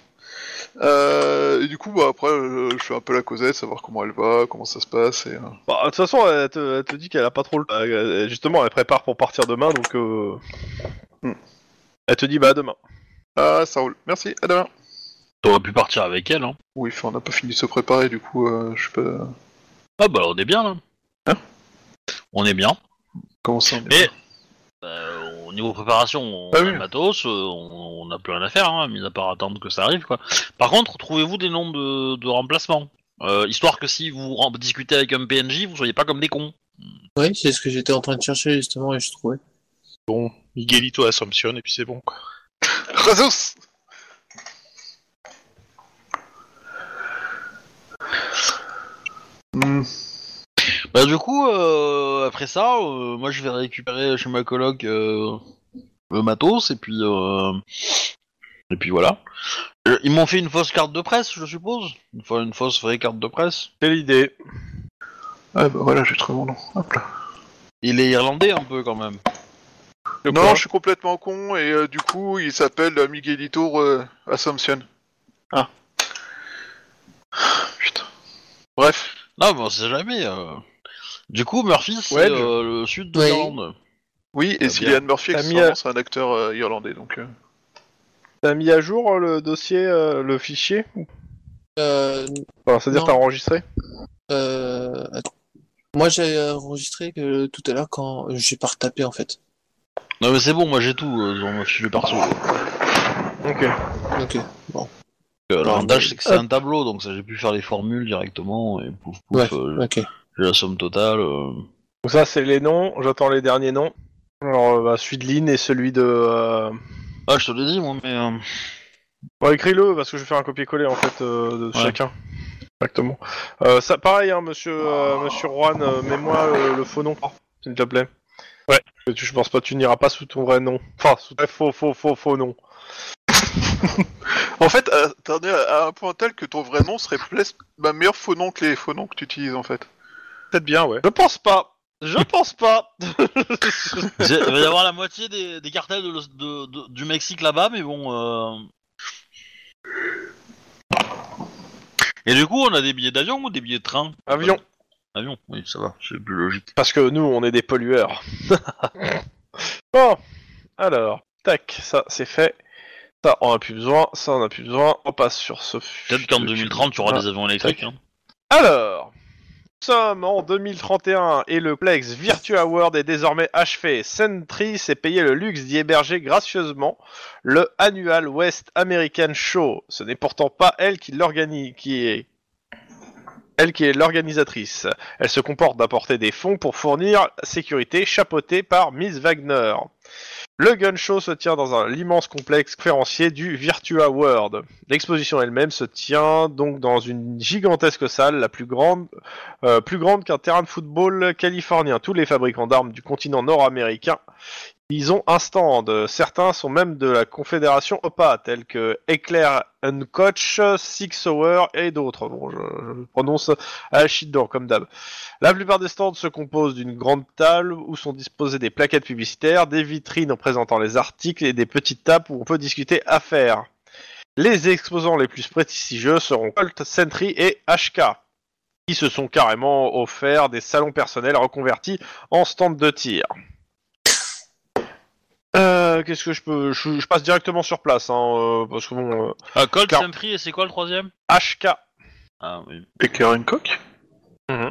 Euh, et du coup, bah, après, euh, je fais un peu la causette, savoir comment elle va, comment ça se passe. Et, euh... bah, de toute façon, elle te, elle te dit qu'elle a pas trop le euh, justement, elle prépare pour partir demain, donc euh... hmm. elle te dit bah à demain. Ah, ça roule. Merci, à demain. T'aurais pu partir avec elle, hein. Oui, on n'a pas fini de se préparer, du coup, euh, je sais pas... Ah bah, on est bien, là. Hein? On est bien. Comment ça, on est et... bien bah, au niveau préparation, on ah, a oui. le matos, on n'a plus rien à faire, hein, mis à part attendre que ça arrive, quoi. Par contre, trouvez-vous des noms de, de remplacements, euh, histoire que si vous rem- discutez avec un P N J, vous soyez pas comme des cons. Oui, c'est ce que j'étais en train de chercher, justement, et je trouvais. Bon, Miguelito Assumption, et puis c'est bon, quoi. Ressources. Hmm. Bah du coup, euh, après ça, euh, moi je vais récupérer chez ma coloc euh, le matos, et puis euh, et puis voilà. Ils m'ont fait une fausse carte de presse, je suppose. Enfin, une fausse vraie carte de presse. Quelle idée. Ah bah voilà, j'ai trouvé mon nom. Hop là. Il est irlandais un peu quand même. Le non, plan. Je suis complètement con, et euh, du coup, il s'appelle euh, Miguelito euh, Assumption. Ah. Putain. Bref. Non, mais on sait jamais. Euh... Du coup, Murphy, c'est ouais, euh, je... le sud de oui. l'Irlande. Oui, et Cillian Murphy, à... c'est un acteur euh, irlandais, donc... Euh... T'as mis à jour le dossier, euh, le fichier euh... enfin, c'est-à-dire non. T'as enregistré euh... Moi, j'ai enregistré que tout à l'heure, quand j'ai pas retapé, en fait. Non mais c'est bon, moi j'ai tout, euh, genre, je suis le perso. Ok. Ok, bon. L'avantage c'est que c'est un tableau, donc ça, j'ai pu faire les formules directement, et pouf pouf, ouais, euh, okay. J'ai la somme totale. Euh... Ça c'est les noms, j'attends les derniers noms. Alors, bah, celui de Lynn et celui de... Euh... Ah, je te l'ai dit moi, mais... Euh... Bon, écris-le, parce que je vais faire un copier-coller en fait, euh, de ouais. chacun. Exactement. Euh, ça, pareil, hein, monsieur, euh, monsieur Juan, euh, mets-moi euh, le faux nom, s'il te plaît. Ouais, je pense pas, tu n'iras pas sous ton vrai nom. Enfin, sous ton faux, faux, faux, faux nom. En fait, t'en es à un point tel que ton vrai nom serait plus bah, meilleur faux nom que les faux noms que tu utilises, en fait. Peut-être bien, ouais. Je pense pas. Je pense pas. Il va y avoir la moitié des, des cartels de, de, de, du Mexique là-bas, mais bon... Euh... Et du coup, on a des billets d'avion ou des billets de train ? Avion. Avion, oui, ça va, c'est plus logique. Parce que nous, on est des pollueurs. Bon, alors, tac, ça, c'est fait. Ça, on a plus besoin, ça, on a plus besoin. On passe sur ce... Peut-être qu'en deux mille trente, tu auras ah, des avions électriques. Hein. Alors, nous sommes en deux mille trente et un, et le complexe Virtua World est désormais achevé. Sentry s'est payé le luxe d'y héberger gracieusement le Annual West American Show. Ce n'est pourtant pas elle qui l'organise, qui est... Elle qui est l'organisatrice. Elle se comporte d'apporter des fonds pour fournir sécurité, chapeautée par Miss Wagner. Le Gun Show se tient dans un, l'immense complexe conférencier du Virtua World. L'exposition elle-même se tient donc dans une gigantesque salle, la plus grande, euh, plus grande qu'un terrain de football californien. Tous les fabricants d'armes du continent nord-américain, ils ont un stand. Certains sont même de la Confédération O P A, tels que Eclair Uncoach, Six Hour et d'autres. Bon, je, je prononce à la shit dedans, comme d'hab. La plupart des stands se composent d'une grande table où sont disposées des plaquettes publicitaires, des vitrines en présentant les articles et des petites tables où on peut discuter affaires. Les exposants les plus prestigieux seront Colt, Sentry et H K, qui se sont carrément offerts des salons personnels reconvertis en stands de tir. Euh, qu'est-ce que je peux... Je, je passe directement sur place, hein, euh, parce que bon... Euh... Ah, Colt, Car... Sentry, et c'est quoi le troisième ? H K. Ah, oui. Et Karen Cook ? Mmh.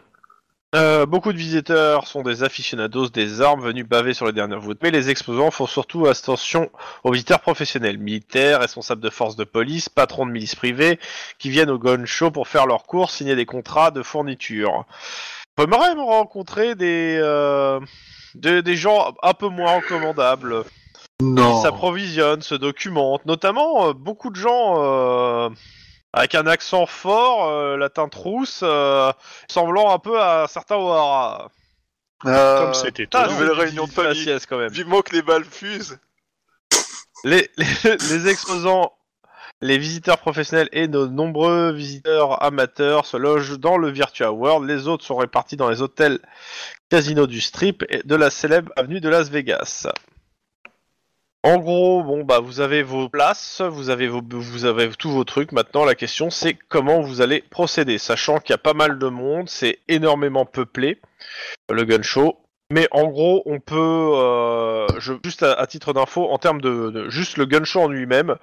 Euh, beaucoup de visiteurs sont des aficionados des armes venus baver sur les dernières voûtes, mais les exposants font surtout attention aux visiteurs professionnels, militaires, responsables de forces de police, patrons de milices privées, qui viennent au gun show pour faire leurs courses, signer des contrats de fourniture. On peut même rencontrer des... Euh... De, des gens un peu moins recommandables. Non. Ils s'approvisionnent, se documentent, notamment euh, beaucoup de gens euh, avec un accent fort, euh, la teinte rousse, euh, semblant un peu à certains O'Hara. Euh, Comme c'était une nouvelle réunion de famille. Quand même. Vivement que les balles fusent. Les, les, les exposants, les visiteurs professionnels et nos nombreux visiteurs amateurs se logent dans le Virtua World. Les autres sont répartis dans les hôtels casinos du Strip et de la célèbre avenue de Las Vegas. En gros, bon bah vous avez vos places, vous avez vos, vous avez tous vos trucs. Maintenant, la question c'est comment vous allez procéder, sachant qu'il y a pas mal de monde, c'est énormément peuplé, le gun show. Mais en gros, on peut, euh, je, juste à, à titre d'info, en termes de, de juste le gun show en lui-même,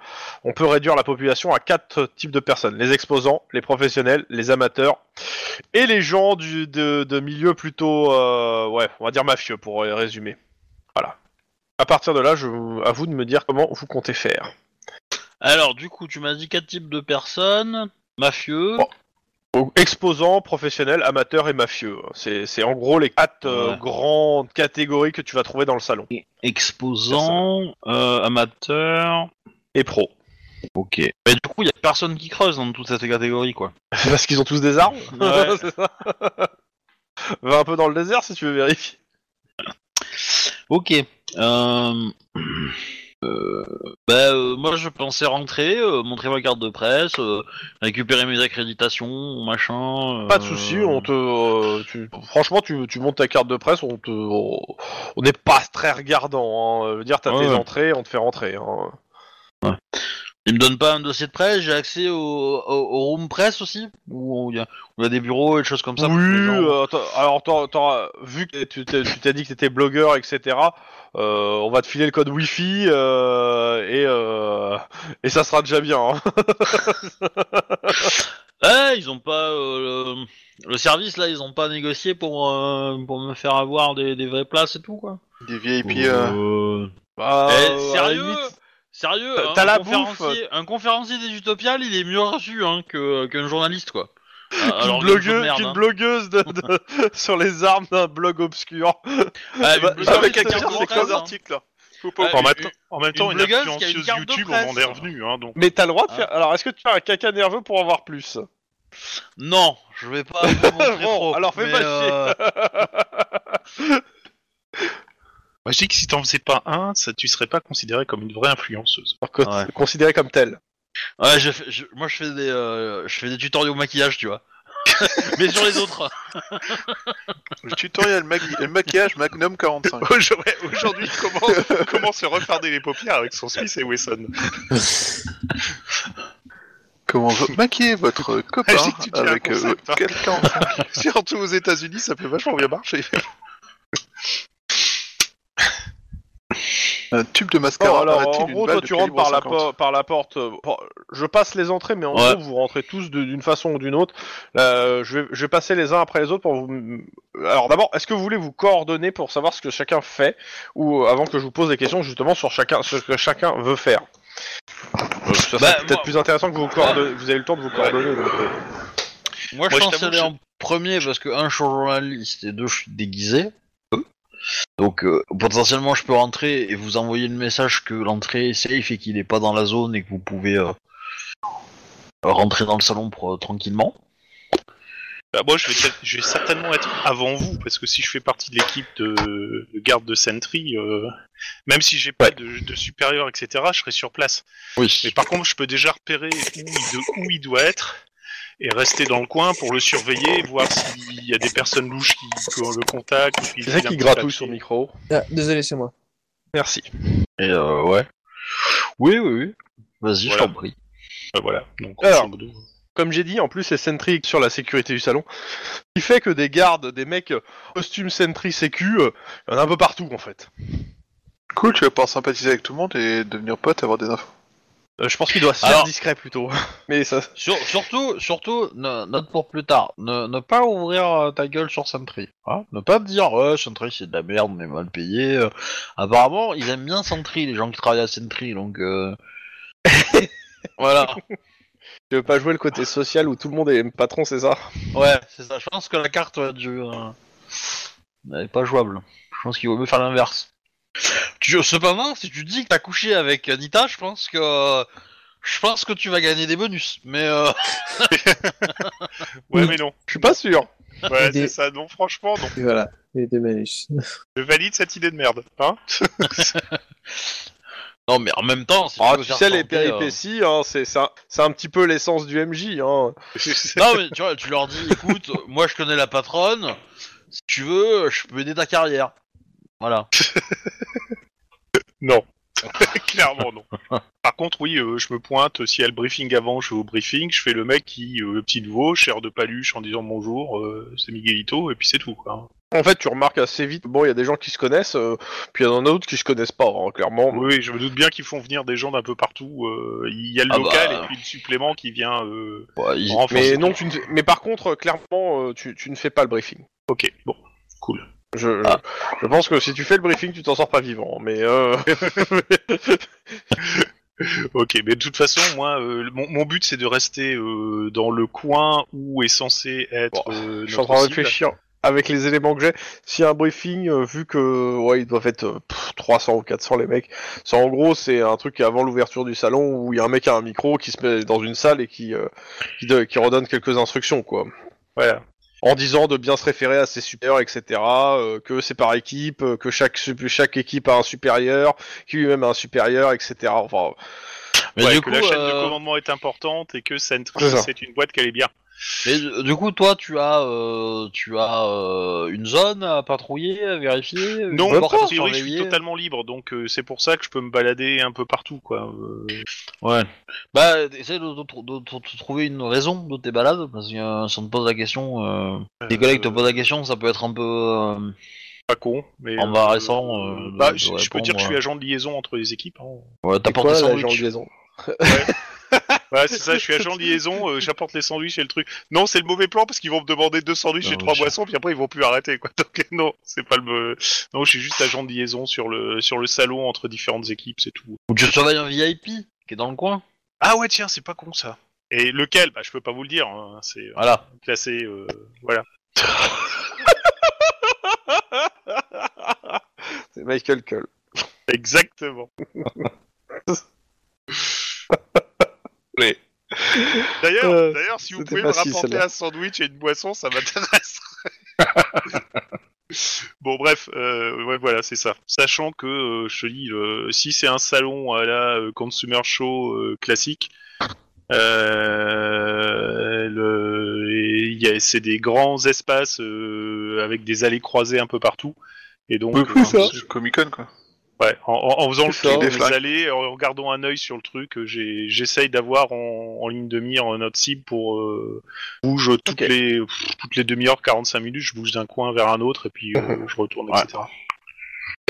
on peut réduire la population à quatre types de personnes. Les exposants, les professionnels, les amateurs et les gens du, de, de milieu plutôt, euh, ouais, on va dire mafieux pour résumer. Voilà. À partir de là, je, à vous de me dire comment vous comptez faire. Alors, du coup, tu m'as dit quatre types de personnes, mafieux... Bon. Exposants, professionnels, amateurs et mafieux. C'est, c'est en gros les quatre euh, ouais. grandes catégories que tu vas trouver dans le salon. Exposants, euh, amateurs... Et pros. Ok. Mais du coup, il n'y a personne qui creuse dans toute cette catégorie, quoi. Parce qu'ils ont tous des armes. Ouais. C'est ça. Va un peu dans le désert, si tu veux vérifier. Ok. Euh... Euh, bah, euh, moi je pensais rentrer, euh, montrer ma carte de presse, euh, récupérer mes accréditations, machin. Euh... Pas de soucis, on te, euh, tu, franchement, tu, tu montes ta carte de presse, on te, on n'est pas très regardant. Hein. Je veux dire, t'as ouais, tes ouais. entrées, on te fait rentrer. Hein. Ouais. Ils me donnent pas un dossier de presse, j'ai accès au, au, au room press aussi, où il y, y a des bureaux et des choses comme ça. Oui, euh, t'as, alors t'as, t'as, vu que tu t'es, tu t'es dit que t'étais blogueur, et cetera, euh, on va te filer le code Wi-Fi euh, et, euh, et ça sera déjà bien. Hein. Ouais, ils ont pas euh, le, le service là, ils ont pas négocié pour euh, pour me faire avoir des, des vraies places et tout quoi. Des V I P. Euh... Euh... Bah, eh, sérieux. Sérieux, t'as un, la conférencier, un conférencier des Utopiales, il est mieux reçu hein, que, qu'un journaliste, quoi. Alors, une blogueuse, merde, une hein. blogueuse de, de, sur les armes d'un blog obscur. Ah, bah, avec un quinze articles, là. Faut pas ah, en, une, en même temps, une, une influenceuse une YouTube au monde est revenue. Hein, donc. Mais t'as le droit de faire... Ah. Alors, est-ce que tu fais un caca nerveux pour avoir plus ? Non, je vais pas vous montrer bon, trop. Alors fais pas euh... chier. Moi, je dis que si t'en faisais pas un, ça, tu serais pas considéré comme une vraie influenceuse. Ouais. Considéré comme telle. Ouais, je, je, moi je fais des, euh, je fais des tutoriels au maquillage, tu vois. Mais sur les autres. Le tutoriel maqui- le maquillage Magnum quarante-cinq. Aujourd'hui, comment, comment se refarder les paupières avec son Smith et Wesson. Comment maquiller votre copain ah, avec concept, euh, hein. quelqu'un. Surtout aux États-Unis, ça peut vachement bien marcher. Un tube de mascara. Oh, alors, en gros, toi, tu rentres par la, por- par la porte. Por- je passe les entrées, mais en ouais. gros, vous rentrez tous de, d'une façon ou d'une autre. Euh, je, vais, je vais passer les uns après les autres pour vous. Alors, d'abord, est-ce que vous voulez vous coordonner pour savoir ce que chacun fait, ou avant que je vous pose des questions justement sur chacun, ce que chacun veut faire. Euh, ça bah, peut-être moi... plus intéressant que vous, coordonne... vous ayez le temps de vous coordonner. Ouais. Donc, euh... Moi, je pense aller en premier parce que un, je suis journaliste et deux, je suis déguisé. Donc euh, potentiellement je peux rentrer et vous envoyer le message que l'entrée est safe et qu'il n'est pas dans la zone et que vous pouvez euh, rentrer dans le salon pour, euh, tranquillement. Bah, moi je vais, je vais certainement être avant vous parce que si je fais partie de l'équipe de, de garde de Sentry, euh, même si j'ai pas de, de supérieur et cetera, je serai sur place. Oui. Mais par contre je peux déjà repérer où il, de, où il doit être. Et rester dans le coin pour le surveiller, voir s'il y a des personnes louches qui, qui ont le contact. Qui c'est ça qui gratouille sur le micro. Ah, désolé, c'est moi. Merci. Et euh, ouais. Oui, oui, oui. Vas-y, voilà. Je t'en prie. Euh, voilà. Donc, alors, comme j'ai dit, en plus, c'est Sentry sur la sécurité du salon. Ce qui fait que des gardes, des mecs costume Sentry sécu, il euh, y en a un peu partout, en fait. Cool, tu vas pouvoir sympathiser avec tout le monde et devenir pote, avoir des infos. Euh, je pense qu'il doit se faire discret plutôt. Mais ça... sur, surtout, surtout, ne, note pour plus tard, ne, ne pas ouvrir euh, ta gueule sur Sentry. Hein ne pas te dire, ouais, Sentry c'est de la merde, on est mal payé. Euh, apparemment, ils aiment bien Sentry, les gens qui travaillent à Sentry, donc... Euh... voilà. Tu veux pas jouer le côté social où tout le monde est patron, c'est ça ? Ouais, c'est ça. Je pense que la carte ouais, de jeu n'est euh, pas jouable. Je pense qu'il vaut mieux faire l'inverse. Tu, cependant, si tu dis que t'as couché avec Anita, je pense que je pense que tu vas gagner des bonus, mais euh... ouais, mais non, je suis pas sûr. Ouais, des... c'est ça, non, franchement, non. Et voilà, et des malus. Je valide cette idée de merde, hein. Non, mais en même temps, c'est ah, tu sais les péripéties, euh... hein, c'est ça, c'est, c'est un petit peu l'essence du M J, hein. Non, mais tu vois, tu leur dis, écoute, moi je connais la patronne. Si tu veux, je peux aider ta carrière. Voilà. Non. Clairement non. Par contre, oui, euh, je me pointe. Si y a le briefing avant, je vais au briefing. Je fais le mec qui, euh, petit nouveau, chair de paluche en disant bonjour, euh, c'est Miguelito, et puis c'est tout, quoi. En fait, tu remarques assez vite, bon, il y a des gens qui se connaissent, euh, puis il y en a d'autres qui se connaissent pas, hein, clairement. Oui, je me doute bien qu'ils font venir des gens d'un peu partout. Il euh, y a le ah local bah... et puis le supplément qui vient euh, bah, il... renforcer. Mais, non, tu ne... Mais par contre, clairement, euh, tu, tu ne fais pas le briefing. Ok, bon, cool. Je, ah. je, je pense que si tu fais le briefing, tu t'en sors pas vivant, mais... Euh... Ok, mais de toute façon, moi, euh, mon, mon but, c'est de rester euh, dans le coin où est censé être bon, euh, je suis en train de réfléchir. Avec les éléments que j'ai, si un briefing, euh, vu que ouais, ils doivent être euh, trois cents ou quatre cents les mecs, c'est en gros c'est un truc avant l'ouverture du salon où il y a un mec à un micro qui se met dans une salle et qui euh, qui, de, qui redonne quelques instructions quoi. Voilà. En disant de bien se référer à ses supérieurs, et cetera, euh, que c'est par équipe, euh, que chaque chaque équipe a un supérieur, qui lui-même a un supérieur, et cetera. Enfin. Mais ouais, du que coup, la chaîne euh... de commandement est importante et que Sentry c'est, c'est une boîte qu'elle est bien. Mais du coup, toi, tu as, euh, tu as euh, une zone à patrouiller, à vérifier. Non, a priori, je suis totalement libre, donc euh, c'est pour ça que je peux me balader un peu partout, quoi. Euh... Ouais. Bah, essaie de, de, de, de, de trouver une raison de tes balades, parce que euh, si on te pose la question, euh, euh... tes collègues te posent la question, ça peut être un peu euh, pas con, mais embarrassant. Euh, euh, bah, de, de je, je peux dire que je suis agent de liaison entre les équipes. Hein. Ouais, t'apportes quoi, agent de liaison. Ouais. Ouais, c'est ça, je suis agent de liaison, euh, j'apporte les sandwichs et le truc. Non, c'est le mauvais plan parce qu'ils vont me demander deux sandwichs non, et trois je... boissons, puis après ils vont plus arrêter, quoi. Donc non, c'est pas le. Non, je suis juste agent de liaison sur le sur le salon entre différentes équipes, c'est tout. Ou tu surveilles un V I P qui est dans le coin. Ah ouais, tiens, c'est pas con ça. Et lequel ? Bah, je peux pas vous le dire. Hein. C'est euh, voilà. Classé, euh, voilà. C'est Michael Cole. Exactement. Mais... D'ailleurs, euh, d'ailleurs, si vous pouvez me rapporter celle-là. Un sandwich et une boisson, ça m'intéresserait. Bon, bref, euh, ouais, voilà, c'est ça. Sachant que, euh, je te dis, euh, si c'est un salon à la euh, Consumer Show euh, classique, euh, le, et y a, c'est des grands espaces euh, avec des allées croisées un peu partout. Et donc, euh, ça. C'est Comic-Con, quoi. Ouais, en, en faisant le tour des allées, en regardant un œil sur le truc, j'ai, j'essaye d'avoir en, en ligne de mire notre cible pour euh, bouge toutes okay. les pff, toutes les demi-heures, quarante-cinq minutes, je bouge d'un coin vers un autre et puis euh, je retourne, ouais. et cetera.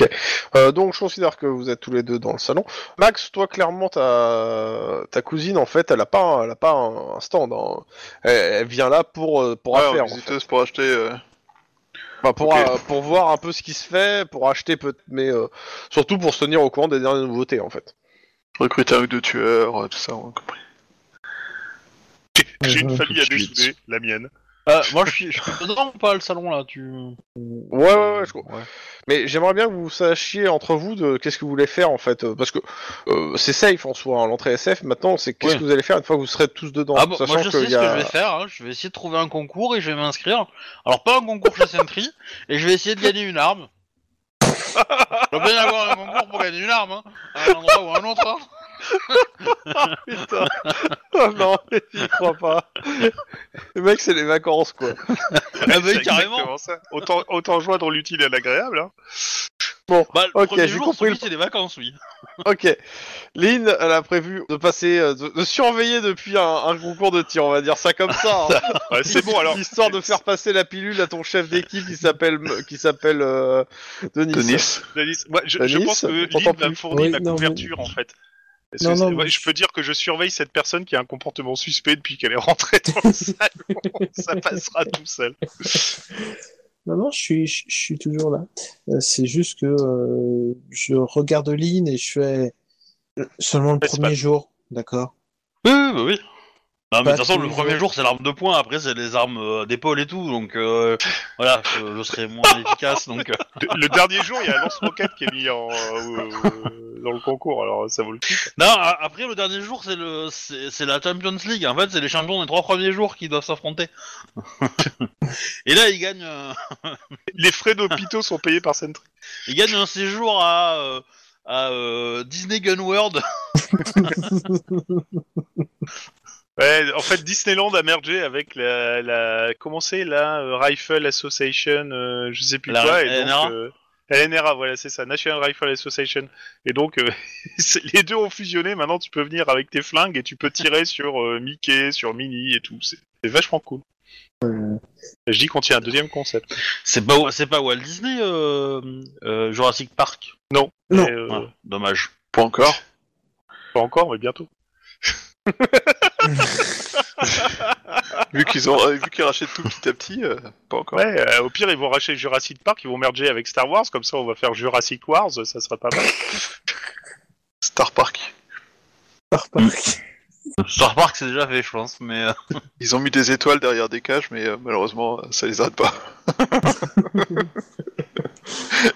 Ok. Euh, donc je considère que vous êtes tous les deux dans le salon. Max, toi clairement ta ta cousine en fait, elle a pas un, elle a pas un, un stand. Hein. Elle, elle vient là pour pour ouais, affaire, en fait. Pour acheter. Euh... Enfin, pour, okay. euh, pour voir un peu ce qui se fait, pour acheter peut mais euh, surtout pour se tenir au courant des dernières nouveautés en fait. Recruter un ou deux tueurs, tout ça, on a compris. J'ai une famille à dessouder, la mienne. Euh, moi je suis, je suis dedans ou pas le salon là tu... Ouais, ouais, ouais, je crois. Ouais. Mais j'aimerais bien que vous sachiez entre vous de qu'est-ce que vous voulez faire en fait, parce que euh, c'est safe en soi, hein, l'entrée S F, maintenant c'est qu'est-ce ouais. que vous allez faire une fois que vous serez tous dedans. Ah bon, sachant moi je que sais ce a... que je vais faire, hein. Je vais essayer de trouver un concours et je vais m'inscrire. Alors pas un concours chez Sentry, et je vais essayer de gagner une arme. Je vais bien avoir un concours pour gagner une arme, hein, à un endroit ou à un autre. Hein. Ah putain. Oh non, j'y crois pas. Le mec, c'est les vacances quoi. Ah bah carrément. Ça. Autant autant joindre l'utile à l'agréable. Hein. Bon, bah, le ok, j'ai jour, compris. Le... C'est des vacances, oui. Ok. Lynn, elle a prévu de passer, de, de surveiller depuis un, un concours de tir, on va dire ça comme ça. Hein. Ouais, c'est bon alors. Histoire de faire passer la pilule à ton chef d'équipe qui s'appelle qui s'appelle euh, Denis. Denis. Denis. Ouais, je, Denis. Je pense que Lynn m'a fourni oui, la non, couverture mais... en fait. Non, non, ouais, mais... Je peux dire que je surveille cette personne qui a un comportement suspect depuis qu'elle est rentrée dans le salon. Ça passera tout seul. Non, non, je suis, je, je suis toujours là. C'est juste que euh, je regarde Lynn et je fais seulement le mais premier pas... jour, d'accord ? Oui, oui, bah oui. Non, mais de toute façon, le premier jour, c'est l'arme de poing, après, c'est les armes euh, d'épaule et tout, donc euh, voilà, je, je serai moins efficace. Donc, euh... le, le dernier jour, il y a un lance-roquette qui est mis en, euh, euh, dans le concours, alors ça vaut le coup. Non, après, le dernier jour, c'est, le, c'est, c'est la Champions League, en fait, c'est les champions des trois premiers jours qui doivent s'affronter. Et là, ils gagnent... Euh... Les frais d'hôpitaux sont payés par Sentry. Ils gagnent un séjour à, euh, à euh, Disney Gun World. Ouais, en fait, Disneyland a mergé avec la, la comment c'est la euh, Rifle Association, euh, je sais plus la, quoi, et donc, euh, La N R A, voilà, c'est ça, National Rifle Association. Et donc, euh, les deux ont fusionné. Maintenant, tu peux venir avec tes flingues et tu peux tirer sur euh, Mickey, sur Minnie et tout. C'est, c'est vachement cool. Euh... Je dis qu'on tient un deuxième concept. C'est pas, c'est pas Walt Disney, euh, euh, Jurassic Park. Non. non. Mais, euh... ouais, dommage. Pas encore. Pas encore, mais bientôt. vu qu'ils ont, euh, vu qu'ils rachètent tout petit à petit, euh, pas encore. Ouais, euh, au pire ils vont racheter Jurassic Park, ils vont merger avec Star Wars, comme ça on va faire Jurassic Wars, ça sera pas mal. Star Park. Star Park. Star Park c'est déjà fait je pense, mais euh... ils ont mis des étoiles derrière des cages, mais euh, malheureusement ça les arrête pas.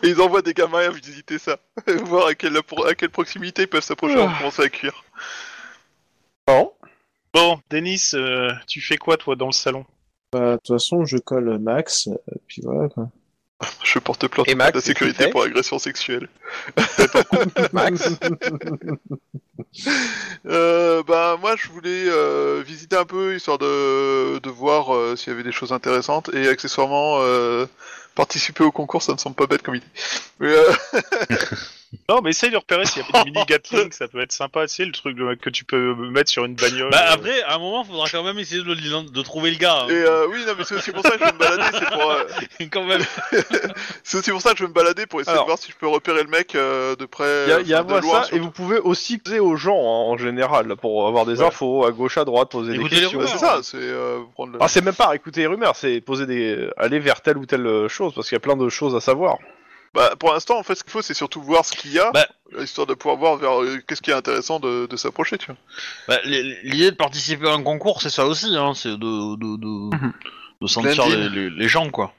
Et ils envoient des gamins à visiter ça, voir à quelle, à quelle proximité ils peuvent s'approcher pour commencer à cuire. Bon. Bon, Denis, euh, tu fais quoi, toi, dans le salon ? Bah, de toute façon, je colle Max, euh, puis voilà, quoi. Je porte plainte à la sécurité pour agression sexuelle. Max euh, bah, moi, je voulais euh, visiter un peu, histoire de, de voir euh, s'il y avait des choses intéressantes, et accessoirement, euh, participer au concours, ça me semble pas bête comme idée. Mais, euh... Non, mais essaye de repérer s'il y a des mini Gatling, ça peut être sympa. C'est le truc que tu peux mettre sur une bagnole. Bah après, à un moment, faudra quand même essayer de, de trouver le gars. Hein. Et euh, oui, non, mais c'est aussi pour ça que je vais me balader. C'est pour. Euh... Quand même. C'est aussi pour ça que je vais me balader pour essayer. Alors, de voir si je peux repérer le mec euh, de près. Il y a, y a de loin, ça, surtout. Et vous pouvez aussi poser aux gens hein, en général là, pour avoir des ouais. infos à gauche, à droite, poser écoutez des questions. Rumeurs, bah, c'est hein. ça. C'est euh, prendre. Le... Ah, c'est même pas écouter les rumeurs, c'est poser des, aller vers telle ou telle chose parce qu'il y a plein de choses à savoir. Bah, pour l'instant, en fait, ce qu'il faut, c'est surtout voir ce qu'il y a, bah, histoire de pouvoir voir vers euh, qu'est-ce qui est intéressant de, de s'approcher, tu vois. Bah, l'idée de participer à un concours, c'est ça aussi, hein, c'est de, de, de, mm-hmm. de sentir les, les, les gens, quoi.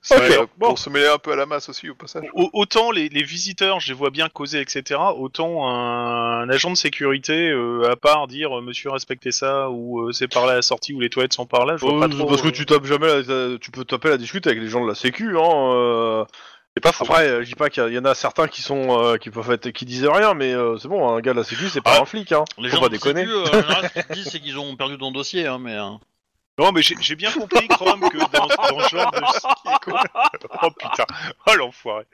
C'est okay, vrai, bon. Pour se mêler un peu à la masse aussi, au passage. O- autant les, les visiteurs, je les vois bien causer, et cetera, autant un, un agent de sécurité, euh, à part dire « Monsieur, respectez ça » ou euh, « C'est par là la sortie » ou « Les toilettes sont par là », je vois euh, pas trop... Parce euh... que tu tapes jamais, la, tu peux taper la discute avec les gens de la sécu, hein... Euh... C'est pas faux. Après, je dis pas qu'il y en a certains qui sont euh, qui peuvent être qui disent rien, mais euh, c'est bon, un gars de la sécu, c'est pas ah, un flic, hein. Les Faut gens pas déconner. Sécu, euh, en général, ce qu'ils disent, c'est qu'ils ont perdu ton dossier, hein, mais. Hein. Non, mais j'ai, j'ai bien compris, Chrome, que dans, dans le genre de salon... Oh putain, oh l'enfoiré.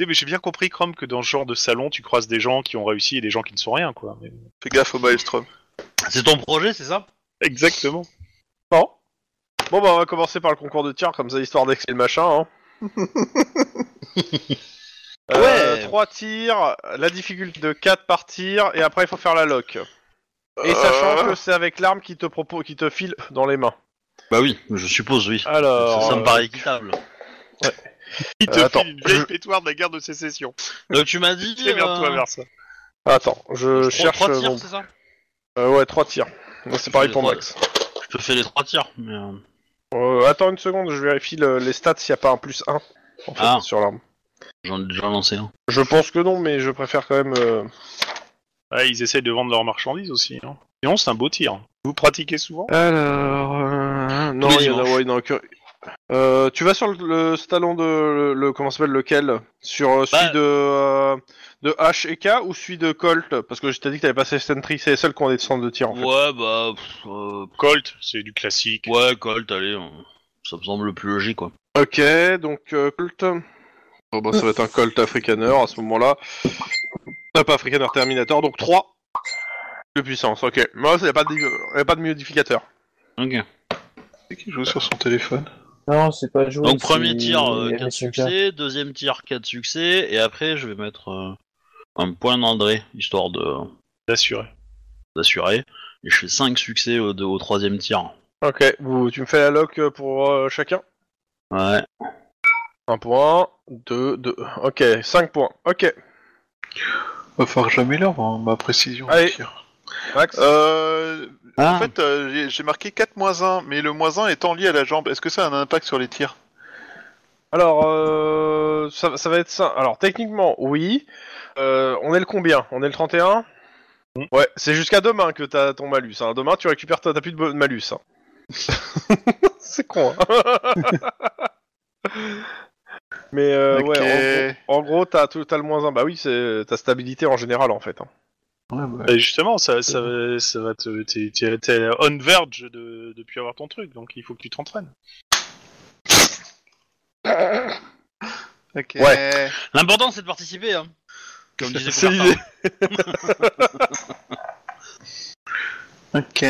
Mais j'ai bien compris, Chrome, que dans ce genre de salon, tu croises des gens qui ont réussi et des gens qui ne sont rien, quoi. Mais... Fais gaffe au Maelstrom. C'est ton projet, c'est ça ? Exactement. Bon. Bon, bah on va commencer par le concours de tir, comme ça, histoire d'exceller le machin, hein. euh, ouais. trois tirs, la difficulté de quatre par tir, et après il faut faire la lock. Et euh... sachant que c'est avec l'arme qui te propose, qui te file dans les mains. Bah oui, je suppose oui. Alors, ça, ça euh... me paraît équitable. Ouais. Il te euh, attends, file une vieille je... pétoire de la guerre de sécession. Donc tu m'as dit. Démerde-toi vers ça. Attends, je, je cherche. trois tirs, mon... c'est ça euh, ouais, trois tirs. Moi, c'est pareil pour trois... Max. Je te fais les trois tirs, mais. Euh... Euh, attends une seconde, je vérifie le, les stats s'il n'y a pas un plus un en fait, ah. sur l'arme. J'en ai déjà lancé un. Je pense que non, mais je préfère quand même... Euh... Ah, ils essayent de vendre leurs marchandises aussi. Hein. Sinon, c'est un beau tir. Vous pratiquez souvent ? Alors... Euh... Non, il y en a... Ouais, non, que... euh, tu vas sur le, le salon de... Le, le, comment s'appelle lequel ? Sur euh, celui bah... de, euh, de H K ou celui de Colt ? Parce que je t'ai dit que t'avais passé Sentry, c'est les seuls qui ont des centres de tir en fait. Ouais, bah... Pff, euh... Colt, c'est du classique. Ouais, Colt, allez, on... ça me semble le plus logique, quoi. Ok, donc euh, Colt... Oh, bah, ça va être un Colt Afrikaner à ce moment-là. Ah, pas Afrikaner, Terminator, donc trois de puissance, ok. Moi, il n'y a pas de modificateur. Ok. C'est qui joue sur son téléphone ? Non, c'est pas joué. Donc, premier tir, euh, quatre succès, deuxième tir, quatre succès, et après, je vais mettre euh, un point d'André, histoire de... D'assurer. D'assurer. Et je fais cinq succès au, de, au troisième tir. Ok, vous, tu me fais la lock pour euh, chacun ? Ouais. un point, deux, deux... Ok, cinq points, ok. Va falloir jamais l'heure, hein, ma précision. Allez, tir. Max. Euh... Ah. En fait, euh, j'ai marqué quatre moins un, mais le moins un étant lié à la jambe. Est-ce que ça a un impact sur les tirs ? Alors, euh, ça, ça va être ça. Alors, techniquement, oui. Euh, on est le combien ? On est le trente et un ? Mmh. Ouais, c'est jusqu'à demain que t'as ton malus. Hein. Demain, tu récupères, ta, t'as plus de malus. Hein. C'est con, hein. Mais euh, okay. Ouais, en, en gros, t'as, t'as le moins un. Bah oui, c'est ta stabilité en général, en fait. Hein. Ouais, bah... Et justement, ça, ça, ça va te, t'es, t'es, t'es on verge de, depuis avoir ton truc, donc il faut que tu t'entraînes. Okay. Ouais. L'important, c'est de participer, hein. Comme disait c'est l'idée. Ok.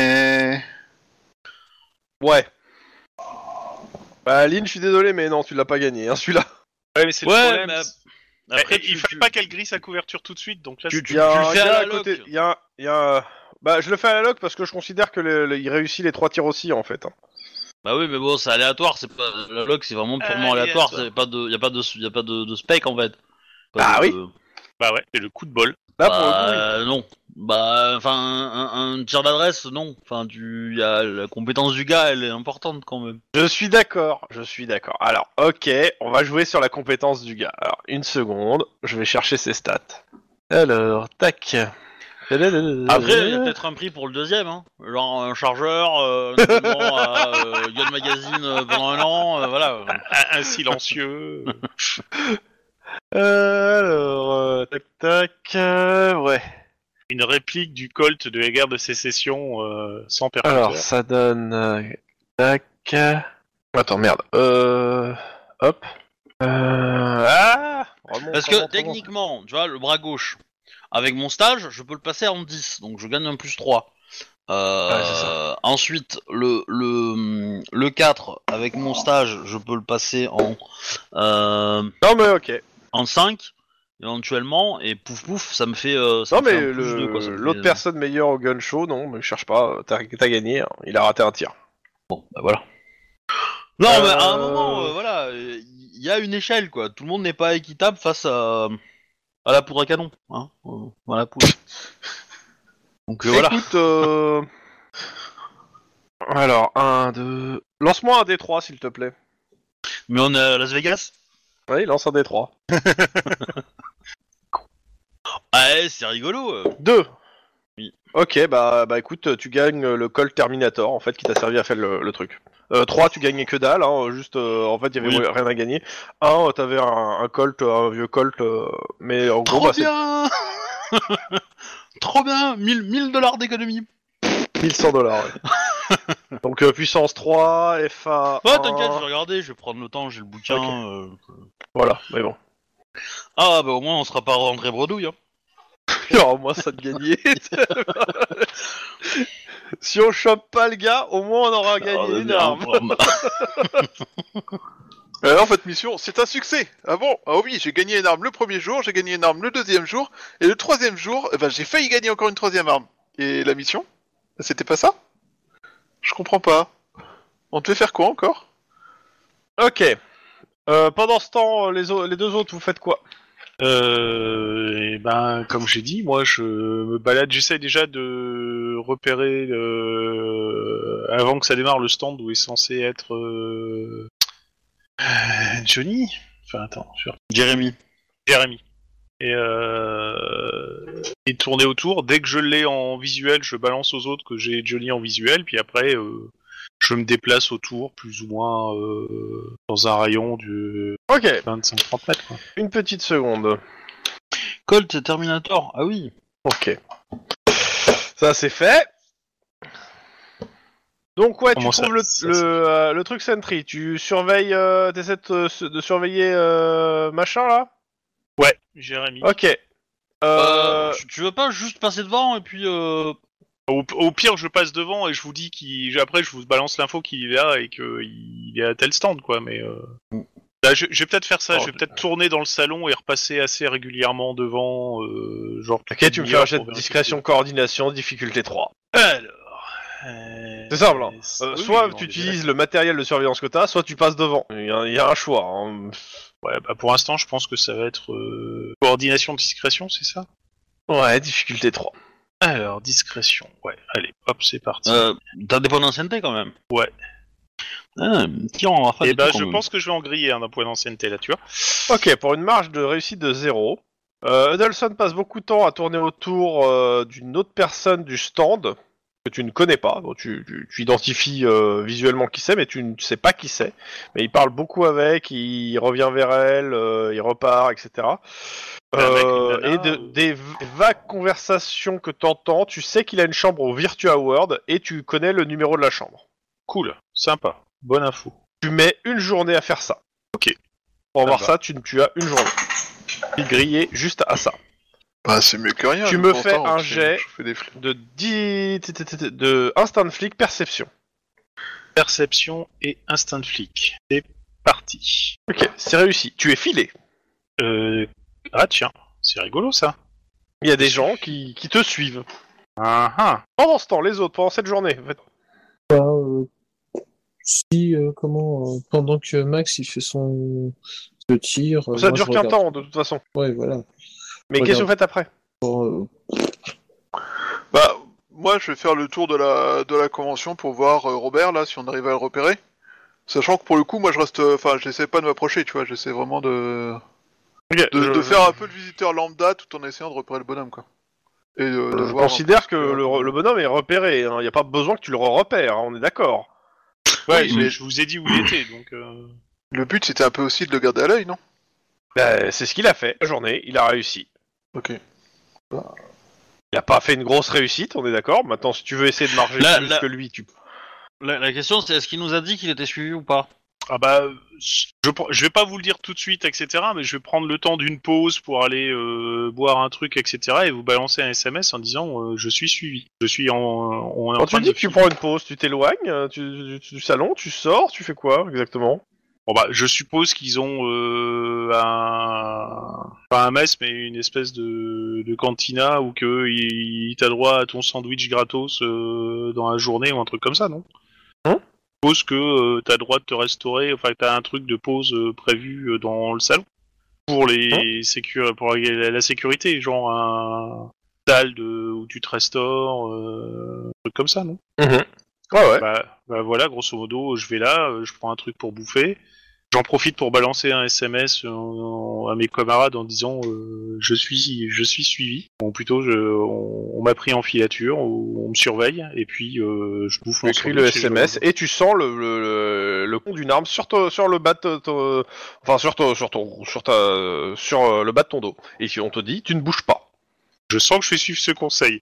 Ouais. Bah, Lynn, je suis désolé, mais non, tu l'as pas gagné, hein, celui-là. Ouais, mais c'est ouais, le problème. Mais... Après, eh, tu, il fallait tu... pas qu'elle grille sa couverture tout de suite, donc là, tu, tu, tu le fais à la loque. Il y a, il y a, bah, je le fais à la loque parce que je considère que le, le, il réussit les trois tirs aussi, en fait. Hein. Bah oui, mais bon, c'est aléatoire, c'est pas la loque, c'est vraiment purement ah, aléatoire. Il y a pas de, il y a pas de, il y a pas de, de spec en fait. Pas ah de, oui. De... Bah ouais, c'est le coup de bol. Là, bah, pour le coup, oui. Non. Bah, enfin, un, un tir d'adresse, non. Enfin, tu, y a la compétence du gars, elle est importante quand même. Je suis d'accord, je suis d'accord. Alors, ok, on va jouer sur la compétence du gars. Alors, une seconde, je vais chercher ses stats. Alors, tac. Après, il y a peut-être un prix pour le deuxième, hein. Genre un chargeur, euh, notamment à euh, Gun Magazine euh, pendant un an, euh, voilà. Un, un silencieux. Euh, alors, euh, tac tac, euh, ouais. Une réplique du Colt de la guerre de sécession euh, sans percuteur. Alors, ça donne... Euh, tac... Attends, merde. Euh... Hop. Euh... Ah remonte, Parce que, remonte, techniquement, remonte. Tu vois, le bras gauche, avec mon stage, je peux le passer en dix, donc je gagne un plus trois. Euh, ah, c'est ça. Ensuite, le, le, le quatre, avec mon stage, je peux le passer en... Euh, non mais ok. En cinq. Éventuellement, et pouf pouf, ça me fait. Euh, ça non, me mais fait le... deux, quoi, ça me l'autre fait... personne meilleure au gun show, non, mais je cherche pas, t'as, t'as gagné, hein. Il a raté un tir. Bon, bah voilà. Non, euh... mais à un moment, euh, voilà, il y a une échelle, quoi. Tout le monde n'est pas équitable face à, à la poudre à canon, hein. À la poudre. Donc euh, voilà. Écoute, euh... alors, un, deux. Lance-moi un D trois, s'il te plaît. Mais on est à Las Vegas ? Oui, lance un D trois. Ouais, c'est rigolo. Deux. Oui. Ok, bah, bah écoute, tu gagnes le Colt Terminator, en fait, qui t'a servi à faire le, le truc. Euh, trois, tu gagnais que dalle, hein, juste, euh, en fait, il y avait oui. rien à gagner. Un, t'avais un, un Colt, un vieux Colt, euh, mais en Trop gros... Bah, bien c'est... Trop bien. Trop bien mille dollars d'économie. mille cent dollars, ouais. Donc, euh, puissance trois, F A... Ouais, t'inquiète, je vais regarder, je vais prendre le temps, j'ai le bouquin... Okay. Euh... Voilà, mais bon. Ah, bah au moins, on sera pas André Bredouille, hein. Non, au moins, ça te gagnait. Si on chope pas le gars, au moins, on aura gagné oh, une arme. Alors, votre mission, c'est un succès. Ah bon ? Ah oui, j'ai gagné une arme le premier jour, j'ai gagné une arme le deuxième jour, et le troisième jour, eh ben, j'ai failli gagner encore une troisième arme. Et la mission ? C'était pas ça ? Je comprends pas. On devait faire quoi encore ? Ok. Euh, pendant ce temps, les, o- les deux autres, vous faites quoi ? Euh, et ben, comme j'ai dit, moi, je me balade. J'essaie déjà de repérer euh, avant que ça démarre le stand où est censé être euh, Johnny. Enfin, attends, je vais... Jeremy. Jeremy. Et, euh... et tourner autour. Dès que je l'ai en visuel, je balance aux autres que j'ai Johnny en visuel, puis après, euh, je me déplace autour, plus ou moins euh, dans un rayon de okay. vingt-cinq à trente mètres. Quoi. Une petite seconde. Colt Terminator, ah oui. Ok. Ça, c'est fait. Donc, ouais, Comment tu trouves le, le, euh, le truc Sentry. Tu surveilles, euh, t'essaies de, de surveiller euh, machin, là ? Ouais, Jérémy. Ok. Euh... Euh, tu, tu veux pas juste passer devant et puis... Euh... Au, au pire, je passe devant et je vous dis qu'il... Après, je vous balance l'info qu'il est là et qu'il est à tel stand, quoi, mais... Euh... Là, je, je vais peut-être faire ça, oh, je vais je... peut-être tourner dans le salon et repasser assez régulièrement devant, euh, genre... Ok, tu me fais un jet de discrétion, coordination, difficulté trois. Alors... Euh... C'est simple, hein. Euh, oui, soit tu utilises déjà le matériel de surveillance que t'as, soit tu passes devant. Il y a, il y a un choix, hein. Ouais, bah pour l'instant, je pense que ça va être euh... coordination, discrétion, c'est ça ? Ouais, difficulté trois. Alors, discrétion, ouais, allez, hop, c'est parti. Euh, t'as des points d'ancienneté quand même ? Ouais. Ah, tiens, on va faire. Et bah, je pense que je vais en griller hein, d'un point d'ancienneté là, tu vois. Ok, pour une marge de réussite de zéro, euh, Edelson passe beaucoup de temps à tourner autour euh, d'une autre personne du stand que tu ne connais pas. Donc, tu, tu, tu identifies euh, visuellement qui c'est, mais tu ne sais pas qui c'est. Mais il parle beaucoup avec, il revient vers elle, euh, il repart, et cetera. Euh, et de, des vagues conversations que t'entends, tu sais qu'il a une chambre au Virtua World et tu connais le numéro de la chambre. Cool, sympa, bonne info. Tu mets une journée à faire ça. Ok. Pour avoir ah bah. ça, tu, tu as une journée. Tu es grillé juste à ça. Bah, c'est mieux que rien. Tu me fais un jet de de instinct de flic, perception. Perception et instinct de flic. C'est parti. Ok, c'est réussi. Tu es filé. Euh... Ah tiens, c'est rigolo ça. Il y a des gens qui, qui te suivent. Ah ah. Pendant ce temps, les autres, pendant cette journée. En fait. Bah, euh, si, euh, comment... Euh, pendant que Max, il fait son... le tir... Euh, ça dure qu'un temps, de toute façon. Ouais, voilà. Mais qu'est-ce que vous faites après ? euh... Bah, moi, je vais faire le tour de la, de la convention pour voir euh, Robert, là, si on arrive à le repérer. Sachant que, pour le coup, moi, je reste... Enfin, j'essaie pas de m'approcher, tu vois, j'essaie vraiment de... Okay, de, je... de faire un peu le visiteur lambda tout en essayant de repérer le bonhomme, quoi. Et de, de je voir considère que le, le bonhomme est repéré, il hein. n'y a pas besoin que tu le repères, hein. On est d'accord. Ouais, oui, mais... je vous ai dit où il était, donc... Euh... Le but, c'était un peu aussi de le garder à l'œil, non ? Bah, c'est ce qu'il a fait, la journée, il a réussi. Ok. Bah... Il a pas fait une grosse réussite, on est d'accord ? Maintenant, si tu veux essayer de marger la, plus la... que lui, tu peux. La, la question, c'est est-ce qu'il nous a dit qu'il était suivi ou pas ? Ah bah, je, je vais pas vous le dire tout de suite, et cetera, mais je vais prendre le temps d'une pause pour aller euh, boire un truc, et cetera, et vous balancer un S M S en disant euh, « je suis suivi ». Je suis en... en Quand en tu dis que tu prends une pause, tu t'éloignes tu, tu, du salon, tu sors, tu fais quoi, exactement ? Bon bah, je suppose qu'ils ont euh, un... pas un mess, mais une espèce de, de cantina où que il, il t'a droit à ton sandwich gratos euh, dans la journée ou un truc comme ça, non ? Hein ? que euh, t'as le droit de te restaurer, enfin t'as un truc de pause euh, prévu euh, dans le salon pour les hein sécu- pour la, la sécurité, genre un salle de où tu te restaures, euh, un truc comme ça, non ? Mm-hmm. Ouais ouais. Bah, bah voilà, grosso modo, je vais là, euh, je prends un truc pour bouffer, j'en profite pour balancer un S M S en, en, à mes camarades en disant euh, je suis je suis suivi, ou bon, plutôt je, on, on m'a pris en filature, on, on me surveille et puis euh, je bouffe mon écris le S M S et tu sens le le, le, le con d'une arme sur to, sur le bas de ton, enfin sur to, sur ton, sur ta sur le bas de ton dos et si on te dit tu ne bouges pas. Je sens que je vais suivre ce conseil.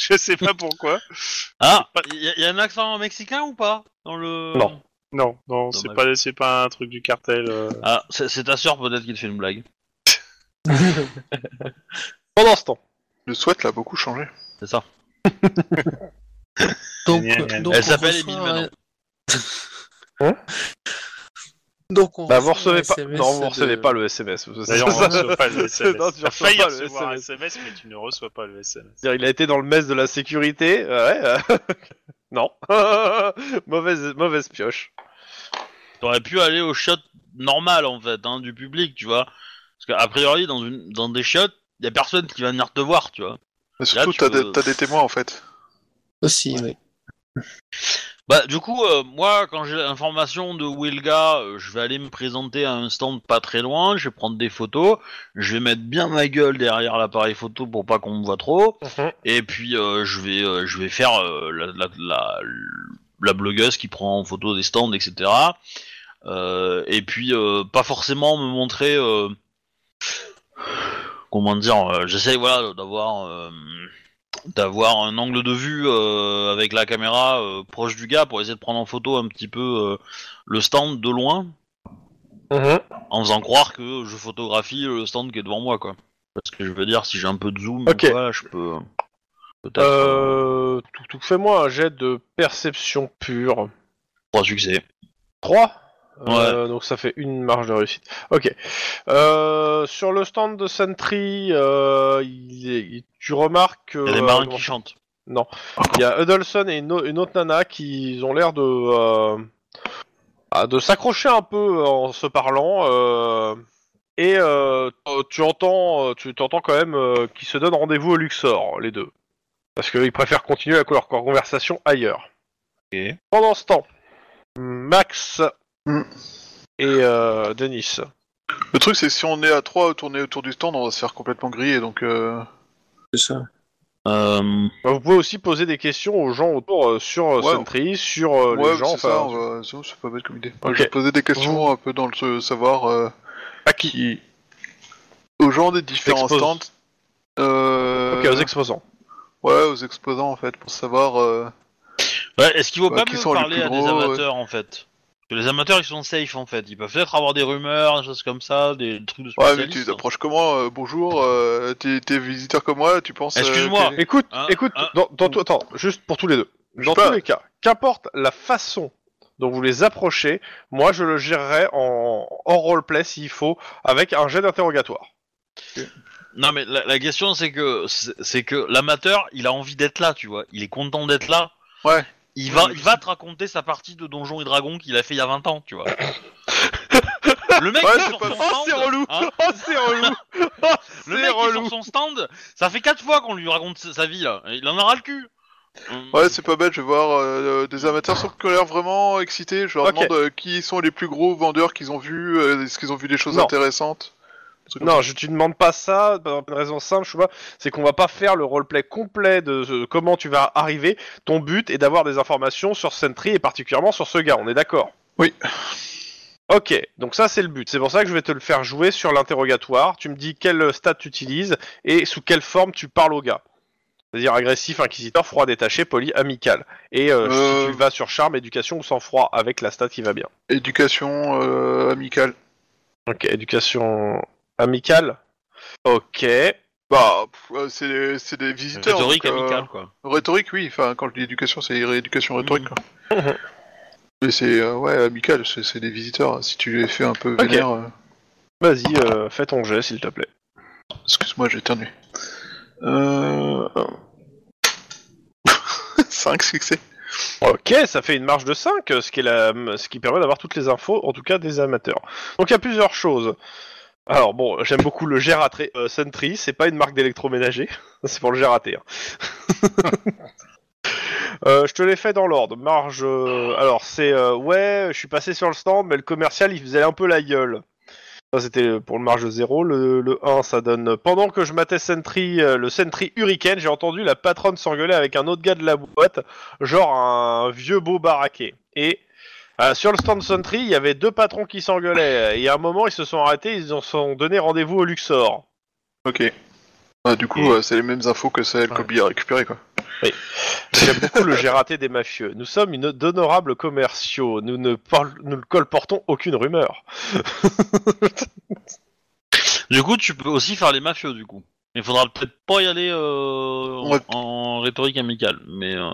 Je sais pas pourquoi. Ah, il y, y a un accent mexicain ou pas dans le... Non. Non, non, c'est pas, c'est pas un truc du cartel. Euh... Ah, c'est, c'est ta sœur peut-être qui te fait une blague. Pendant ce temps, le sweat l'a beaucoup changé. C'est ça. donc, euh, donc, elle s'appelle Emile maintenant. Hein donc on bah vous recevez pas, non vous de... recevez pas le S M S. D'ailleurs on reçoit pas le S M S. Non, tu reçois pas le S M S. Un S M S, mais tu ne reçois pas le S M S. C'est-à-dire, il a été dans le mess de la sécurité, ouais. Non, mauvaise mauvaise pioche. T'aurais pu aller au shot normal en fait, hein, du public, tu vois. Parce qu'a priori dans une dans des shots, y a personne qui va venir te voir, tu vois. Mais surtout là, tu t'as, peux... des, t'as des témoins en fait. Aussi, oui. Bah, du coup, euh, moi, quand j'ai l'information de où est le gars, euh, je vais aller me présenter à un stand pas très loin, je vais prendre des photos, je vais mettre bien ma gueule derrière l'appareil photo pour pas qu'on me voit trop, mm-hmm. et puis euh, je vais euh, je vais faire euh, la, la, la, la blogueuse qui prend en photo des stands, et cetera. Euh, et puis, euh, pas forcément me montrer... Euh, comment dire euh, j'essaie voilà, d'avoir... Euh, d'avoir un angle de vue euh, avec la caméra euh, proche du gars pour essayer de prendre en photo un petit peu euh, le stand de loin, mmh. en faisant croire que je photographie le stand qui est devant moi, quoi. Parce que je veux dire, si j'ai un peu de zoom, okay. ou quoi, je peux... Peut-être... Euh... Tout, tout, fais-moi un jet de perception pure. Trois succès. Trois ? Ouais. Euh, donc ça fait une marge de réussite. Ok. Euh, sur le stand de Sentry, euh, il est, il, tu remarques que... Il y a des marins euh, qui chantent. Non. Il y a Edelston et une, une autre nana qui ils ont l'air de euh, de s'accrocher un peu en se parlant. Euh, et euh, tu entends tu t'entends quand même euh, qu'ils se donnent rendez-vous au Luxor, les deux. Parce qu'ils préfèrent continuer la, leur conversation ailleurs. Okay. Pendant ce temps, Max... et euh, Denis. Le truc, c'est que si on est à trois à tourner autour du stand, on va se faire complètement griller, donc... Euh... C'est ça. Euh... Bah, vous pouvez aussi poser des questions aux gens autour, euh, sur ouais, Sentry, on... sur euh, ouais, les gens... c'est ça, va... c'est... c'est pas bête comme idée. Okay. Je vais poser des questions vous... un peu dans le savoir... Euh, à qui ? Aux gens des différents Expos... stands. Euh... Ok, aux exposants. Ouais, aux exposants, en fait, pour savoir... Euh... Ouais, est-ce qu'il vaut bah, pas mieux parler à gros, des amateurs, ouais. en fait ? Que les amateurs ils sont safe en fait, ils peuvent peut-être avoir des rumeurs, des choses comme ça, des trucs de spécialistes. Ouais mais tu t'approches comment euh, bonjour, euh, t'es, t'es visiteur comme moi, tu penses... Excuse-moi euh, Écoute, hein, écoute, hein, dans, dans tout, attends, juste pour tous les deux. Dans tous les cas, qu'importe la façon dont vous les approchez, moi je le gérerai en, en roleplay s'il faut, avec un jet d'interrogatoire. Okay. Non mais la, la question c'est que, c'est, c'est que l'amateur il a envie d'être là, tu vois, il est content d'être là. Ouais. Il va, il va te raconter sa partie de Donjons et Dragons qu'il a fait il y a vingt ans, tu vois. Le mec, ouais, c'est sur pas... son stand... Oh, c'est relou hein Oh, c'est relou oh, c'est Le mec relou. Sur son stand, ça fait quatre fois qu'on lui raconte sa vie, là. Il en aura le cul. Ouais, c'est pas bête, je vais voir euh, des amateurs qui ont l'air vraiment excités. Je leur okay. demande euh, qui sont les plus gros vendeurs qu'ils ont vus, euh, est-ce qu'ils ont vu des choses non. intéressantes. Non, je te demande pas ça, pour une raison simple, je sais pas, c'est qu'on va pas faire le roleplay complet de, de comment tu vas arriver. Ton but est d'avoir des informations sur Sentry et particulièrement sur ce gars, on est d'accord ? Oui. Ok, donc ça c'est le but, c'est pour ça que je vais te le faire jouer sur l'interrogatoire, tu me dis quel stat tu utilises et sous quelle forme tu parles au gars. C'est-à-dire agressif, inquisiteur, froid, détaché, poli, amical. Et euh, euh... si tu vas sur charme, éducation ou sang-froid, avec la stat qui va bien. Éducation, euh, amicale. Ok, éducation... Amical ? Ok. Bah, c'est, c'est des visiteurs. Rhétorique donc, euh, amicale, quoi. Rhétorique, oui. Enfin, quand je dis éducation, c'est éducation rhétorique, mmh. quoi. Mais c'est, euh, ouais, amical, c'est, c'est des visiteurs. Si tu les fais un peu vénère... Okay. Euh... Vas-y, euh, fais ton jet, s'il te plaît. Excuse-moi, j'ai éternué. Euh... cinq succès. Ok, ça fait une marge de cinq, ce qui, est la... ce qui permet d'avoir toutes les infos, en tout cas des amateurs. Donc, il y a plusieurs choses. Alors bon, j'aime beaucoup le jet raté. Euh, Sentry, c'est pas une marque d'électroménager, c'est pour le jet raté. Hein. euh, je te l'ai fait dans l'ordre. Marge. Euh, alors c'est euh, ouais, je suis passé sur le stand, mais le commercial il faisait un peu la gueule. Ça c'était pour le marge zéro, le, le un ça donne. Pendant que je matais Sentry, euh, le Sentry Hurricane, j'ai entendu la patronne s'engueuler avec un autre gars de la boîte, genre un vieux beau baraqué. Et Euh, sur le stand Sentry, il y avait deux patrons qui s'engueulaient, et à un moment, ils se sont arrêtés, ils se sont donné rendez-vous au Luxor. Ok. Ah, du coup, et... euh, c'est les mêmes infos que celles ouais. qu'Obi a récupérées, quoi. Oui. J'aime beaucoup le j'ai raté des mafieux. Nous sommes une... d'honorables commerciaux, nous ne par... nous colportons aucune rumeur. Du coup, tu peux aussi faire les mafieux, du coup. Il faudra peut-être pas y aller euh, ouais. en... en rhétorique amicale, mais... Euh...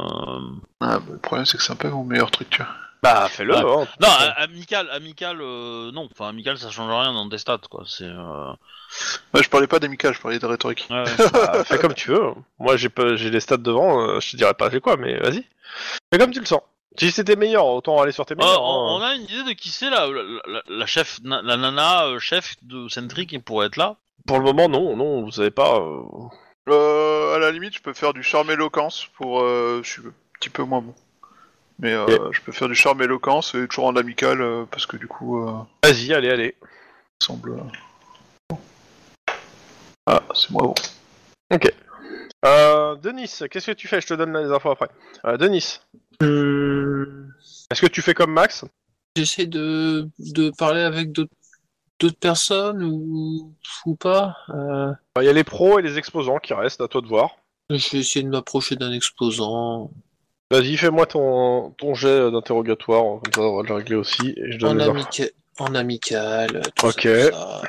Ah, bah, le problème, c'est que c'est un peu mon meilleur truc, tu vois. Bah, fais-le. Ouais. Hein, non, amical, amical, euh, non. Enfin, amical, ça change rien dans tes stats, quoi. C'est. Euh... Ouais, je parlais pas d'amical, je parlais de rhétorique. Ouais, ouais. Bah, fais comme tu veux. Moi, j'ai pas, j'ai les stats devant. Euh, je te dirais pas j'ai quoi, mais vas-y. Fais comme tu le sens. Si c'était meilleur, autant aller sur tes meilleurs. Euh, on, hein. on a une idée de qui c'est la, la, la, la chef, na, la nana euh, chef de Sentry qui pourrait être là. Pour le moment, non, non, vous savez pas. Euh... Euh, à la limite, je peux faire du charme éloquence pour. Euh, je suis un petit peu moins bon. Mais euh, yeah. je peux faire du charme éloquence et toujours en amical euh, parce que du coup. Euh... Vas-y, allez, allez. Il semble. Ah, c'est moi bon. Ok. Euh, Denis, qu'est-ce que tu fais ? Je te donne les infos après. Euh, Denis. Euh... Est-ce que tu fais comme Max ? J'essaie de de parler avec d'autres, d'autres personnes ou ou pas. Euh... Il y a les pros et les exposants qui restent, à toi de voir. Je vais essayer de m'approcher d'un exposant. Vas-y, fais-moi ton, ton jet d'interrogatoire, comme ça on va le régler aussi. Et je donne en, amica- en amical, tout Ok. Ça, ça.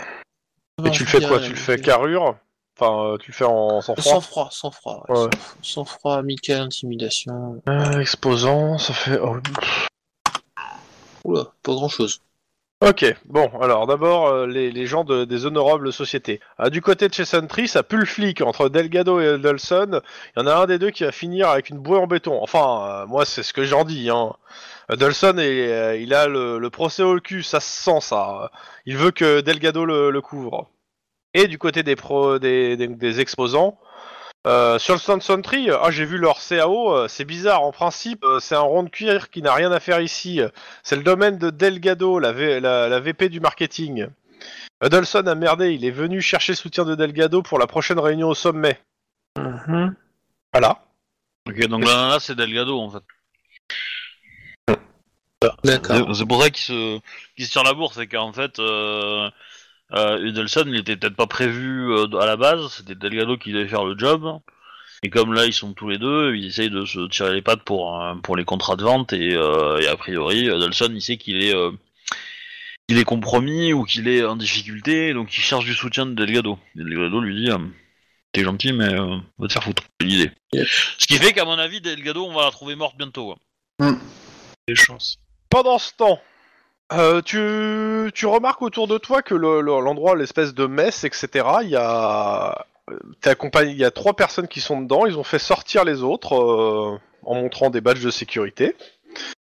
Et tu le fais quoi? Tu le fais carrure? Enfin, tu le fais en sang-froid? Sang-froid, sang-froid. Ouais. Ouais. Sang-froid, amical, intimidation. Euh, exposant, ça fait... Oh. Oula, pas grand-chose. Ok, bon, alors d'abord, euh, les, les gens de, des honorables sociétés. Ah, du côté de chez Sentry, ça pue le flic. Entre Delgado et Edelson, il y en a un des deux qui va finir avec une bouée en béton. Enfin, euh, moi, c'est ce que j'en dis. Hein. Edelson, est, euh, il a le, le procès au cul, ça se sent, ça. Il veut que Delgado le, le couvre. Et du côté des, pro, des, des, des exposants, euh, sur le stand Sentry, ah, j'ai vu leur C A O, euh, c'est bizarre, en principe, euh, c'est un rond de cuir qui n'a rien à faire ici. C'est le domaine de Delgado, la, v- la, la V P du marketing. Edelson a merdé, il est venu chercher soutien de Delgado pour la prochaine réunion au sommet. Mm-hmm. Voilà. Ok, donc là, là, c'est Delgado, en fait. D'accord. C'est, c'est pour ça qu'il se, qu'il se tire la bourre, c'est qu'en fait... Euh... Euh, Edelson, il était peut-être pas prévu euh, à la base, c'était Delgado qui devait faire le job, Et comme là ils sont tous les deux, ils essayent de se tirer les pattes pour hein, pour les contrats de vente et, euh, et a priori Delson il sait qu'il est euh, qu'il est compromis ou qu'il est en difficulté, donc il cherche du soutien de Delgado. Et Delgado lui dit euh, t'es gentil mais euh, va te faire foutre, c'est l'idée. Yes. Ce qui fait qu'à mon avis Delgado on va la trouver morte bientôt. Des mm. chances. Pendant ce temps, euh, tu tu remarques autour de toi que le, le, l'endroit, l'espèce de messe, et cetera. Il y a T'es accompagné, il y a trois personnes qui sont dedans, ils ont fait sortir les autres euh, en montrant des badges de sécurité.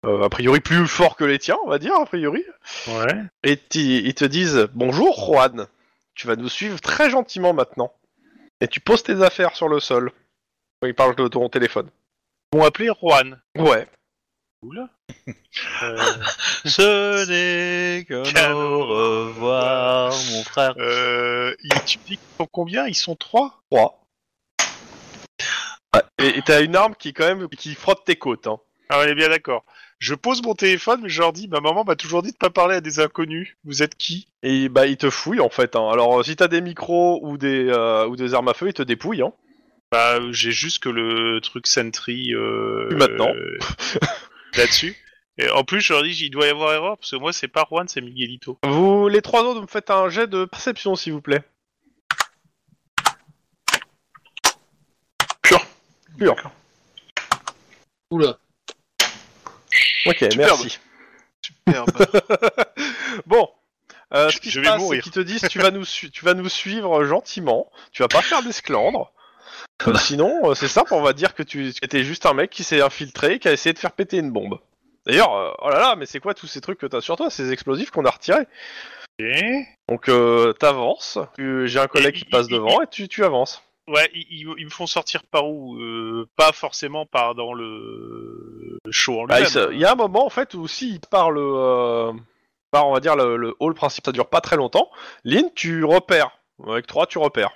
Euh, a priori plus forts que les tiens, on va dire, a priori. Ouais. Et ils te disent « Bonjour Juan, tu vas nous suivre très gentiment maintenant. » Et tu poses tes affaires sur le sol. Ils parlent de ton téléphone. Ils vont appeler Juan. Ouais. Oula. Euh... Ce n'est qu'un au revoir, mon frère. Euh, tu dis qu'ils sont combien ? Ils sont trois ? Trois. Ah, et, et t'as une arme qui quand même qui frotte tes côtes. Hein. Ah, on est bien d'accord. Je pose mon téléphone, mais je leur dis, ma maman m'a toujours dit de pas parler à des inconnus. Vous êtes qui ? Et bah ils te fouillent en fait. Hein. Alors si t'as des micros ou des euh, ou des armes à feu, ils te dépouillent. Hein. Bah j'ai juste que le truc Sentry. Euh, Maintenant. Euh... là-dessus. Et en plus, je leur dis, il doit y avoir erreur, parce que moi, c'est pas Juan, c'est Miguelito. Vous, les trois autres, vous me faites un jet de perception, s'il vous plaît. Pur. Pur. D'accord. Oula. Ok, Superbe. Merci. Superbe. Bon. Euh, je, ce qui je se vais passe, mourir. C'est qu'ils te disent, tu vas, nous su- tu vas nous suivre gentiment, tu vas pas faire d'esclandre. Euh, sinon, euh, c'est simple, on va dire que tu étais juste un mec qui s'est infiltré, qui a essayé de faire péter une bombe. D'ailleurs, euh, oh là là, mais c'est quoi tous ces trucs que t'as sur toi, ces explosifs qu'on a retirés ? Et... Donc euh, t'avances, tu... j'ai un collègue et, qui passe et, devant et, et tu, tu avances. Ouais, ils, ils me font sortir par où ? euh, Pas forcément par dans le, le show en lui-même. Bah, il y a un moment en fait où si par le, euh, par on va dire le, le hall principal, ça dure pas très longtemps. Lynn, tu repères. Avec trois, tu repères.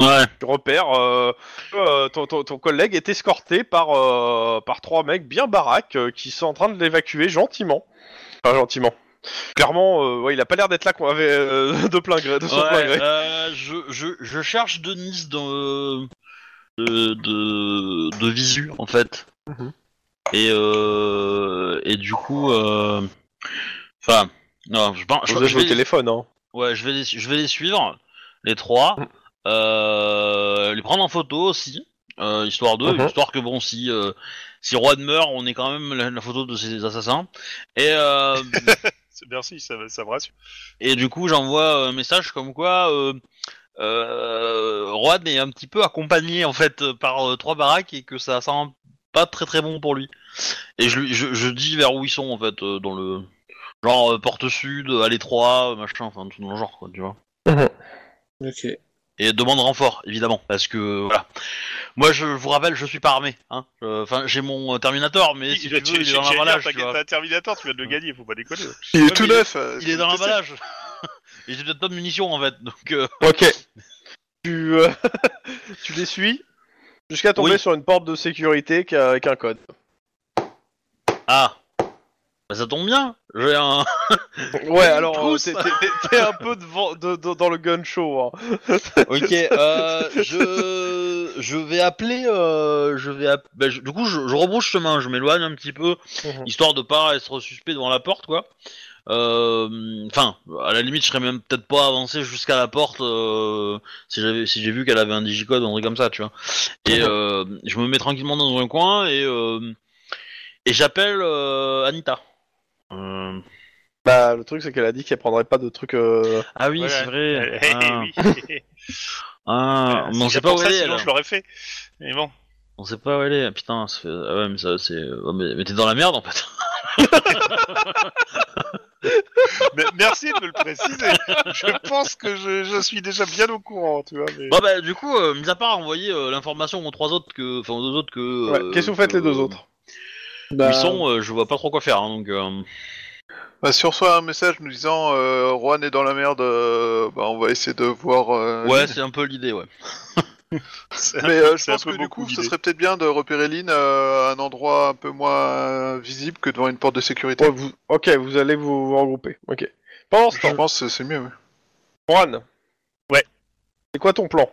Ouais. Tu repères, euh, euh, ton, ton, ton collègue est escorté par, euh, par trois mecs bien baraques euh, qui sont en train de l'évacuer gentiment. Enfin, gentiment. Clairement, euh, ouais, il a pas l'air d'être là qu'on avait, euh, de plein gré. De son ouais, plein gré. Euh, je, je, je cherche Denise dans, euh, de, de, de visu, en fait. Mm-hmm. Et, euh, et du coup... Euh, enfin, non, je pense... Vous avez au téléphone, hein. Ouais, je vais les, je vais les suivre, les trois... Mm. Euh, les prendre en photo aussi, euh, histoire d'eux, mm-hmm. histoire que bon, si euh, si Juan meurt, on ait quand même la, la photo de ses assassins. Et euh, merci, ça, ça me rassure. Et du coup, j'envoie un message comme quoi euh, euh, Juan est un petit peu accompagné en fait par euh, trois baraques et que ça sent pas très très bon pour lui. Et je je, je dis vers où ils sont en fait euh, dans le genre euh, porte sud, à l'étroit, machin, enfin tout dans le genre quoi, tu vois. Mm-hmm. Ok. Et demande renfort, évidemment, parce que voilà. Moi, je vous rappelle, je suis pas armé. Enfin, hein. J'ai mon euh, Terminator, mais si il, tu veux, il est dans l'emballage. Tu as un Terminator, tu viens de le gagner, faut pas déconner. Il est tout neuf. Il est dans l'emballage. Et j'ai peut-être pas de munitions en fait, donc. Euh... Ok. tu euh... tu les suis jusqu'à tomber oui. sur une porte de sécurité avec un code. Ah. Bah ça tombe bien, j'ai un... Ouais, alors, t'es, t'es, t'es un peu devant, de, de, dans le gun show. Hein. Ok, euh, je je vais appeler... Euh, je vais app... bah, je, du coup, je, je rebrouche chemin, je m'éloigne un petit peu, mm-hmm. histoire de pas être suspect devant la porte, quoi. Enfin, euh, à la limite, je serais même peut-être pas avancé jusqu'à la porte euh, si j'avais si j'ai vu qu'elle avait un digicode ou un truc comme ça, tu vois. Et mm-hmm. euh, je me mets tranquillement dans un coin et, euh, et j'appelle euh, Anita. Euh... Bah, le truc c'est qu'elle a dit qu'elle prendrait pas de trucs. Euh... Ah oui, voilà. C'est vrai. Ah, oui. Ah mais on sait pas où elle est. Sinon, je l'aurais fait. Mais bon. On sait pas où elle est. Putain, ça fait... ah ouais, mais ça c'est. Oh, mais... mais t'es dans la merde en fait. mais, merci de me le préciser. Je pense que je, je suis déjà bien au courant, tu vois. Mais... Bah, bah, du coup, euh, mis à part envoyer euh, l'information aux trois autres que, enfin aux deux autres que. Euh, ouais. Qu'est-ce que vous faites les deux autres? Bah... Ils sont, euh, je vois pas trop quoi faire. Hein, donc, euh... bah, si on reçoit un message nous disant euh, Juan est dans la merde, euh, bah, on va essayer de voir. Euh, ouais, Lynn. C'est un peu l'idée, ouais. Mais euh, je c'est pense que du coup, ça serait peut-être bien de repérer Lynn euh, à un endroit un peu moins visible que devant une porte de sécurité. Ouais, vous... Ok, vous allez vous, vous regrouper. Ok. Pendant ce temps, je pense que c'est mieux. Ouais. Juan. Ouais. C'est quoi ton plan ?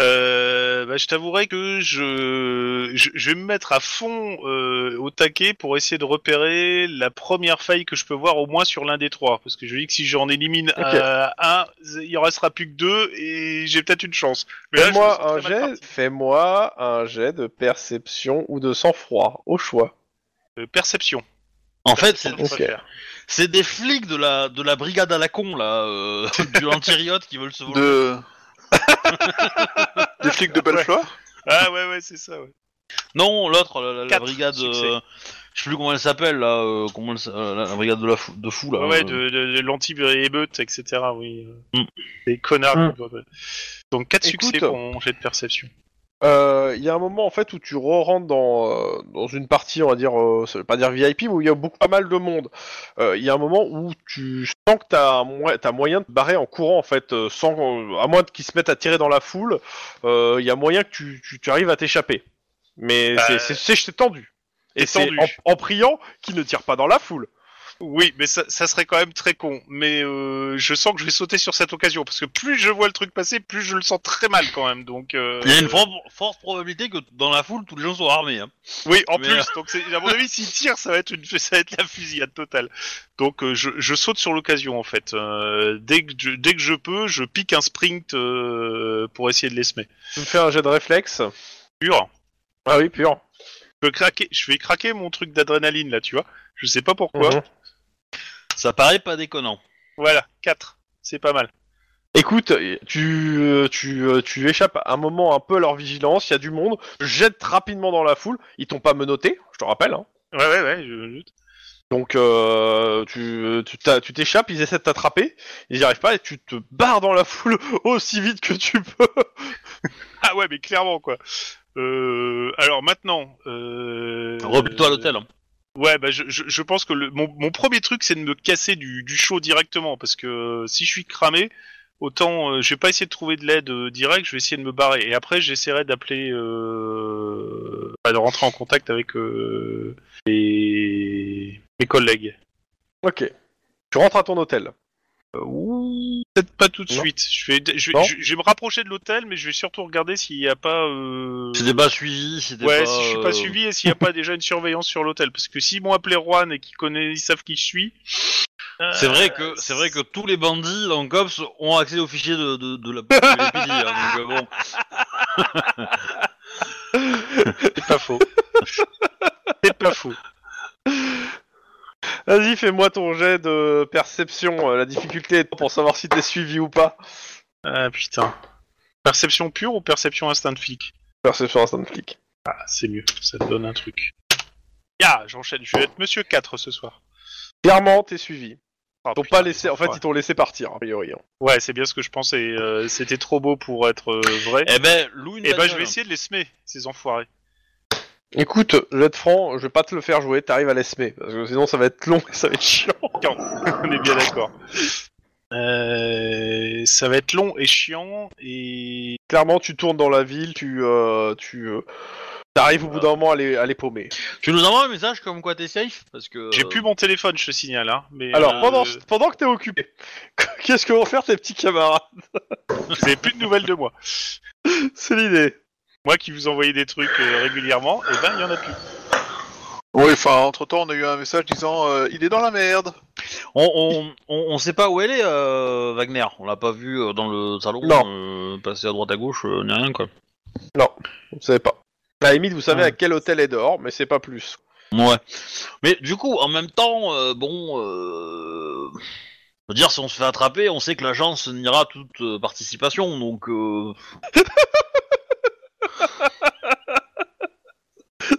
Euh, bah, je t'avouerai que je, je je vais me mettre à fond euh, au taquet pour essayer de repérer la première faille que je peux voir au moins sur l'un des trois, parce que je dis que si j'en élimine okay. un, un, il en restera plus que deux et j'ai peut-être une chance. Mais fais-moi là, un jet, fais-moi un jet de perception ou de sang-froid au choix. Euh, perception. En fait, c'est, okay. c'est des flics de la de la brigade à la con là, euh, du anti-riot qui veulent se voler. De... des flics de Belfort. Ouais. Ah ouais ouais c'est ça. Ouais. Non l'autre la, la, la brigade, euh, je sais plus comment elle s'appelle là, euh, comment elle, euh, la, la brigade de la fou, de fou là. Ouais euh... de, de, de l'anti-émeute et cetera. Oui. Mm. Des connards. Mm. Donc quatre Écoute, succès pour mon jet de perception. Il euh, y a un moment en fait où tu rentres dans euh, dans une partie on va dire euh, ça veut pas dire V I P mais où il y a beaucoup pas mal de monde. Il euh, y a un moment où tu sens que t'as mo- t'as moyen de te barrer en courant en fait euh, sans euh, à moins qu'ils se mettent à tirer dans la foule. Il euh, y a moyen que tu, tu tu arrives à t'échapper. Mais euh... c'est, c'est, c'est c'est tendu. Et c'est, tendu. c'est en, en priant qu'ils ne tirent pas dans la foule. Oui, mais ça, ça serait quand même très con. Mais euh, je sens que je vais sauter sur cette occasion, parce que plus je vois le truc passer, plus je le sens très mal quand même. Donc, euh... il y a une for- forte probabilité que dans la foule, tous les gens sont armés. Hein. Oui, en mais plus. Euh... Donc, c'est, à mon avis, s'ils tirent, ça va être une, ça va être la fusillade totale. Donc, euh, je, je saute sur l'occasion en fait. Euh, dès que je, dès que je peux, je pique un sprint euh, pour essayer de les semer. Tu me fais un jet de réflexe pur. Ah oui, pur. Je peux craquer. Je vais craquer mon truc d'adrénaline là, tu vois. Je sais pas pourquoi. Mmh. Ça paraît pas déconnant. Voilà, quatre, c'est pas mal. Écoute, tu, tu, tu échappes un moment un peu à leur vigilance, il y a du monde, je jette rapidement dans la foule, ils t'ont pas menotté, je te rappelle. Hein. Ouais, ouais, ouais, je... Donc, euh, tu, tu, tu t'échappes, ils essaient de t'attraper, ils y arrivent pas et tu te barres dans la foule aussi vite que tu peux. Ah ouais, mais clairement, quoi. Euh, alors maintenant... Euh... Replie-toi à l'hôtel, hein. Ouais, bah je, je, je pense que le, mon, mon premier truc, c'est de me casser du, du show directement, parce que euh, si je suis cramé, autant euh, je vais pas essayer de trouver de l'aide euh, directe, je vais essayer de me barrer. Et après, j'essaierai d'appeler, euh, bah, de rentrer en contact avec euh, les, mes collègues. Ok. Tu rentres à ton hôtel. Euh, ou... Peut-être pas tout de non. suite. Je vais, je, vais, je, je vais me rapprocher de l'hôtel, mais je vais surtout regarder s'il n'y a pas. Euh... C'était pas suivi. C'était ouais, pas, si je suis pas euh... suivi et s'il n'y a pas déjà une surveillance sur l'hôtel, parce que s'ils m'ont appelé Juan et qu'ils connaissent, ils savent qui je suis. C'est euh... vrai que c'est vrai que tous les bandits dans le cops ont accès aux fichiers de de, de la P D. Hein, donc bon. C'est pas faux. C'est pas faux. Vas-y, fais-moi ton jet de perception. La difficulté est pour savoir si t'es suivi ou pas. Ah putain. Perception pure ou perception instinct de flic ? Perception instinct de flic. Ah, c'est mieux, ça te donne un truc. Ya, yeah, j'enchaîne, je vais être Monsieur quatre ce soir. Clairement, t'es suivi. Ah, t'ont putain, pas laissé... En fait, ouais. Ils t'ont laissé partir, a priori. Ouais, c'est bien ce que je pensais. Euh, c'était trop beau pour être euh, vrai. Eh ben, loue une Eh ben, je vais essayer de les semer, ces enfoirés. Écoute, je vais être franc, je vais pas te le faire jouer, t'arrives à l'esmer, parce que sinon ça va être long et ça va être chiant. On est bien d'accord. Euh, ça va être long et chiant, et... Clairement, tu tournes dans la ville, tu... Euh, tu euh, t'arrives au bout d'un moment à les, à les paumer. Tu nous envoies un message comme quoi t'es safe, parce que... J'ai plus mon téléphone, je te signale, hein, mais... Alors, euh... pendant, pendant que t'es occupé, qu'est-ce que vont faire tes petits camarades ? Vous avez plus de nouvelles de moi. C'est l'idée. Moi qui vous envoyais des trucs euh, régulièrement, et eh ben il y en a plus. Oui, enfin entre temps on a eu un message disant euh, il est dans la merde. On on on, on sait pas où elle est euh, Wagner, on l'a pas vu euh, dans le salon euh, passer à droite à gauche euh, ni rien quoi. Non, on savait pas. À la limite vous savez ouais. à quel hôtel elle dort, mais c'est pas plus. Ouais. Mais du coup en même temps euh, bon. Euh... Je veux dire, si on se fait attraper, on sait que l'agence niera toute euh, participation, donc. Euh...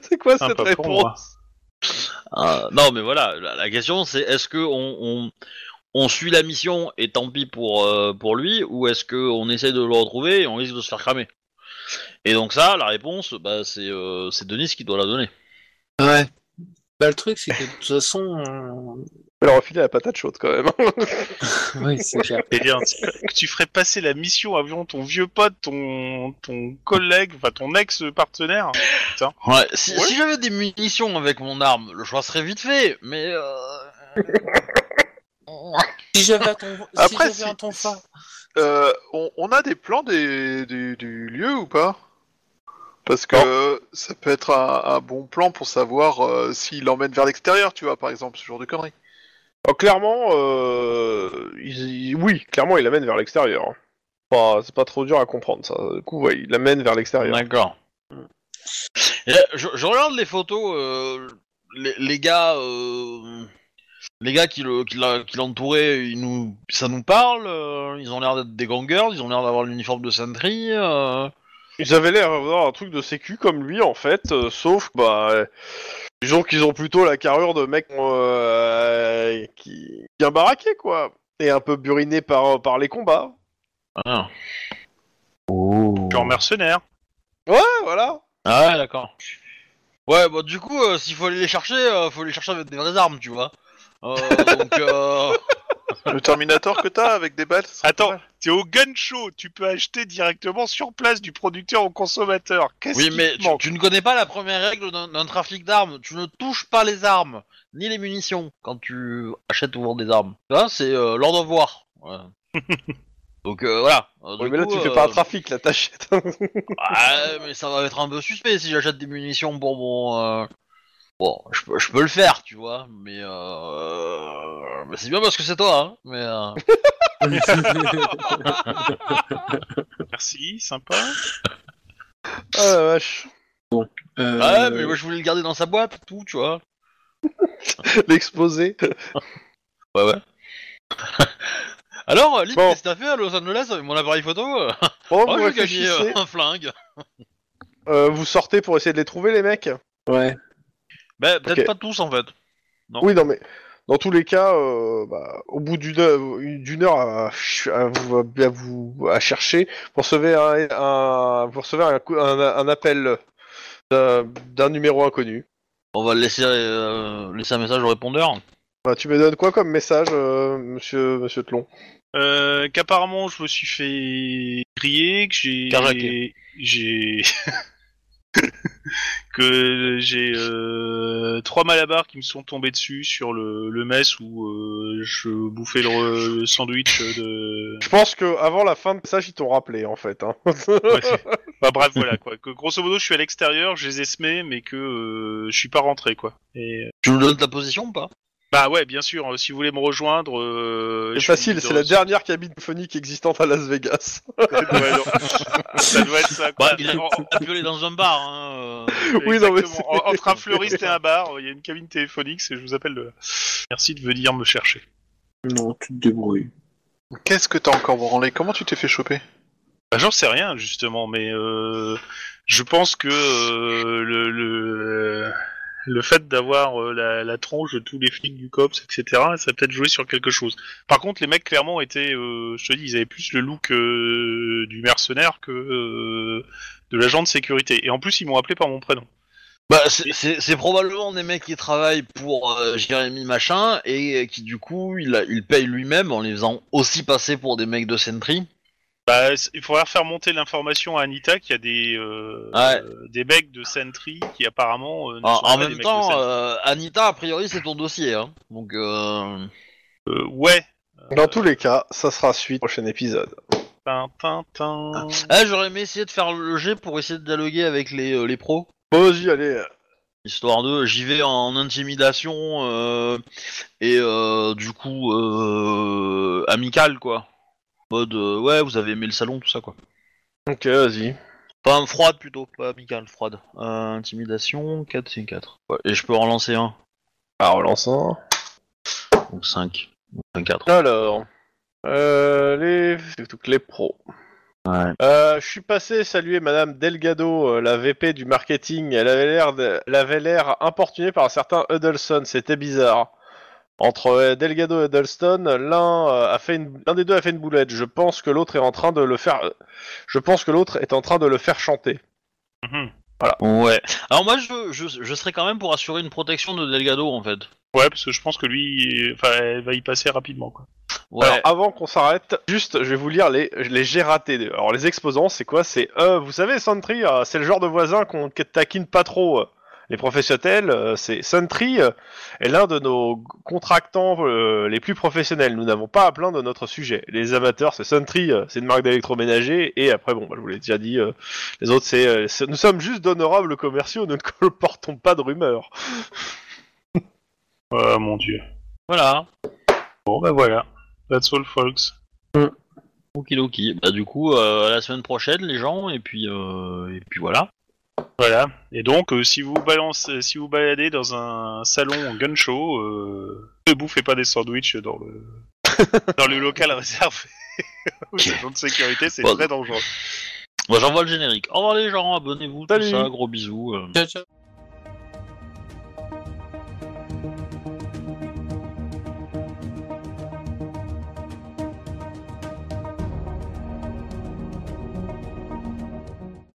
C'est quoi ah, cette réponse euh, Non, mais voilà. La, la question, c'est est-ce que on, on, on suit la mission et tant pis pour euh, pour lui, ou est-ce que on essaie de le retrouver et on risque de se faire cramer. Et donc ça, la réponse, bah c'est euh, c'est Denis qui doit la donner. Ouais. Bah le truc, c'est que de toute façon. Euh... Alors, on va filer la patate chaude quand même. Oui, c'est clair. Et bien, que tu ferais passer la mission avant ton vieux pote, ton ton collègue, enfin ton ex-partenaire. Putain. Ouais. Si, ouais. si j'avais des munitions avec mon arme, le choix serait vite fait. Mais euh... si j'avais un ton, si Après, j'avais si... un ton fin, Euh, on, on a des plans des, des, du lieu ou pas ? Parce que euh, ça peut être un, un bon plan pour savoir euh, s'il l'emmène vers l'extérieur, tu vois, par exemple, ce genre de conneries. Alors, clairement, euh, il, il, oui, clairement, il l'amène vers l'extérieur. Enfin, c'est pas trop dur à comprendre, ça. Du coup, ouais, il l'amène vers l'extérieur. D'accord. Là, je, je regarde les photos, euh, les, les gars... Euh... Les gars qui, le, qui, l'a, qui l'entouraient, ils nous, ça nous parle. Euh, ils ont l'air d'être des gangers, ils ont l'air d'avoir l'uniforme de Sentry. Euh... Ils avaient l'air d'avoir un truc de sécu comme lui en fait, euh, sauf bah, disons qu'ils ont plutôt la carrure de mecs euh, qui bien baraqués quoi, et un peu burinés par par les combats. Ah. Oh. Genre mercenaires. Ouais, voilà. Ah ouais, d'accord. Ouais, bah du coup, euh, s'il faut aller les chercher, euh, faut les chercher avec des vraies armes, tu vois. euh, donc, euh... Le Terminator que t'as avec des balles. Attends, t'es au gun show, tu peux acheter directement sur place du producteur au consommateur. Qu'est-ce oui, mais tu, tu ne connais pas la première règle d'un, d'un trafic d'armes. Tu ne touches pas les armes, ni les munitions, quand tu achètes ou vends des armes. Là, c'est euh, l'ordre de voir. Ouais. Donc euh, voilà. Euh, oui, mais coup, là, tu euh... fais pas un trafic, là, t'achètes. Ouais, mais ça va être un peu suspect si j'achète des munitions pour mon. Euh... Bon, je peux, je peux le faire, tu vois, mais euh... mais c'est bien parce que c'est toi, hein, mais... Euh... Merci, sympa. Ah la vache. Bon, euh... ah ouais, mais moi je voulais le garder dans sa boîte et tout, tu vois. L'exposer. Ouais, ouais. Alors, Lip, bon. Qu'est-ce que t'as fait à Los Angeles avec mon appareil photo ? Oh, oh j'ai gagné euh, un flingue. euh, vous sortez pour essayer de les trouver, les mecs ? Ouais. Bah, peut-être okay. Pas tous, en fait. Non. Oui, non, mais dans tous les cas, euh, bah, au bout d'une heure, d'une heure à, à, vous, à, vous, à chercher, vous recevez un, un, vous recevez un, un, un appel d'un, d'un numéro inconnu. On va laisser, euh, laisser un message au répondeur. Bah, tu me donnes quoi comme message, euh, monsieur, monsieur Tlon ? euh, Qu'apparemment, je me suis fait griller, que j'ai... Carjacké. J'ai... que j'ai euh, trois malabars qui me sont tombés dessus sur le, le mess où euh, je bouffais le, le sandwich de... Je pense que avant la fin de ça, ils t'ont rappelé en fait. Hein. Ouais, bah bref, voilà quoi. Que grosso modo, je suis à l'extérieur, je les ai semés, mais que euh, je suis pas rentré quoi. Et... Tu nous donnes ta position ou pas ? Bah ouais, bien sûr, si vous voulez me rejoindre... Euh, c'est facile, c'est la dernière cabine phonique existante à Las Vegas. Ouais, non. Ça doit être ça. Bah, il a violé dans un bar. Hein. Oui, exactement. Non, mais c'est... Entre un fleuriste et un bar, il y a une cabine téléphonique, c'est... je vous appelle de là. Merci de venir me chercher. Non, tu te débrouilles. Qu'est-ce que t'as encore branlé ? Comment tu t'es fait choper ? Bah j'en sais rien, justement, mais euh, je pense que euh, le... le... Le fait d'avoir euh, la, la tronche de tous les flics du cops, et cetera, ça a peut-être joué sur quelque chose. Par contre, les mecs, clairement, étaient... Euh, je te dis, ils avaient plus le look euh, du mercenaire que euh, de l'agent de sécurité. Et en plus, ils m'ont appelé par mon prénom. Bah, c'est, c'est, c'est probablement des mecs qui travaillent pour euh, Jérémy Machin, et qui, du coup, il, il paye lui-même en les faisant aussi passer pour des mecs de Sentry. Bah, il faudrait faire monter l'information à Anita qu'il y a des, euh, ouais. euh, des mecs de Sentry qui apparemment... Euh, ne ah, sont en pas même des temps, euh, Anita, a priori, c'est ton dossier. Hein. Donc, euh... Euh, ouais. Dans euh... tous les cas, ça sera suite au prochain épisode. Tintintin. Ah, j'aurais aimé essayer de faire le jet pour essayer de dialoguer avec les, euh, les pros. Bon, vas-y, allez. Histoire de... J'y vais en intimidation euh, et euh, du coup, euh, amical, quoi. Mode, euh, ouais, vous avez aimé le salon, tout ça, quoi. Ok, vas-y. Enfin, froide, plutôt, pas amical, froide. Euh, intimidation, quatre, c'est quatre. Ouais, et je peux en lancer un. Ah, relance un. Donc cinq. Donc quatre. Alors, euh, les... C'est tout que les pros. Ouais. Euh, je suis passé saluer Madame Delgado, la V P du marketing. Elle avait l'air, de... Elle avait l'air importunée par un certain Edelston, c'était bizarre. Entre Delgado et Edelston, l'un a fait une... l'un des deux a fait une boulette. Je pense que l'autre est en train de le faire. Je pense que l'autre est en train de le faire chanter. Mmh. Voilà. Ouais. Alors moi, je, je, je serais quand même pour assurer une protection de Delgado en fait. Ouais, parce que je pense que lui, enfin, elle va y passer rapidement quoi. Ouais. Alors avant qu'on s'arrête, juste, je vais vous lire les les j'ai ratés. Alors les exposants, c'est quoi ? C'est euh, vous savez, Sentry, c'est le genre de voisin qu'on taquine pas trop. les professionnels, c'est Sentry est l'un de nos contractants les plus professionnels. Nous n'avons pas à plaindre de notre sujet. Les amateurs, c'est Sentry, c'est une marque d'électroménager. Et après, bon, bah, je vous l'ai déjà dit, les autres, c'est, c'est nous sommes juste d'honorables commerciaux, nous ne colportons pas de rumeurs. Oh mon dieu. Voilà. Bon, bah voilà. That's all, folks. Mm. Okidoki. Bah du coup, euh, à la semaine prochaine, les gens, et puis euh, et puis voilà. Voilà. Et donc, euh, si vous balancez, si vous baladez dans un salon gun show, euh, ne bouffez pas des sandwichs dans le dans le local réservé. C'est zone de sécurité, c'est bon. Très dangereux. Bon, j'envoie le générique. Au revoir les gens, abonnez-vous, salut. Tout ça, gros bisous. Euh... Ciao, ciao.